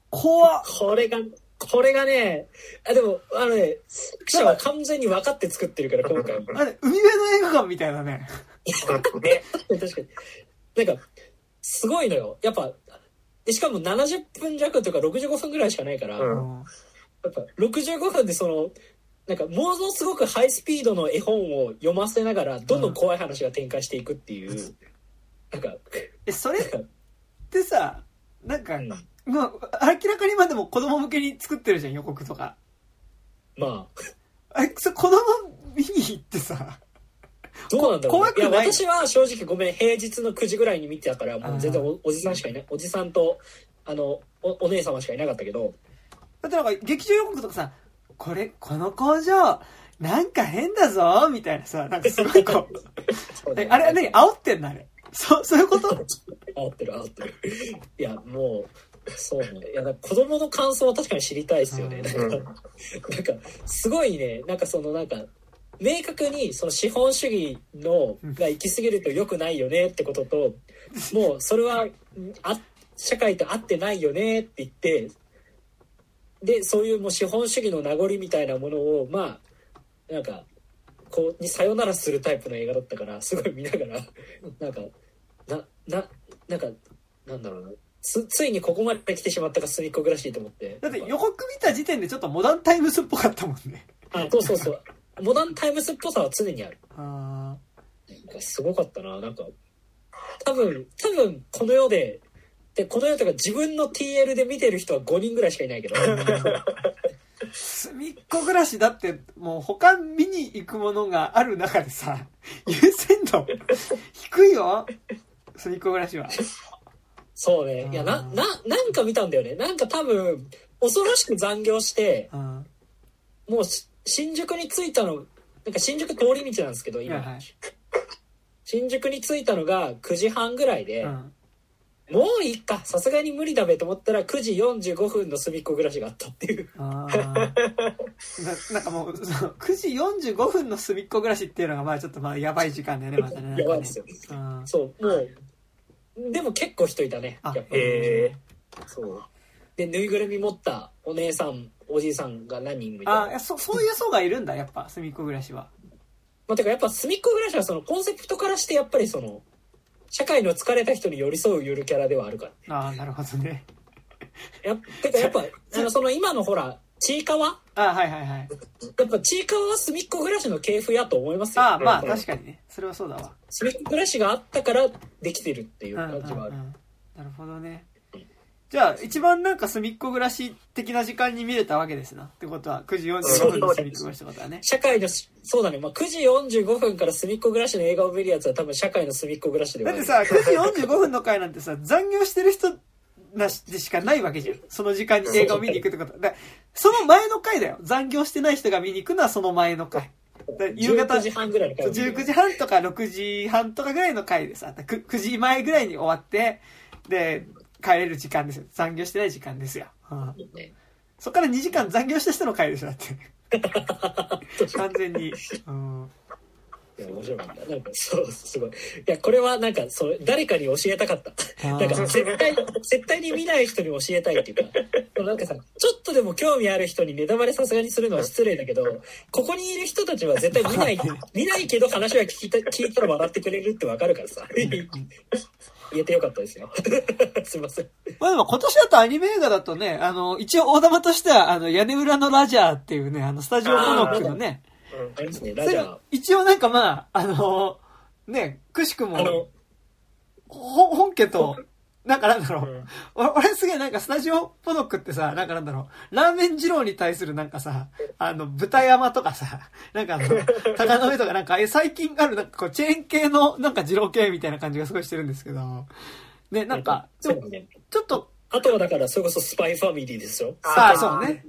怖っこれがねでも作者は完全に分かって作ってるから今回海辺の映画館みたいなね確かになんかすごいのよやっぱでしかも70分弱とか65分ぐらいしかないから、うん、やっぱ65分でそのなんかものすごくハイスピードの絵本を読ませながらどんどん怖い話が展開していくっていう、うん、なんかそれってさなんか、うんまあ、明らかに今でも子供向けに作ってるじゃん予告とかまあそ子供見に行ってさどうなんだろう、ね、いや私は正直ごめん平日の9時ぐらいに見てたからもう全然 おじさんしかいないおじさんとお姉様しかいなかったけどだってなんか劇場予告とかさこの工場なんか変だぞみたいなさなんかすごいこうあれ何煽ってんのあれそういうこと煽ってるいやもうそうねいや子供の感想は確かに知りたいですよねなんかすごいねなんかそのなんか明確にその資本主義のが行き過ぎると良くないよねってことともうそれは社会と合ってないよねって言ってでそういうもう資本主義の名残みたいなものをまあなんかこうにさよならするタイプの映画だったからすごい見ながらなんだろうなついにここまで来てしまったか隅っこ暮らしと思ってだって予告見た時点でちょっとモダンタイムスっぽかったもんねあそうモダンタイムスっぽさは常にある。なんかすごかったな。なんか多分この世でこの世とか自分の TL で見てる人は5人ぐらいしかいないけど。隅っこ暮らしだってもう他見に行くものがある中でさ優先度低いよ。隅っこ暮らしは。そうね。いやなんか見たんだよね。なんか多分恐ろしく残業してもう。新宿に着いたのなんか新宿通り道なんですけど今、はいはい、新宿に着いたのが9時半ぐらいで、うん、もういいかさすがに無理だべと思ったら9時45分の隅っこ暮らしがあったっていうなんかもうその9時45分の隅っこ暮らしっていうのがまあちょっとまあやばい時間だよねまたねやばいですよ、うん、そうもうでも結構人いたねやっぱりそうでぬいぐるみ持ったお姉さんおじいさんが何人みたいなそういう層がいるんだやっぱ隅っこ暮らしは、まあ、てかやっぱ隅っこ暮らしはそのコンセプトからしてやっぱりその社会の疲れた人に寄り添うゆるキャラではあるから、ね、ああなるほどねてかやっぱその今のほらちいかわはいはいはいやっぱちいかわは隅っこ暮らしの系譜やと思いますよああまあ確かにねそれはそうだわ隅っこ暮らしがあったからできてるっていう感じはある、うんうんうん、なるほどねじゃあ一番なんか隅っこ暮らし的な時間に見れたわけですなってことは9時45分の隅っこ暮らしってことはね社会のそうだね、まあ、9時45分から隅っこ暮らしの映画を見るやつは多分社会の隅っこ暮らしではだってさ9時45分の回なんてさ残業してる人なしでしかないわけじゃんその時間に映画を見に行くってことだその前の回だよ残業してない人が見に行くのはその前の回夕方時半ぐらいの回、19時半とか6時半とかぐらいの回です。あと 9時前ぐらいに終わって、で帰れる時間ですよ。残業してない時間ですよ、はあ、そっから2時間残業した人の回でしょだって完全に、うん、いや面白かった。なんかそうすごい、いやこれはなんかそう誰かに教えたかったなんか絶対に見ない人に教えたいっていうかなんかさ、ちょっとでも興味ある人にネタバレさすがにするのは失礼だけど、ここにいる人たちは絶対見ないけど話は聞いたら笑ってくれるってわかるからさ言えてよかったですよすいません。まあでも今年だとアニメ映画だとね、一応大玉としては屋根裏のラジャーっていうね、スタジオモノックのね、うん、ラジャー一応なんかまあね、くしくも本家となんだろう、うん、俺すげえなんかスタジオポドックってさ、なんだろう、ラーメン二郎に対するなんかさ、豚山とかさ、なんか高野目とかなんか最近あるなんかこうチェーン系のなんか二郎系みたいな感じがすごいしてるんですけど、ね、なんか、ね、ちょっとあとはだからそれこそスパイファミリーですよ。あ、そうね。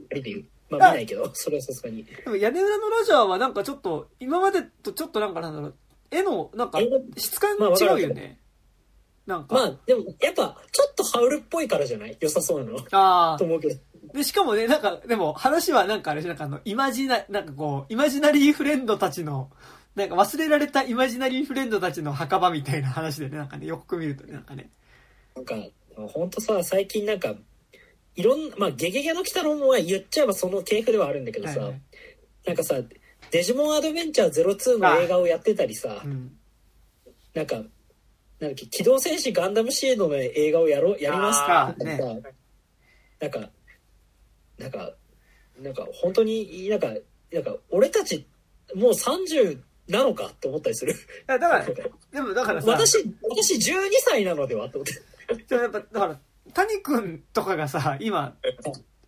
まあ見ないけど、それはさすがに。でも屋根裏のラジャーはなんかちょっと今までとちょっとなんかなんだろう、絵のなんか質感が違うよね。まあなんかまあでもやっぱちょっとハウルっぽいからじゃない良さそうなのと思うけど。でしかもね、なんかでも話はなんかあれじゃなく、なんかこうイマジナリーフレンドたちのなんか忘れられたイマジナリーフレンドたちの墓場みたいな話でね、なんかね、よく見るとね、なんか本当さ、最近なんかいろんな、まあゲゲゲの鬼太郎も言っちゃえばその系譜ではあるんだけどさ、はいはい、なんかさデジモンアドベンチャー02の映画をやってたりさ、うん、なんか機動戦士ガンダムシードの映画をやりますかとか、ね、なんか本当になんか俺たちもう30なのかと思ったりする。だからでもだからさ、私12歳なのではと思って。やっぱだから谷くんとかがさ今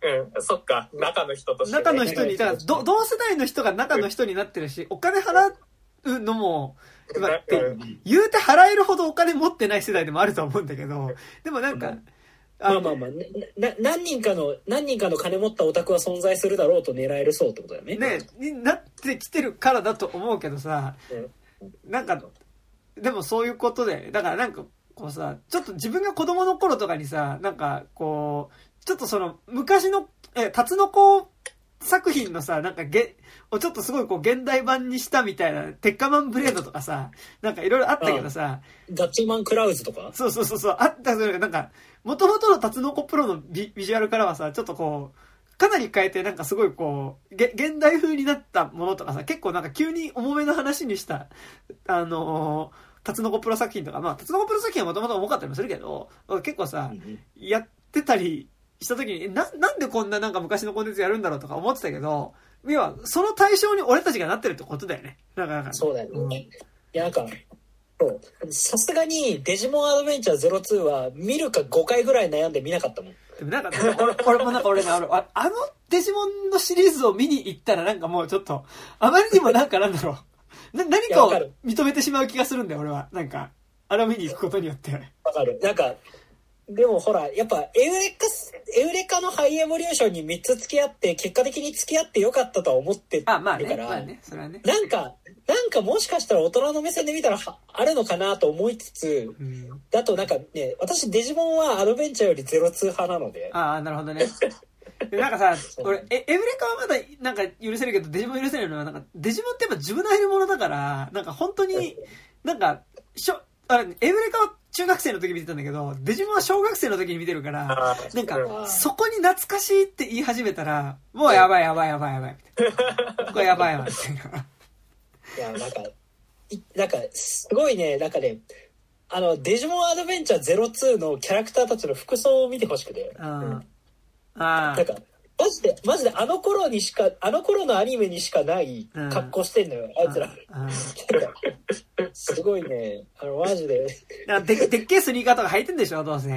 うん、そっか、中の人として、ね、中の人にだから同世代の人が中の人になってるし、お金払うのも言うて払えるほどお金持ってない世代でもあると思うんだけど、でもなんか、うん、まあまあ、何人かの金持ったオタクは存在するだろうと狙える層ってことだよね。ねになってきてるからだと思うけどさ、なんかでもそういうことで、だからなんかこうさ、ちょっと自分が子供の頃とかにさ、なんかこうちょっとその昔のタツノコ作品のさ、なんかをちょっとすごいこう現代版にしたみたいな、鉄火マンブレードとかさ、なんかいろいろあったけどさ、ガッチマンクラウズとか、そうあったけど、なんか元々のタツノコプロのビジュアルからはさ、ちょっとこうかなり変えて、なんかすごいこう現代風になったものとかさ、結構なんか急に重めの話にしたタツノコプロ作品とか、まあタツノコプロ作品は元々重かったりもするけど、結構さ、うん、やってたりした時になんでこんななんか昔のコンテンツやるんだろうとか思ってたけど、要はその対象に俺たちがなってるってことだよね。なんかそうだよね、うん、いやなんかさすがにデジモンアドベンチャー02は見るか5回ぐらい悩んで見なかったもん。でもなんか俺もなんか俺ね、あのデジモンのシリーズを見に行ったらなんかもうちょっとあまりにもなんかなんだろう何かを認めてしまう気がするんだよ俺は。なんかあれを見に行くことによってわかる。なんかでもほらやっぱエウレカのハイエボリューションに3つ付き合って、結果的に付き合ってよかったとは思ってるから、まあねまあね、それはね、なんかもしかしたら大人の目線で見たらあるのかなと思いつつ、うん、だとなんかね、私デジモンはアドベンチャーより02派なので。ああなるほどねなんかさ俺エウレカはまだなんか許せるけど、デジモン許せないのはなんかデジモンってやっぱ自分の入るものだから、なんか本当になんかあれエウレカは中学生の時見てたんだけど、デジモンは小学生の時に見てるから、なんかそこに懐かしいって言い始めたらもうやばいこれやばいいやなんかすごいね、なんかね、デジモンアドベンチャー02のキャラクターたちの服装を見てほしくて、なんかマジであの頃のアニメにしかない格好してんのよ、あいつらすごいね、マジででっけえスニーカーとか履いてんでしょどうせ。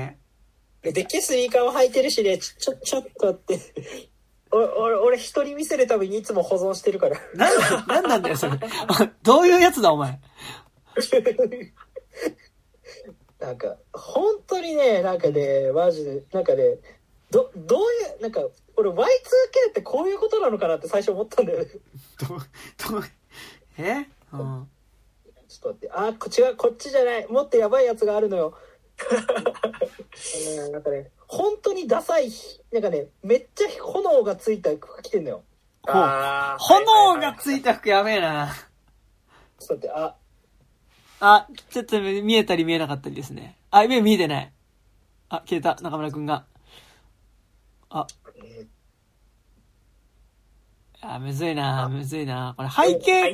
でっけえスニーカーを履いてるしね、ちょっとあって俺人に見せるためにいつも保存してるから。なんだよそれどういうやつだお前なんか本当にね、なんかね、マジでなんかね、どういうなんか俺 Y2K ってこういうことなのかなって最初思ったんだよね。え、うん、ちょっと待って、あー違う、こっちじゃない、もっとやばいやつがあるのよ。なんかね、本当にダサい、なんかね、めっちゃ炎がついた服着てんのよ。あ、炎がついた服やべえな。ちょっと待って、あ、ちょっと見えたり見えなかったりですね。あ、今見えてない。あ、消えた、中村くんが。あ。あ、むずいな、むずいな。これ背景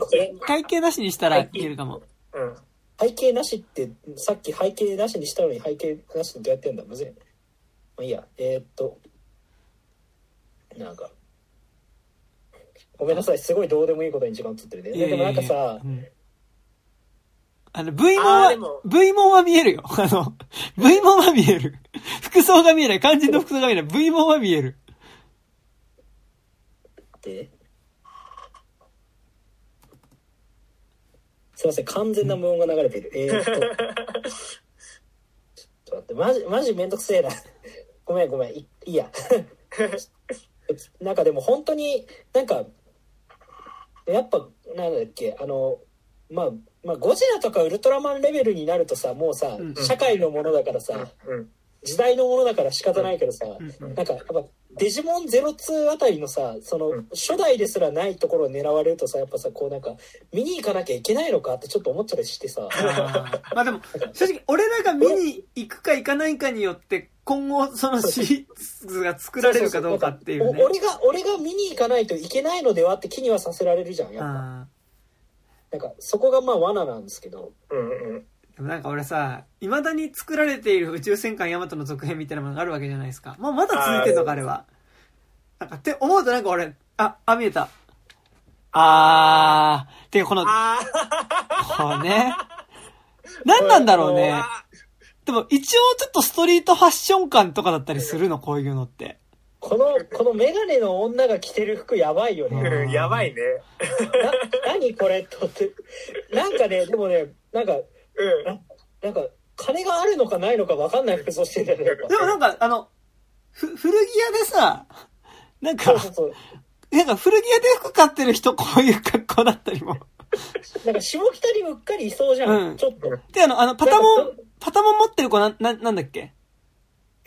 なしにしたらいけるかも。うん。背景なしって、さっき背景なしにしたのに背景なしってどうやってんだ、むずい。まあいいや、なんか。ごめんなさい、すごいどうでもいいことに時間映ってるね。でもなんかさ、うん、V 門は見えるよ。V 門は見える。服装が見えない、肝心の服装が見えない、V 門は見える。すいません、完全な無音が流れている。ちょっと待って、マジめんどくせえな。ごめん いいや。なんかでも本当になんかやっぱなんだっけ、まあゴジラとかウルトラマンレベルになるとさ、もうさ、うん、社会のものだからさ、うん、時代のものだから仕方ないけどさ、うん、なんかやっぱデジモン02あたりのさ、その初代ですらないところを狙われるとさ、やっぱさ、こうなんか見に行かなきゃいけないのかってちょっと思っちゃったりしてさ。まあでも正直俺らが見に行くか行かないかによって今後そのシリーズが作られるかどうかっていうね。そうそうそう、俺が見に行かないといけないのではって気にはさせられるじゃん、やっぱ。なんかそこがまあ罠なんですけど。うんうん。でもなんか俺さ、未だに作られている宇宙戦艦ヤマトの続編みたいなものがあるわけじゃないですか。もうまだ続いてるのか、あれは。なんかって思うと、なんか俺、見えた。っていうこの、こうね。何なんだろうね。でも一応ちょっとストリートファッション感とかだったりするの、こういうのって。このメガネの女が着てる服やばいよね。やばいね。何これとって。なんかね、でもね、なんか、うん、なんか金があるのかないのか分かんない服装してるんだよ。でもなんか古着屋でさ、なんかそうなんか古着屋で服買ってる人、こういう格好だったりもなんか下北にうっかりいそうじゃん、うん、ちょっとでパタモン持ってる子なんだっけ、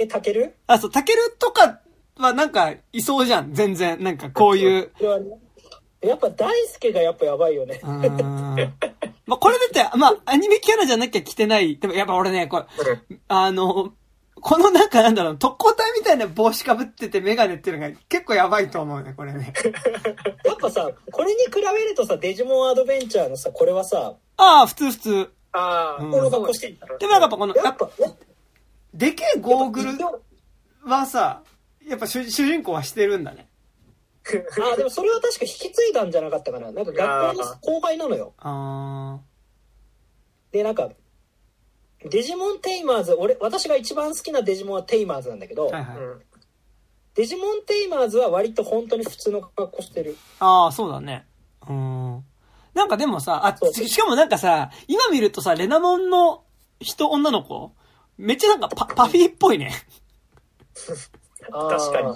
タケル？あ、そう、タケルとかはなんかいそうじゃん、全然。なんかこういうやっぱ大輔がやっぱやばいよね。まあ、これだって、まあ、アニメキャラじゃなきゃ着てない。でも、やっぱ俺ね、これ、このなんかなんだろう、特攻隊みたいな帽子かぶっててメガネっていうのが結構やばいと思うね、これね。やっぱさ、これに比べるとさ、デジモンアドベンチャーのさ、これはさ、普通。この格好してんだろ。でもやっぱこの、やっぱでけえゴーグルはさ、やっぱ主人公はしてるんだね。でもそれは確か引き継いだんじゃなかったかな。なんか学校の後輩なのよ。で、なんか、デジモンテイマーズ、私が一番好きなデジモンはテイマーズなんだけど、はいはい、デジモンテイマーズは割と本当に普通の格好してる。そうだね。なんかでもさ、しかもなんかさ、今見るとさ、レナモンの女の子、めっちゃなんかパフィーっぽいね。確かに。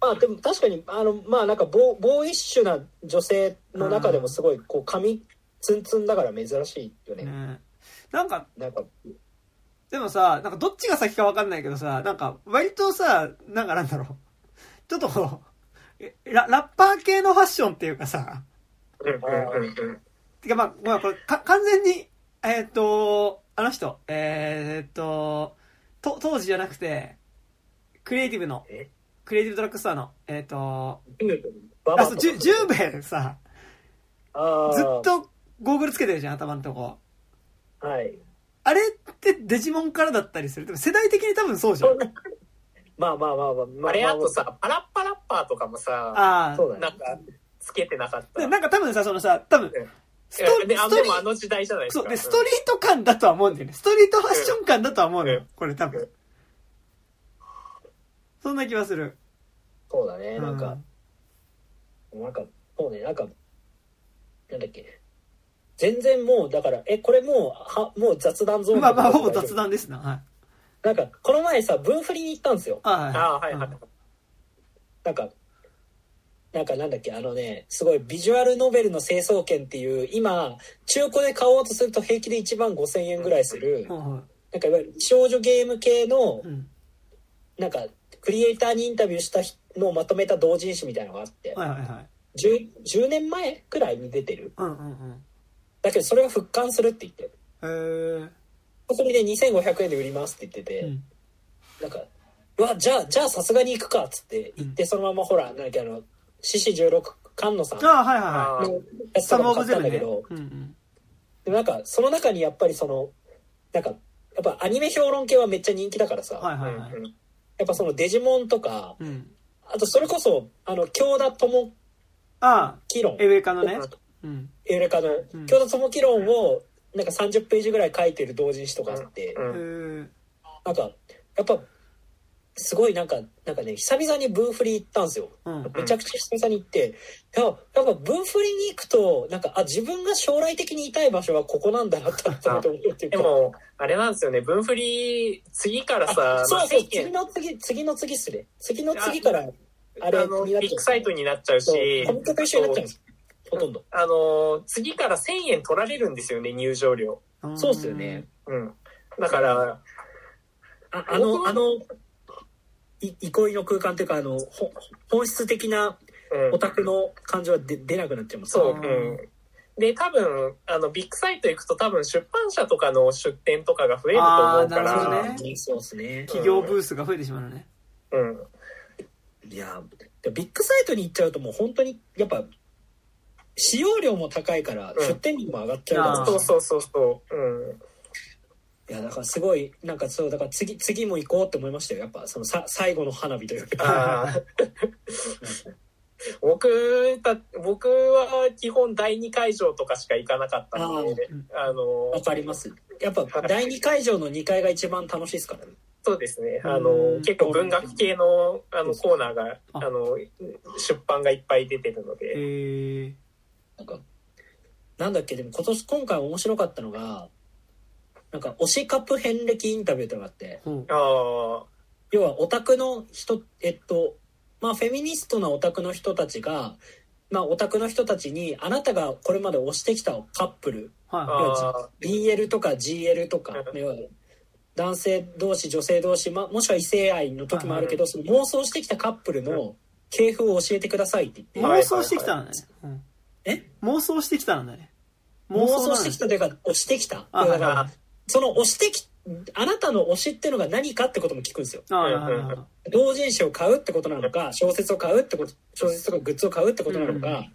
まあでも確かに、まあなんかボーイッシュな女性の中でもすごいこう髪ツンツンだから珍しいよね。なんかでもさ、なんかどっちが先か分かんないけどさ、なんか割とさ、なんかなんだろう、ちょっとこうラッパー系のファッションっていうかさ、てかまあこれ完全にあの人当時じゃなくて。クリエイティブドラッグストアの、ジューベさ、ずっとゴーグルつけてるじゃん、頭のとこ。はい。あれってデジモンからだったりする。でも世代的に多分そうじゃん。まあ、あれあとさ、パラッパラッパーとかもさ、なんか、つけてなかった。なんか多分さ、そのさ、多分、でもあの時代じゃないですか。そう、で、ストリート感だとは思うんだよね。ストリートファッション感だとは思うんだよ、これ多分。そんな気はする。そうだね、なんかそうね、なんかなんだっけ、全然もうだからこれもう雑談ゾーン。まあほぼ雑談ですな。はい。なんかこの前さ、ブンフリに行ったんですよ。はいはいはい。なんかなんかなんだっけ、あのね、すごいビジュアルノベルの成層圏っていう今中古で買おうとすると平気で1万5,000円ぐらいする、なんかいわゆる少女ゲーム系のなんかクリエイターにインタビューしたのをまとめた同人誌みたいなのがあって、はいはいはい、10年前くらいに出てる、うんうんうん、だけどそれが復刊するって言ってる、それで2,500円で売りますって言ってて、うん、なんかうわじゃあさすがに行くかっつって行って、うん、そのままほらなんかあの獅子16菅野さんのやつとかも買ったんだけど、うんうん、でなんかその中にやっぱりそのなんかやっぱアニメ評論系はめっちゃ人気だからさ、はいはいはい、やっぱそのデジモンとか、うん、あとそれこそあの京田智樹論、エウレカのね、うん、エウレカの、うん、京田智樹論をなんか30ページぐらい書いてる同人誌とかあって、うん、なんかやっぱすごいなんかね久々にブンフリ行ったんですよ、うん、めちゃくちゃ久々に行って、やっぱブンフリに行くとなんかあ自分が将来的にいたい場所はここなんだなって思うっていうかでもあれなんですよね、ブンフリ次からさ、そうそう、次の次っすね、次の次からあれになっちゃう、ビッグサイトになっちゃうしコミットと一緒になっちゃうんです、ほとんど次から1,000円取られるんですよね、入場料。そうっすよね、うん、だからあの憩いの空間というかあの本質的なオタクの感情は出なくなっちゃいます。そう、うん、で多分あのビッグサイト行くと多分出版社とかの出店とかが増えると思うから、そうですね、企業ブースが増えてしまうのね、うんうん、いやビッグサイトに行っちゃうともう本当にやっぱ使用料も高いから出店率も上がっちゃうから、うん、そう、うん、いやだからすごいなんかそうだから次も行こうって思いましたよ、やっぱその最後の花火というか僕は基本第2会場とかしか行かなかったので、わかります、やっぱ第2会場の2階が一番楽しいですからね。そうですね、結構文学系 のコーナーが出版がいっぱい出てるので、なんだっけ、でも今回面白かったのがなんか推しカップ遍歴インタビューとかあって、うん、要はオタクの人、まあフェミニストなオタクの人たちが、まあオタクの人たちにあなたがこれまで推してきたカップル、BL とか GL とか、男性同士女性同士、まあ、もしくは異性愛の時もあるけど、その妄想してきたカップルの系譜を教えてくださいって言って、妄想してきたのね、うん、妄想してきたのね、妄想してきたというか推してきた、だからその推してきあなたの推しっていうのが何かってことも聞くんですよ。同人誌を買うってことなのか、小説を買うってこと、小説とかグッズを買うってことなのか、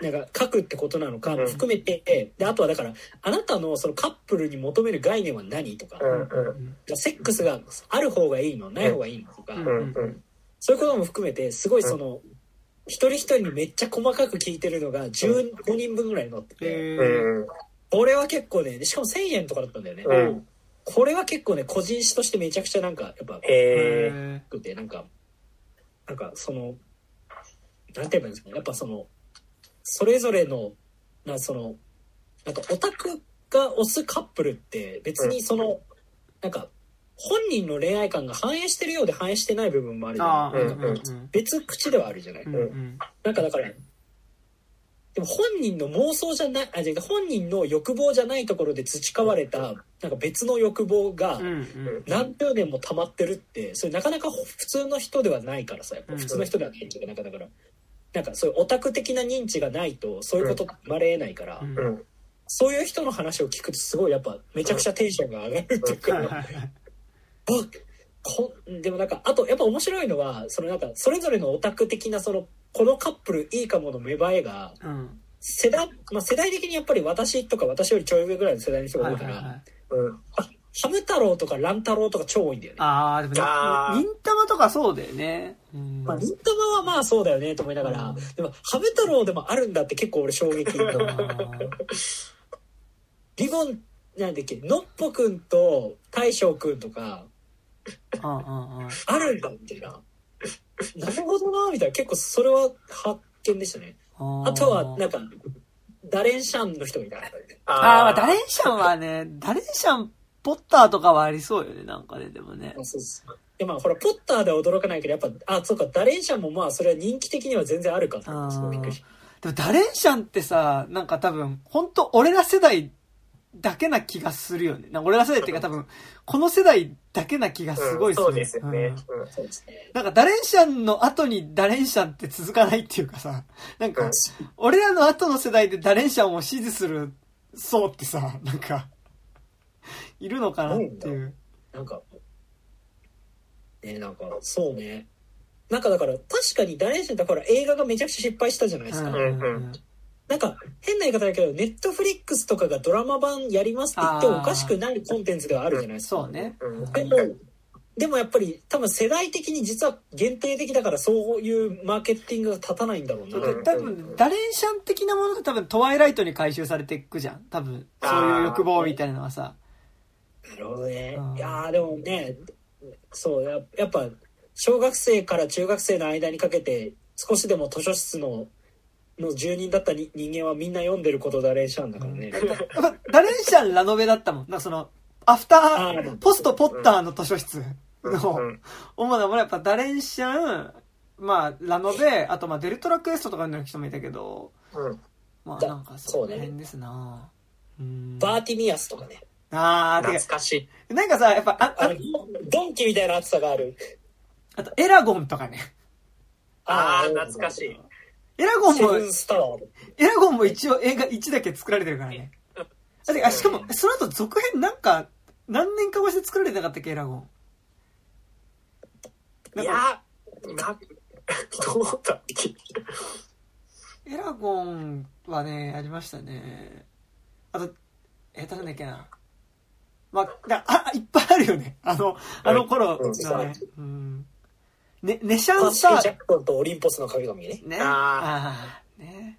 なんか書くってことなのかも含めて、であとはだからあなたのそのカップルに求める概念は何とか、セックスがある方がいいのない方がいいのとか、そういうことも含めてすごいその一人一人にめっちゃ細かく聞いてるのが15人分ぐらい載ってて、俺は結構ね、しかも1,000円とかだったんだよね、うん、これは結構ね個人誌としてめちゃくちゃなんかやっぱでなんかそのなんて言えばいいんですかね、やっぱそのそれぞれのそのなんかオタクが推すカップルって別にその、うん、なんか本人の恋愛感が反映してるようで反映してない部分もあるじゃない、なんか、別口ではあるじゃない、なんかだからでも本人の妄想じゃない、本人の欲望じゃないところで培われたなんか別の欲望が何十年も溜まってるって、それなかなか普通の人ではないからさ、やっぱ普通の人ではないっていうか、だからなんかそういうオタク的な認知がないとそういうことって生まれえないから、そういう人の話を聞くとすごいやっぱめちゃくちゃテンションが上がるっていうかでもなんかあとやっぱ面白いのは なんかそれぞれのオタク的なそのこのカップルいいかもの芽生えが、うん、まあ、世代的にやっぱり私とか私よりちょい上ぐらいの世代の人が多いから、ハム太郎とかラン太郎とか超多いんだよね。ああ、でも忍たまとかそうだよね。まあ、忍たまはまあそうだよねと思いながら、でもハム太郎でもあるんだって結構俺衝撃リボンなんだっけ、のっぽくんと大将くんとかあるんだみたいな、なるほどなみたいな、結構それは発見でしたね。あとはなんかダレンシャンの人みたいな、ダレンシャンはね、ダレンシャンポッターとかはありそうよね、なんかね、でもね、そうそうでまあほらポッターでは驚かないけどやっぱあそうかダレンシャンもまあそれは人気的には全然あるかな。すごいびっくり。でもダレンシャンってさなんか多分本当俺ら世代だけな気がするよね。俺ら世代っていうか多分この世代だけな気がすごいする、うん、そうですよね、うん、そうですね。なんかダレンシャンの後にダレンシャンって続かないっていうかさなんか俺らの後の世代でダレンシャンを支持する層ってさなんかいるのかなっていうなんかねなんかそうねなんかだから確かにダレンシャンだから映画がめちゃくちゃ失敗したじゃないですか、うんうん、なんか変な言い方だけどネットフリックスとかがドラマ版やりますって言ってもおかしくないコンテンツではあるじゃないですか。そうね、でもやっぱり多分世代的に実は限定的だからそういうマーケティングが立たないんだろうな。多分ダレンシャン的なものが多分トワイライトに回収されていくじゃん多分そういう欲望みたいなのはさ。なるほどね。いやでもねそうやっぱ小学生から中学生の間にかけて少しでも図書室の住人だった人間はみんな読んでることダレンシャンだからね、うん、ダレンシャンラノベだったもんなんかそのアフターポストポッターの図書室の主なものやっぱダレンシャン、まあ、ラノベあとまあデルトラクエストとかの人もいたけど、うん、まあなんかそうね変ですな、うん、バーティミアスとかねあ懐かしい。なんかさやっぱあドンキみたいな厚さがある。あとエラゴンとかね懐かしい。エラゴンも一応映画1だけ作られてるからね。あしかもその後続編なんか何年か越しで作られてなかったっけエラゴン。いやどうだっけエラゴンはねありましたね。あとなんだっけな、まあ、いっぱいあるよねあの頃のね、うん、ネシャンさジャクソンとオリンポスの神々ねあね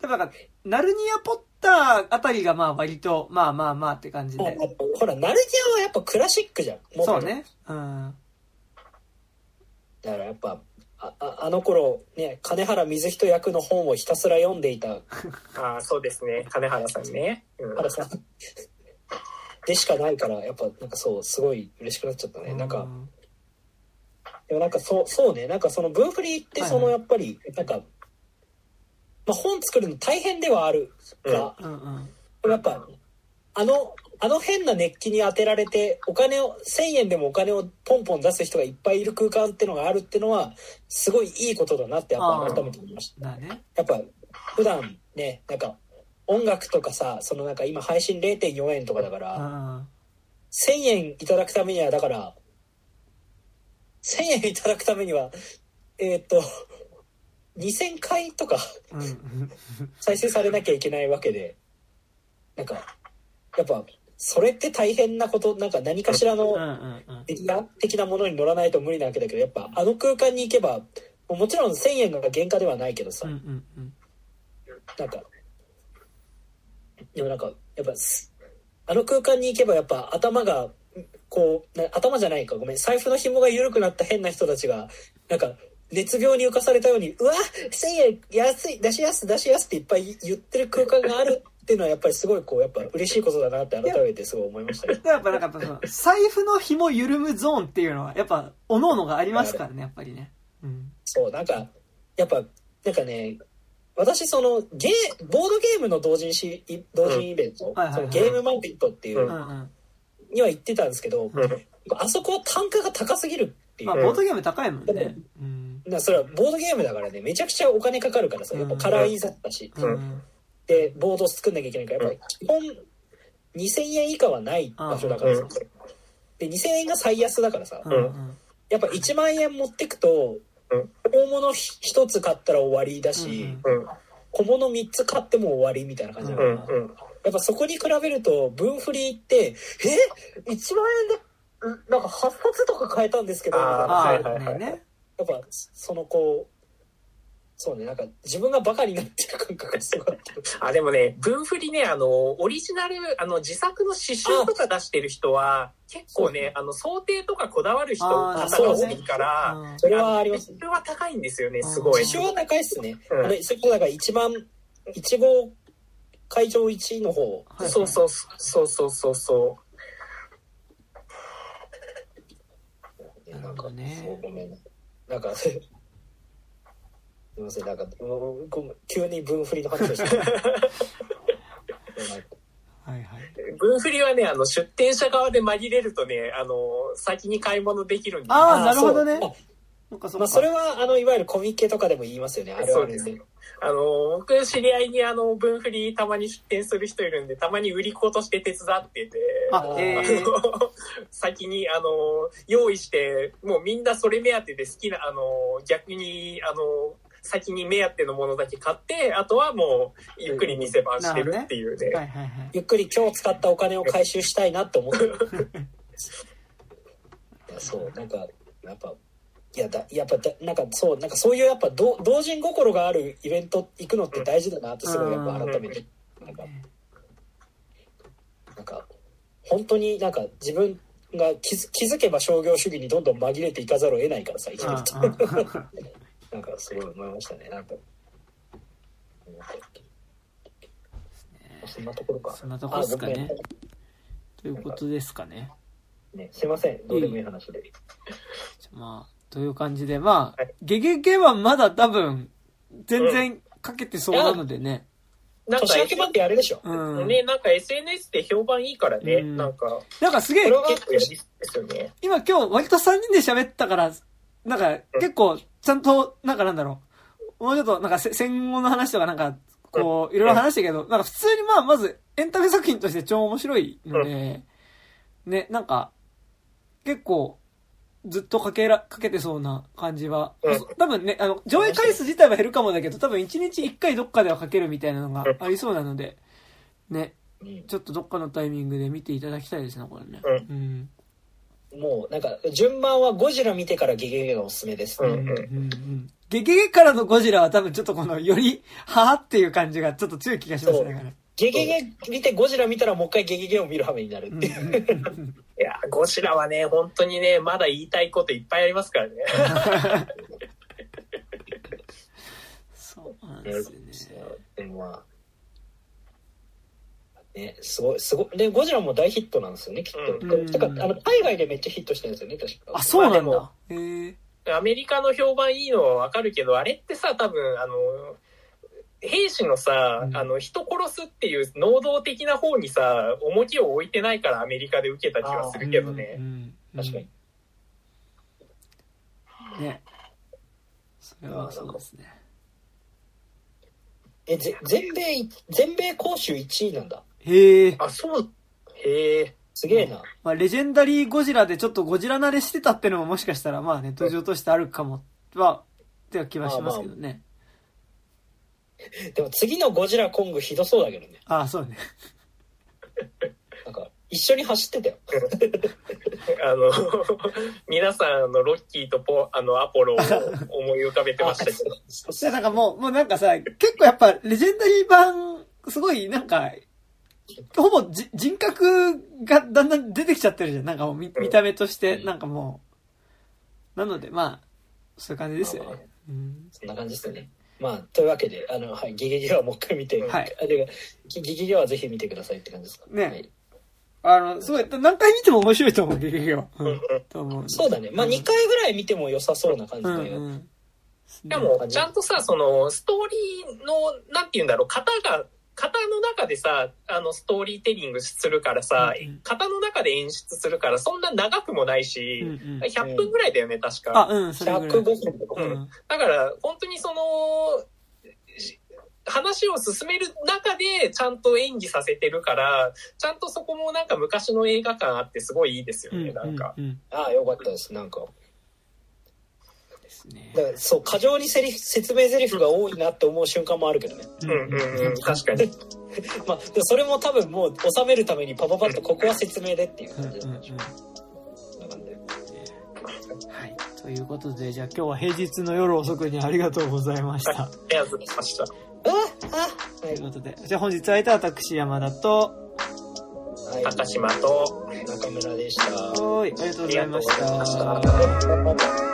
だからナルニアポッターあたりがまあ割とまあまあまあって感じでほらナルニアはやっぱクラシックじゃんもそうね、うん、だからやっぱあの頃ね金原瑞人役の本をひたすら読んでいたそうですね金原さんね、うん、原さんでしかないからやっぱなんかそうすごい嬉しくなっちゃったね。なんかでもなんかそうねなんかそのブンフリーってそのやっぱりなんか、まあ、本作るの大変ではあるが、うんうん、やっぱあの変な熱気に当てられてお金を1000円でもお金をポンポン出す人がいっぱいいる空間ってのがあるってのはすごいいいことだなってやっぱ改めて思いました、ね、やっぱ普段ねなんか音楽とかさそのなんか今配信 0.4 円とかだから1000円いただくためにはだから1000円いただくためには2000回とか再生されなきゃいけないわけでなんかやっぱそれって大変なことなんか何かしらのメディア的なものに乗らないと無理なわけだけどやっぱあの空間に行けばもちろん 1,000 円が原価ではないけどさ、うんうんうん、なんかでもなんかやっぱあの空間に行けばやっぱ頭がこう頭じゃないかごめん財布の紐が緩くなった変な人たちがなんか熱病に浮かされたようにうわ 1,000 円安い出しやすっていっぱい言ってる空間があるっていうのはやっぱりすごいこうやっぱ嬉しいことだなって改めてすごい思いましたね。やっぱなんかその財布の紐緩むゾーンっていうのはやっぱ各々がありますからねやっぱりね、うん、そうなんかやっぱなんかね私そのボードゲームの同人イベント、うん、そのゲームマーケットっていうには行ってたんですけど、うん、あそこは単価が高すぎるっていう、まあ、ボードゲーム高いもんね、うん、だそれはボードゲームだからねめちゃくちゃお金かかるからさやっぱカラー印刷だし、うんうんでボードを作んなきゃいけないからやっぱ基本2000円以下はない場所だからさ、うん、で2000円が最安だからさ、うん、やっぱ1万円持ってくと、うん、大物1つ買ったら終わりだし、うん、小物3つ買っても終わりみたいな感じだから、うん、やっぱそこに比べると分振りって1万円でなんか8冊とか買えたんですけどねやっぱそのこうそうね、なんか自分がバカになってる感覚がすごいでもね文振りねオリジナル自作の刺繍とか出してる人は結構ね想定とかこだわる人が多いから、ね、それはあります、ね、刺繍は高いんですよねすごい刺繍は高いっすね、うん、それこそなんか一番1号会場1の方、はいはい、そうそうそうそうそうなんかね、なんかすみません、なんか急に分振りの話をしてはいはい、分振りはね、あの出店者側で紛れるとね、あの先に買い物できるんです。ああ、なるほどね。なんか まあ、それはあのいわゆるコミケとかでも言いますよね。あれはですね、あの僕知り合いにあの分振りたまに出店する人いるんで、たまに売り子として手伝ってて、先にあの用意して、もうみんなそれ目当てで好きな、あの逆にあの先に目当てのものだけ買って、あとはもうゆっくり店番してるっていうね、はいはいはい、ゆっくり今日使ったお金を回収したいなって思ってるそうなんかやっぱなんかそういうやっぱ同人心があるイベント行くのって大事だなってすごいやっぱ改めて、なんか本当になんか自分が気づけば商業主義にどんどん紛れていかざるを得ないからさ、生きてるとなんかすごい思いましたね。なんかそんなところか、そんなところですかね、ということですかね。ね、すいません、どうでもいい話で。まあという感じで、まあ、はい、ゲゲゲはまだ多分全然かけてそうなのでね。なんか年明けまであれでしょ。うん、ね、なんか SNS で評判いいからね。うん、なんかすげえ、ね、今日割と3人で喋ったからなんか結構ちゃんとなんかなんだろう、もうちょっとなんか戦後の話とかなんかこういろいろ話したけど、なんか普通にまあまずエンタメ作品として超面白いので、ね、なんか結構。ずっとかけてそうな感じは。多分ね、上映回数自体は減るかもだけど、多分1日1回どっかではかけるみたいなのがありそうなので、ね、ちょっとどっかのタイミングで見ていただきたいですね、これね。うん。もう、なんか、順番はゴジラ見てからゲゲゲがおすすめですね。うんうんうん。ゲゲゲからのゴジラは多分ちょっとこの、より、はぁっていう感じがちょっと強い気がしますね、だから。ゲゲゲ見てゴジラ見たらもう一回ゲゲゲを見る羽目になるっていう、うん、いやゴジラはね本当にねまだ言いたいこといっぱいありますからねそうなんですね。でもまあね、すごいでゴジラも大ヒットなんですよねきっと、うん、だから海外でめっちゃヒットしてるんですよね確か。あ、そうなんだ、まあ、へえ。アメリカの評判いいのはわかるけど、あれってさ多分兵士のさ、人殺すっていう能動的な方にさ重きを置いてないからアメリカで受けた気はするけどね、確かにね。それはそうですね。全米公衆1位なんだ。へえ。あ、そう。へえ。すげえな。まあレジェンダリーゴジラでちょっとゴジラ慣れしてたってのももしかしたらまあネット上としてあるかもはっては気はしますけどね。でも次のゴジラコングひどそうだけどね。ああ、そうね。なんか一緒に走ってたよ。皆さんロッキーとアポロを思い浮かべてましたけど。そしてなんかもうなんかさ結構やっぱレジェンダリー版すごいなんかほぼ人格がだんだん出てきちゃってるじゃん。なんかもう見た目としてなんかもう、なのでまあそういう感じですよね。まあまあ、うん、そんな感じですよね。まあ、というわけで、はい、ギリギリはもう一回見て、はい、ギリギリはぜひ見てくださいって感じですかね。はい、すごい、何回見ても面白いと思う、ギリギリは。そうだね。まあ、2回ぐらい見ても良さそうな感じだよ。でも、ちゃんとさ、その、ストーリーの、なんて言うんだろう、型の中でさ、ストーリーテリングするからさ、型の中で演出するから、そんな長くもないし、100分ぐらいだよね、確か。105分とか。だから、本当にその、話を進める中で、ちゃんと演技させてるから、ちゃんとそこもなんか昔の映画感あって、すごいいいですよね、なんか。ああ、よかったです、なんか。だからそう、過剰に説明台詞が多いなって思う瞬間もあるけどね。確かに。まあそれも多分もう収めるためにパッとここは説明でっていう感じですね。はい。ということで、じゃあ今日は平日の夜遅くにありがとうございました。ありがとうございました。ということで、じゃあ本日は私山田と、はい、高島と中村でした。ありがとうございました。